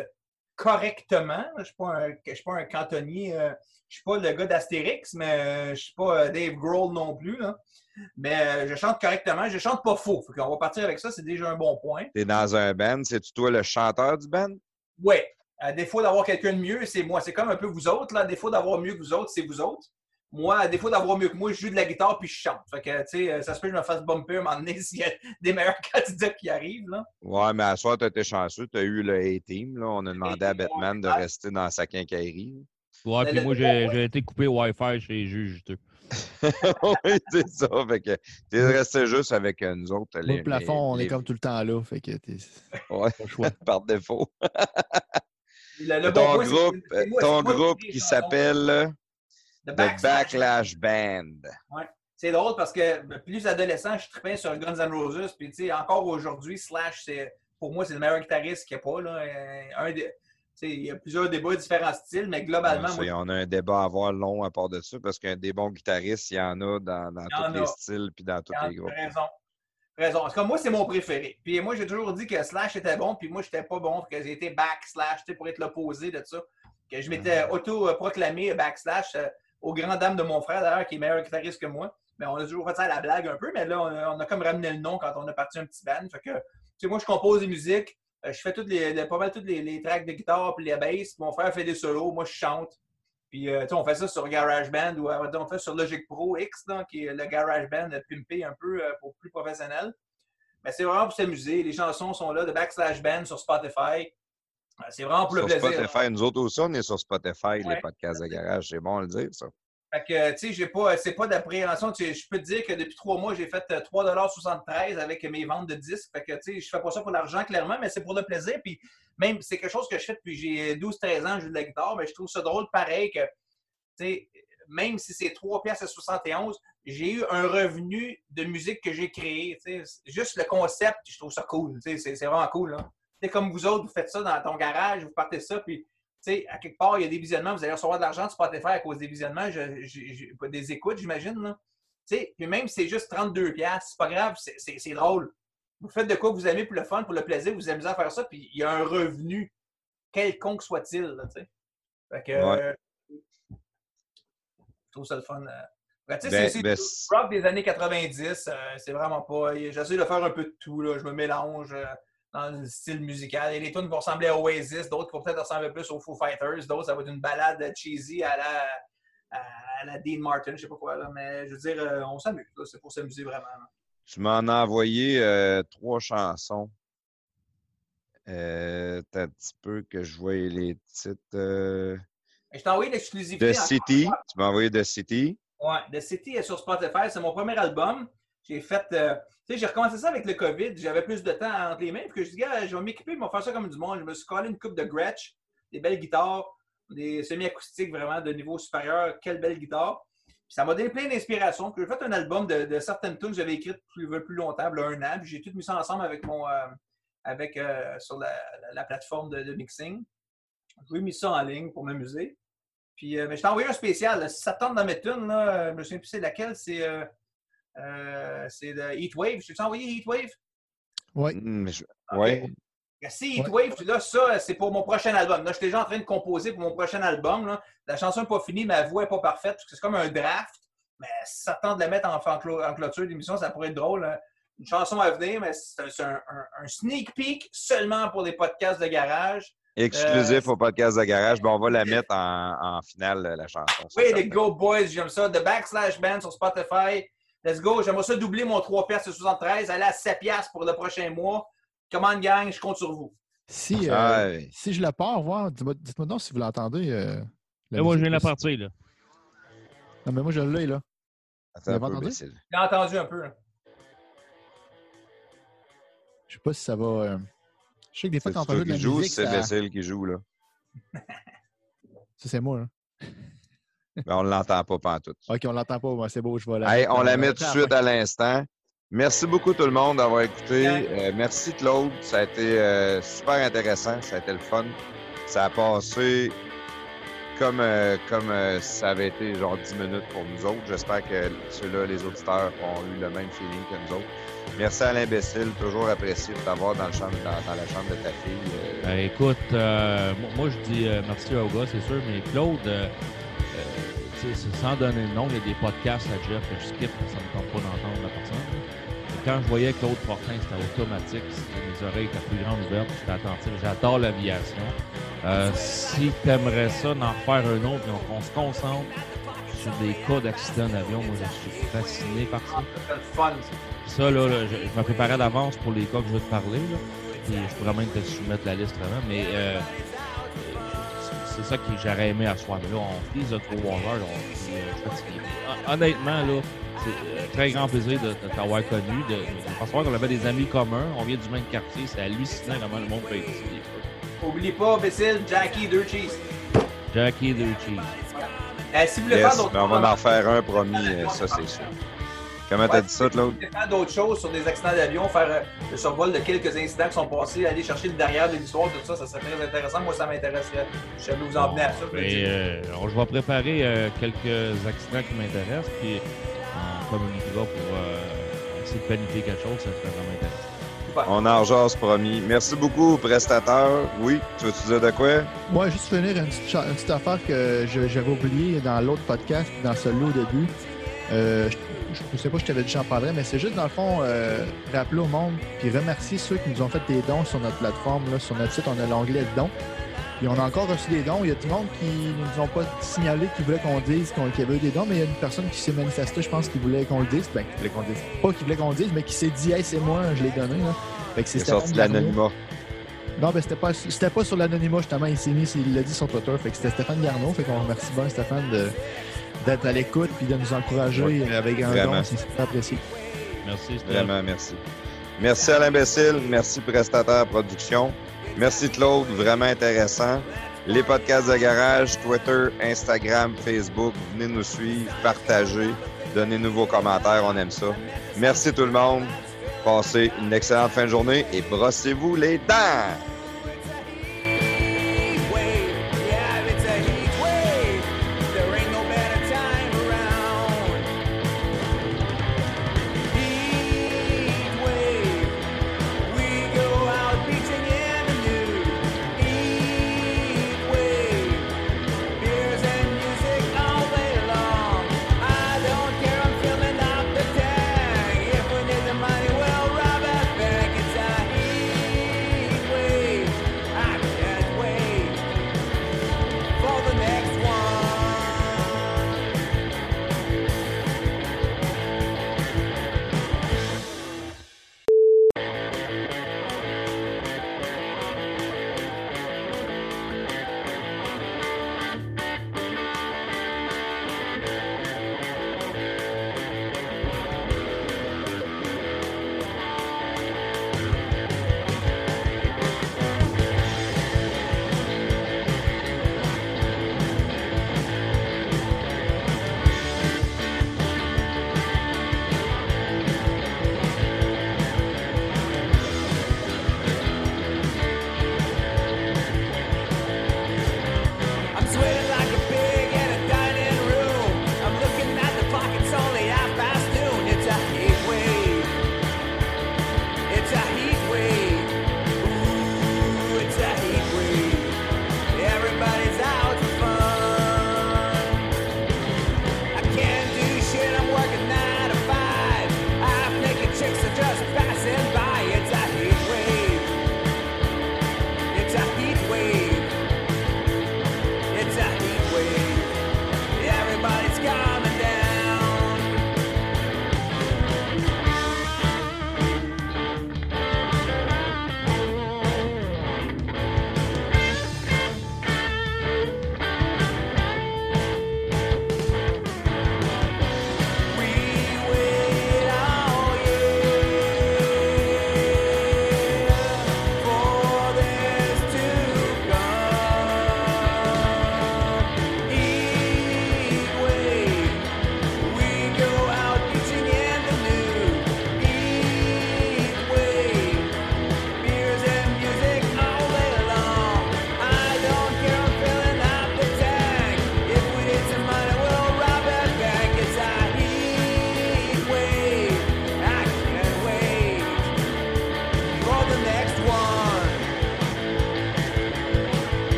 correctement. Je suis pas un cantonnier. Je suis pas le gars d'Astérix, mais je suis pas Dave Grohl non plus. Là. Mais je chante correctement. Je chante pas faux. On va partir avec ça. C'est déjà un bon point. T'es dans un band. C'est-tu toi le chanteur du band? Oui. À défaut d'avoir quelqu'un de mieux, c'est moi. C'est comme un peu vous autres. Là. À défaut d'avoir mieux que vous autres, c'est vous autres. Moi, à défaut d'avoir mieux que moi, je joue de la guitare puis je chante. Fait que, tu sais, ça se peut que je me fasse bumper à un moment donné s'il y a des meilleurs candidats qui arrivent. Là. Ouais, mais à soir, tu as été chanceux. Tu as eu le A-Team. Là. On a demandé à Batman de rester dans sa quincaillerie. Ouais, puis moi, j'ai été coupé Wi-Fi chez les juges. Oui, c'est ça. Fait que tu es resté juste avec nous autres. Le plafond, on est comme tout le temps là. Fait que t'es... Ouais, par défaut. Ton groupe qui s'appelle The Backlash Band. Ouais. C'est drôle parce que plus adolescent, je tripais sur Guns N' Roses. Puis, tu sais, encore aujourd'hui, Slash, pour moi, c'est le meilleur guitariste qu'il n'y a pas. Là. Il y a plusieurs débats de différents styles, mais globalement... Ouais, on a un débat à avoir long à part de ça parce qu'un des bons guitaristes, il y en a dans tous les styles puis dans tous les groupes. Raison. En tout cas, moi, c'est mon préféré. Puis moi, j'ai toujours dit que Slash était bon, puis moi, j'étais pas bon, que j'ai été backslash, tu sais, pour être l'opposé de ça. Que je m'étais auto-proclamé backslash aux grandes dames de mon frère, d'ailleurs, qui est meilleur guitariste que moi. Mais on a toujours fait ça à la blague un peu, mais là, on a comme ramené le nom quand on a parti un petit band. Fait que, tu sais, moi, je compose des musiques, je fais pas mal toutes les tracks de guitare puis les basses. Mon frère fait des solos, moi, je chante. Puis, tu sais, on fait ça sur GarageBand ou on fait sur Logic Pro X, donc, qui est le GarageBand pimpé un peu pour plus professionnel. Mais c'est vraiment pour s'amuser. Les chansons sont là de Backslash Band sur Spotify. C'est vraiment pour le plaisir. Sur Spotify, nous autres aussi, on est sur Spotify, ouais. Les podcasts de garage. C'est bon à le dire, ça. Fait que, tu sais, c'est pas d'appréhension. Je peux te dire que depuis 3 mois, j'ai fait $3,73 avec mes ventes de disques. Fait que, tu sais, je fais pas ça pour l'argent, clairement, mais c'est pour le plaisir. Puis même, c'est quelque chose que je fais depuis j'ai 12-13 ans, je joue de la guitare, mais je trouve ça drôle pareil que, tu sais, même si c'est $3.71, j'ai eu un revenu de musique que j'ai créé. Tu sais, juste le concept, je trouve ça cool. Tu sais, c'est vraiment cool, là. Tu sais, comme vous autres, vous faites ça dans ton garage, vous partez ça, puis... T'sais, à quelque part, il y a des visionnements, vous allez recevoir de l'argent, tu peux te faire à cause des visionnements, des écoutes, j'imagine. Là. Puis même si c'est juste $32, c'est pas grave, c'est drôle. Vous faites de quoi vous aimez pour le fun, pour le plaisir, vous vous amusez à faire ça, puis il y a un revenu, quelconque soit-il. Là, fait que, ouais. Je trouve ça le fun. Ben, c'est rock des années 90. C'est vraiment pas... J'essaie de faire un peu de tout. Là. Je me mélange dans le style musical. Il y a des tunes qui vont ressembler à Oasis, d'autres qui vont peut-être ressembler plus aux Foo Fighters, d'autres ça va être une balade cheesy à la Dean Martin, je sais pas quoi. Là. Mais je veux dire, on s'amuse. Là. C'est pour s'amuser vraiment. Là. Tu m'en as envoyé 3 chansons. T'as un petit peu que je voyais les titres... Je t'ai envoyé l'exclusivité... Tu m'as envoyé The City. Oui, The City est sur Spotify. C'est mon premier album. J'ai fait... tu sais, j'ai recommencé ça avec le COVID. J'avais plus de temps entre les mains. Puis que je dis, gars, je vais m'équiper, ils vont faire ça comme du monde. Je me suis collé une coupe de Gretsch, des belles guitares, des semi-acoustiques vraiment de niveau supérieur. Quelle belle guitare! Puis ça m'a donné plein d'inspiration. Puis j'ai fait un album de certaines tunes que j'avais écrites plus longtemps, là, 1 an. Puis j'ai tout mis ça ensemble avec mon... sur la plateforme de mixing. J'ai mis ça en ligne pour m'amuser. Puis, mais je t'ai envoyé un spécial. Là. Si ça tombe dans mes tunes, là, je me souviens plus c'est laquelle. C'est de Heatwave. Je t'ai envoyé Heatwave? Oui. Okay. Si Heatwave, là, ça, c'est pour mon prochain album. Là, je suis déjà en train de composer pour mon prochain album. Là. La chanson n'est pas finie, ma voix n'est pas parfaite. C'est comme un draft. Mais si ça tente de la mettre en clôture d'émission, ça pourrait être drôle. Là. Une chanson à venir, mais c'est un sneak peek seulement pour les podcasts de garage. Exclusif aux podcasts de garage. Bon, on va la mettre en finale, la chanson. Oui, les Go Boys, j'aime ça. The Backslash Band sur Spotify. Let's go. J'aimerais ça doubler mon 3$73, aller à 7$ pour le prochain mois. Comment gang, je compte sur vous. Si je la pars, voir, dites-moi non si vous l'entendez. Là, moi, je viens de la partir, là. Non, mais moi, je l'ai, là. Attends, vous l'avez entendu? Je l'ai entendu un peu, là. Je sais pas si ça va... Je sais que des fois, quand on parle de la musique, c'est Celle qui joue, là. Ça, c'est moi, là. Ben, on l'entend pas pantoute. OK, on l'entend pas. Ben, c'est beau, je vais là. Hey, on la met tout de suite à l'instant. Merci beaucoup, tout le monde, d'avoir écouté. Merci, Claude. Ça a été super intéressant. Ça a été le fun. Ça a passé comme ça avait été genre 10 minutes pour nous autres. J'espère que ceux-là, les auditeurs, ont eu le même feeling que nous autres. Merci à l'imbécile, toujours apprécié de t'avoir dans la chambre de ta fille. Écoute, moi je dis merci au gars, c'est sûr, mais Claude, sans donner le nom, il y a des podcasts à Jeff que je skip, ça ne me tente pas d'entendre la personne. Et quand je voyais Claude Fortin, c'était automatique, c'était mes oreilles étaient plus grandes ouvertes, j'étais attentif, j'adore l'aviation. Si tu aimerais ça, d'en faire un autre, donc on se concentre sur des cas d'accident d'avion, moi je suis fasciné par ça. C'est le fun. Ça, là je me préparais d'avance pour les cas que je veux te parler. Là. Puis je pourrais même te soumettre la liste avant, mais c'est ça que j'aurais aimé à soir. Mais là, on frise de 3 heures. Honnêtement, là, c'est un très grand plaisir de t'avoir connu. Parce qu'on avait des amis communs, on vient du même quartier. C'est hallucinant comment le monde peut être ici. Oublie pas, imbécile, Jackie 2 Cheese. Jackie 2 Cheese. Si vous voulez faire d'autres. On va en faire un, promis, ça c'est sûr. Comment t'as dit ça, Claude? Faire d'autres choses sur des accidents d'avion, faire le survol de quelques incidents qui sont passés, aller chercher le derrière de l'histoire, tout ça, ça serait très intéressant. Moi, ça m'intéresserait. Je vais vous emmener à ça. Je vais préparer quelques accidents qui m'intéressent, puis on communiquera pour essayer de planifier quelque chose, ça serait vraiment intéressant. On en rejase, promis. Merci beaucoup, prestataire. Oui, tu veux-tu dire de quoi? Moi, juste finir une petite affaire que j'avais oubliée dans l'autre podcast, dans celui-là au début. Je sais pas si je t'avais dit j'en parlerais, mais c'est juste, dans le fond, rappeler au monde puis remercier ceux qui nous ont fait des dons sur notre plateforme. Là, sur notre site, on a l'onglet de dons. Puis on a encore reçu des dons. Il y a du monde qui ne nous ont pas signalé qu'ils voulaient qu'on dise qu'il y avait eu des dons, mais il y a une personne qui s'est manifestée, je pense, qui voulait qu'on le dise. Ben, qui voulait qu'on le dise. Pas qui voulait qu'on le dise, mais qui s'est dit « Hey, c'est moi, je l'ai donné. » Fait que c'est sorti de l'anonymat. Non, ben c'était pas sur l'anonymat, justement. Il s'est mis, il l'a dit sur Twitter. Fait que c'était Stéphane Garneau. Fait qu'on remercie bien Stéphane d'être à l'écoute puis de nous encourager avec un don, c'est super apprécié. Merci, Stéphane. Vraiment, merci. Merci à l'imbécile, merci prestataire production, merci Claude, vraiment intéressant. Les podcasts de garage, Twitter, Instagram, Facebook, venez nous suivre, partagez, donnez-nous vos commentaires, on aime ça. Merci tout le monde, passez une excellente fin de journée et brossez-vous les dents! I don't care.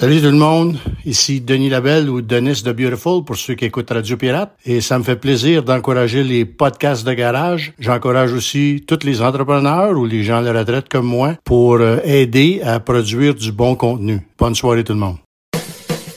Salut tout le monde, ici Denis Labelle ou Denis The Beautiful pour ceux qui écoutent Radio Pirate et ça me fait plaisir d'encourager les podcasts de garage. J'encourage aussi tous les entrepreneurs ou les gens à la retraite comme moi pour aider à produire du bon contenu. Bonne soirée tout le monde.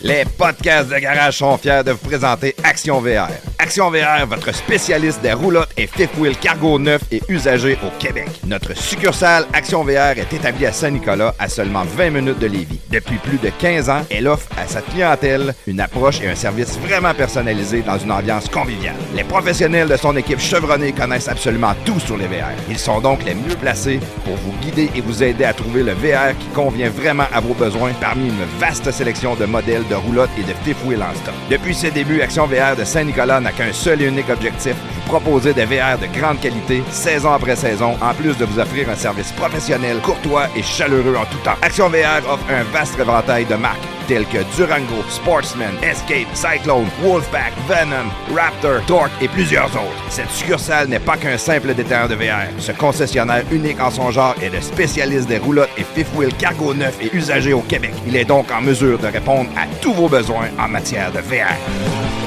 Les podcasts de garage sont fiers de vous présenter Action VR. Action VR, votre spécialiste des roulottes et fifth wheel cargo neufs et usagés au Québec. Notre succursale Action VR est établie à Saint-Nicolas, à seulement 20 minutes de Lévis. Depuis plus de 15 ans, elle offre à sa clientèle une approche et un service vraiment personnalisé dans une ambiance conviviale. Les professionnels de son équipe chevronnée connaissent absolument tout sur les VR. Ils sont donc les mieux placés pour vous guider et vous aider à trouver le VR qui convient vraiment à vos besoins parmi une vaste sélection de modèles de roulottes et de fifth wheel en stock. Depuis ses débuts, Action VR de Saint-Nicolas n'a qu'un seul et unique objectif, vous proposer des VR de grande qualité, saison après saison, en plus de vous offrir un service professionnel, courtois et chaleureux en tout temps. Action VR offre un vaste éventail de marques telles que Durango, Sportsman, Escape, Cyclone, Wolfpack, Venom, Raptor, Torque et plusieurs autres. Cette succursale n'est pas qu'un simple détaillant de VR. Ce concessionnaire unique en son genre est le spécialiste des roulottes et fifth wheel cargo neufs et usagés au Québec. Il est donc en mesure de répondre à tous vos besoins en matière de VR.